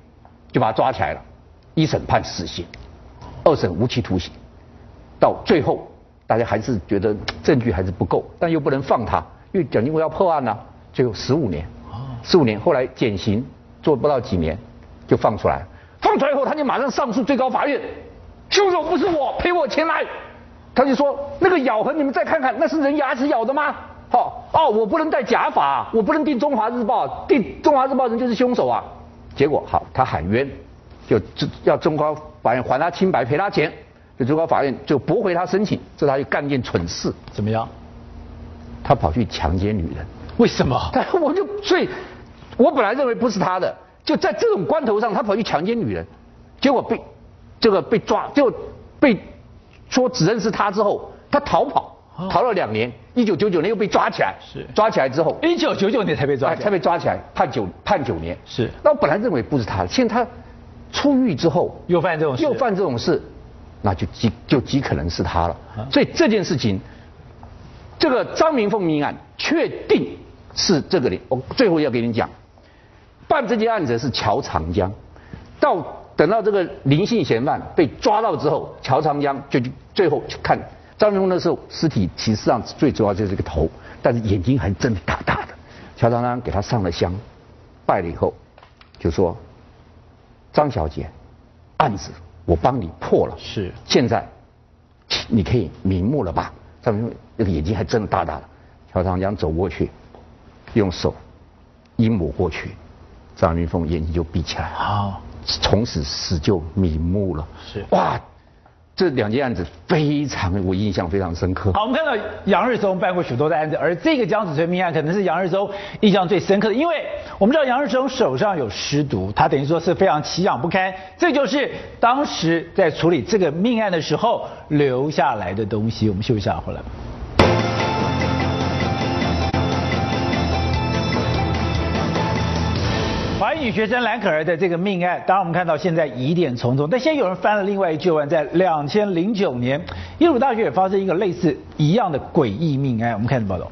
就把他抓起来了。一审判死刑，二审无期徒刑，到最后大家还是觉得证据还是不够，但又不能放他，因为蒋经国要破案呢、啊。最后15年，15年，后来减刑，做不到几年就放出来。放出来以后，他就马上上诉最高法院，凶手不是我，赔我钱来。他就说那个咬痕，你们再看看，那是人牙齿咬的吗？好、哦，哦，我不能戴假发，我不能定《中华日报》，定《中华日报》人就是凶手啊。结果好，他喊冤，就要中高法院还他清白，赔他钱。就最高法院就驳回他申请，这他就干件蠢事。怎么样？他跑去强奸女人。为什么？我本来认为不是他的。就在这种关头上，他跑去强奸女人，结果被抓，就被说指认是他之后，他逃跑，逃了2年，1999年又被抓起来，是抓起来之后，1999年才被抓起来，才被抓起来，判9年，是。那我本来认为不是他的，现在他出狱之后又犯这种事，那就极可能是他了。所以这件事情，这个张明凤命案确定是这个的。我最后要给你讲。办这件案子是乔长江，等到这个林姓嫌犯被抓到之后，乔长江就最后去看张明凤的时候，尸体其实上最主要就是这个头，但是眼睛还睁得大大的。乔长江给他上了香，拜了以后，就说：“张小姐，案子我帮你破了，是现在你可以瞑目了吧？”张明凤那个眼睛还睁得大大的。乔长江走过去，用手一抹过去。张明凤眼睛就闭起来，啊，从此死就瞑目了。是哇，这两件案子我印象非常深刻。好，我们看到杨日松办过许多的案子，而这个江子翠命案可能是杨日松印象最深刻的，因为我们知道杨日松手上有尸毒，他等于说是非常奇痒不堪，这就是当时在处理这个命案的时候留下来的东西。我们休息一下回来。华裔女学生蓝可儿的这个命案，当然我们看到现在疑点重重，但现在有人翻了另外一旧案，在2009年，耶鲁大学也发生一个类似一样的诡异命案。我们看这报道。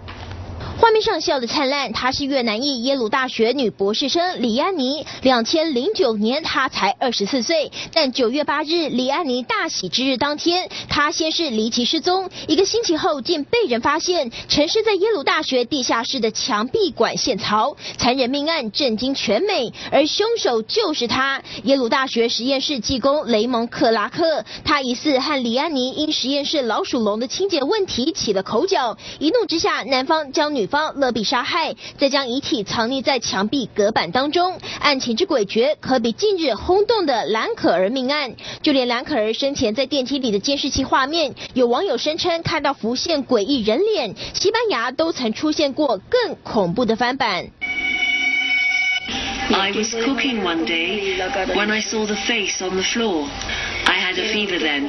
画面上笑得灿烂，她是越南裔耶鲁大学女博士生李安妮。2009年她才24岁，但9月8日李安妮大喜之日当天，她先是离奇失踪，一个星期后竟被人发现沉尸在耶鲁大学地下室的墙壁管线槽。残忍命案震惊全美，而凶手就是她。耶鲁大学实验室技工雷蒙克拉克，他疑似和李安妮因实验室老鼠笼的清洁问题起了口角，一怒之下男方将女方勒毙杀害，再将遗体藏匿在墙壁隔板当中。案情之诡谲，可比近日轰动的蓝可儿命案。就连蓝可儿生前在电梯里的监视器画面，有网友声称看到浮现诡异人脸，西班牙都曾出现过更恐怖的翻版。I was cooking one day when I saw the face on the floor. I had a fever then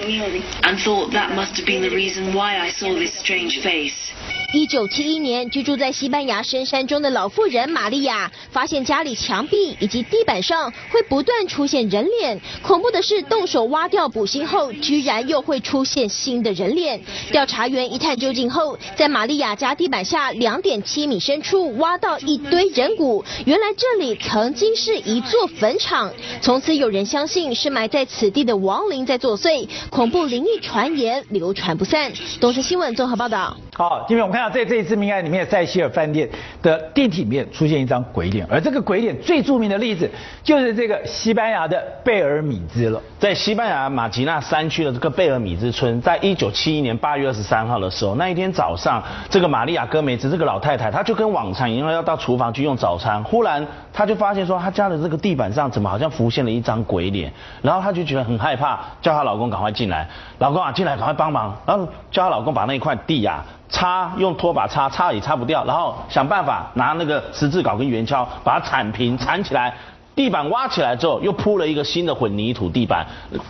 and thought that must have been the reason why I saw this strange face.1971年，居住在西班牙深山中的老妇人玛利亚发现家里墙壁以及地板上会不断出现人脸。恐怖的是，动手挖掉补芯后，居然又会出现新的人脸。调查员一探究竟后，在玛利亚家地板下2.7米深处挖到一堆人骨，原来这里曾经是一座坟场。从此有人相信是埋在此地的亡灵在作祟，恐怖灵异传言流传不散。东森新闻综合报道。好，因为我们看到在这一次命案里面，塞西尔饭店的电梯里面出现一张鬼脸，而这个鬼脸最著名的例子就是这个西班牙的贝尔米兹了。在西班牙马吉纳山区的这个贝尔米兹村，在1971年8月23号的时候，那一天早上，这个玛利亚戈梅兹这个老太太，她就跟往常一样要到厨房去用早餐，忽然她就发现说她家的这个地板上怎么好像浮现了一张鬼脸，然后她就觉得很害怕，叫她老公赶快进来，老公啊进来赶快帮忙，然后叫她老公把那一块地啊擦，用拖把擦，擦也擦不掉，然后想办法拿那个十字镐跟圆锹把它铲平，铲起来，地板挖起来之后又铺了一个新的混凝土地板，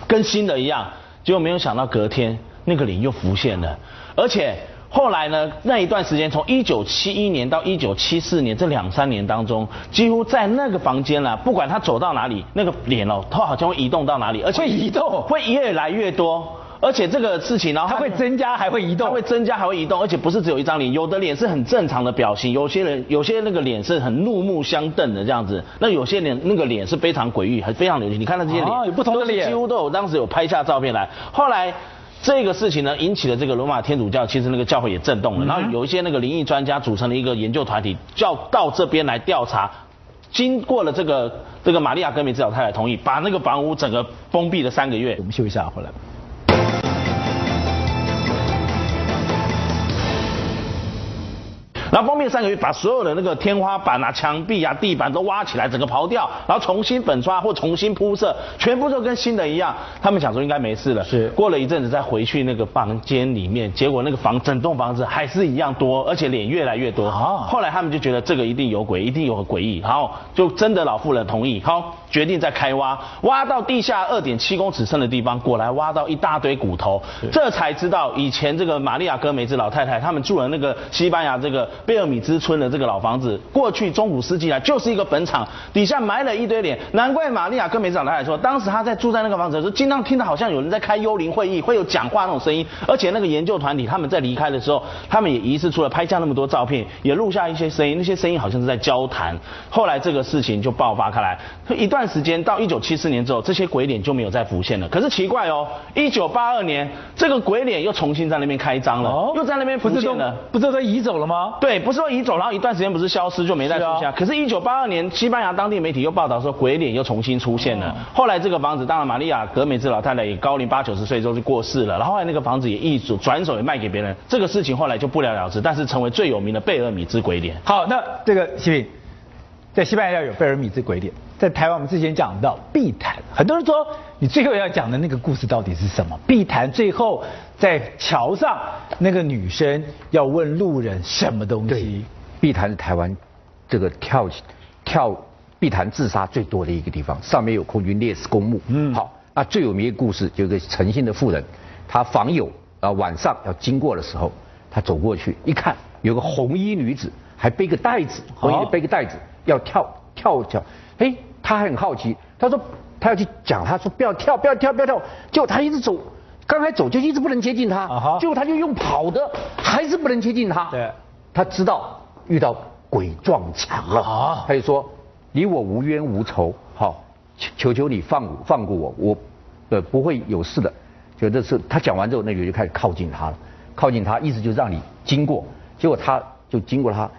跟新的一样。结果没有想到隔天那个脸又浮现了，而且后来呢，那一段时间，从1971年到1974年这2、3年当中，几乎在那个房间啦，不管他走到哪里，那个脸哦，他好像会移动到哪里，而且会移动，会越来越多。 而且这个事情，然后它会增加，还会移动，它会增加，还会移动，而且不是只有一张脸，有的脸是很正常的表情，有些那个脸是很怒目相瞪的这样子，那有些脸那个脸是非常诡异，很非常扭曲。你看到这些脸，有不同的脸，几乎都有，当时有拍下照片来。后来这个事情呢，引起了这个罗马天主教，其实那个教会也震动了，然后有一些那个灵异专家组成了一个研究团体，叫到这边来调查。 经过了这个玛利亚跟米治疗，他也同意把那个房屋整个封闭了3个月。我们休息一下，回来。然后封闭3个月，把所有的那个天花板啊、墙壁啊、地板都挖起来，整个刨掉，然后重新粉刷或重新铺设，全部都跟新的一样。他们想说应该没事了。是。过了一阵子再回去那个房间里面，结果那个整栋房子还是一样多，而且脸越来越多。啊。后来他们就觉得这个一定有鬼，一定有诡异，然后就真的老妇人同意，好，决定再开挖，挖到地下2.7公尺深的地方，果然挖到一大堆骨头。这才知道以前这个玛利亚戈梅兹老太太他们住的那个西班牙这个。 贝尔米兹村的这个老房子，过去中古世纪啊，就是一个坟场，底下埋了一堆脸，难怪玛利亚跟梅长来说，当时他在住在那个房子的时候，经常听到好像有人在开幽灵会议，会有讲话那种声音，而且那个研究团体他们在离开的时候，他们也遗失出了拍下那么多照片，也录下一些声音，那些声音好像是在交谈。后来这个事情就爆发开来，一段时间到1974年之后，这些鬼脸就没有再浮现了。可是奇怪哦，1982年这个鬼脸又重新在那边开张了，哦、又在那边浮现了，不是都移走了吗？ 对，不是说移走，然后一段时间不是消失就没再出现。可是，1982年西班牙当地媒体又报道说，鬼脸又重新出现了。后来这个房子，当然玛利亚格梅兹老太太也高龄80、90岁之后就过世了。然后后来那个房子也易主，转手也卖给别人。这个事情后来就不了了之，但是成为最有名的贝尔米兹鬼脸。好，那这个西平，在西班牙有贝尔米兹鬼脸，在台湾我们之前讲到碧潭，很多人说你最后要讲的那个故事到底是什么？碧潭最后。 在桥上，那个女生要问路人什么东西？碧潭是台湾这个碧潭自杀最多的一个地方，上面有空军烈士公墓。嗯，好，那最有名的故事，有一个诚信的妇人，她访友啊、晚上要经过的时候，她走过去一看，有个红衣女子，还背个袋子，要跳。哎，她很好奇，她说她要去讲，她说不要跳，结果她一直走。 刚才走就一直不能接近他， 结果他就用跑的，还是不能接近他。对，他知道遇到鬼撞墙了，他就说：“你我无冤无仇，好，求你放过我，我不会有事的。”就这是他讲完之后，那个人就开始靠近他了，意思就让你经过。结果他就经过他，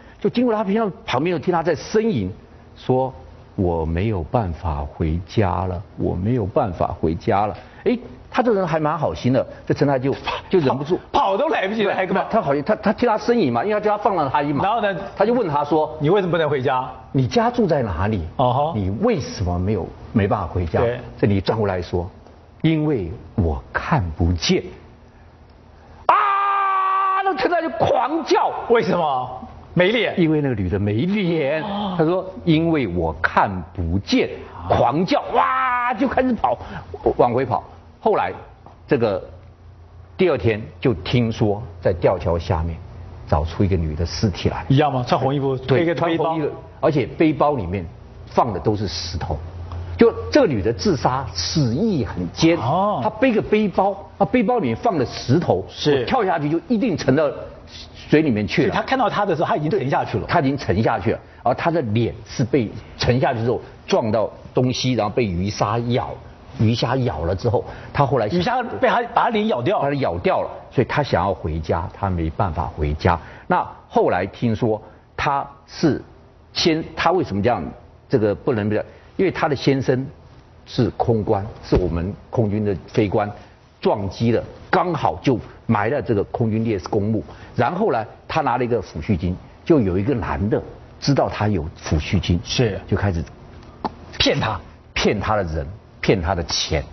平常旁边又听他在呻吟，说：“我没有办法回家了，我没有办法回家了。”哎。 他这人还蛮好心的，这陈太就忍不住跑都来不及了，还干嘛？他好像他听他呻吟嘛，因为他放了他一马。然后呢，他就问他说：“你为什么不能回家？你家住在哪里？哦你为什么没办法回家？”对，这里转过来说：“因为我看不见。”啊！那陈太就狂叫，为什么？没脸？因为那个女的没脸。哦、他说：“因为我看不见。”狂叫，哇，就开始跑，往回跑。 后来，这个第二天就听说在吊桥下面找出一个女的尸体来，一样吗？穿红衣服，对，穿红衣服，而且背包里面放的都是石头。就这个女的自杀，死意很尖，哦、她背个背包，她背包里面放的石头，是跳下去就一定沉到水里面去了。她看到她的时候，她已经沉下去了，她已经沉下去了，而她的脸是被沉下去之后撞到东西，然后被鱼虾咬了之后，他后来鱼虾被他把他脸咬掉，把他咬掉了，所以他想要回家，他没办法回家。那后来听说他是他为什么这样？这个不能，因为他的先生是空官，是我们空军的飞官，撞击了，刚好就埋了这个空军烈士公墓。然后呢，他拿了一个抚恤金，就有一个男的知道他有抚恤金，是就开始骗他的人。 骗他的钱，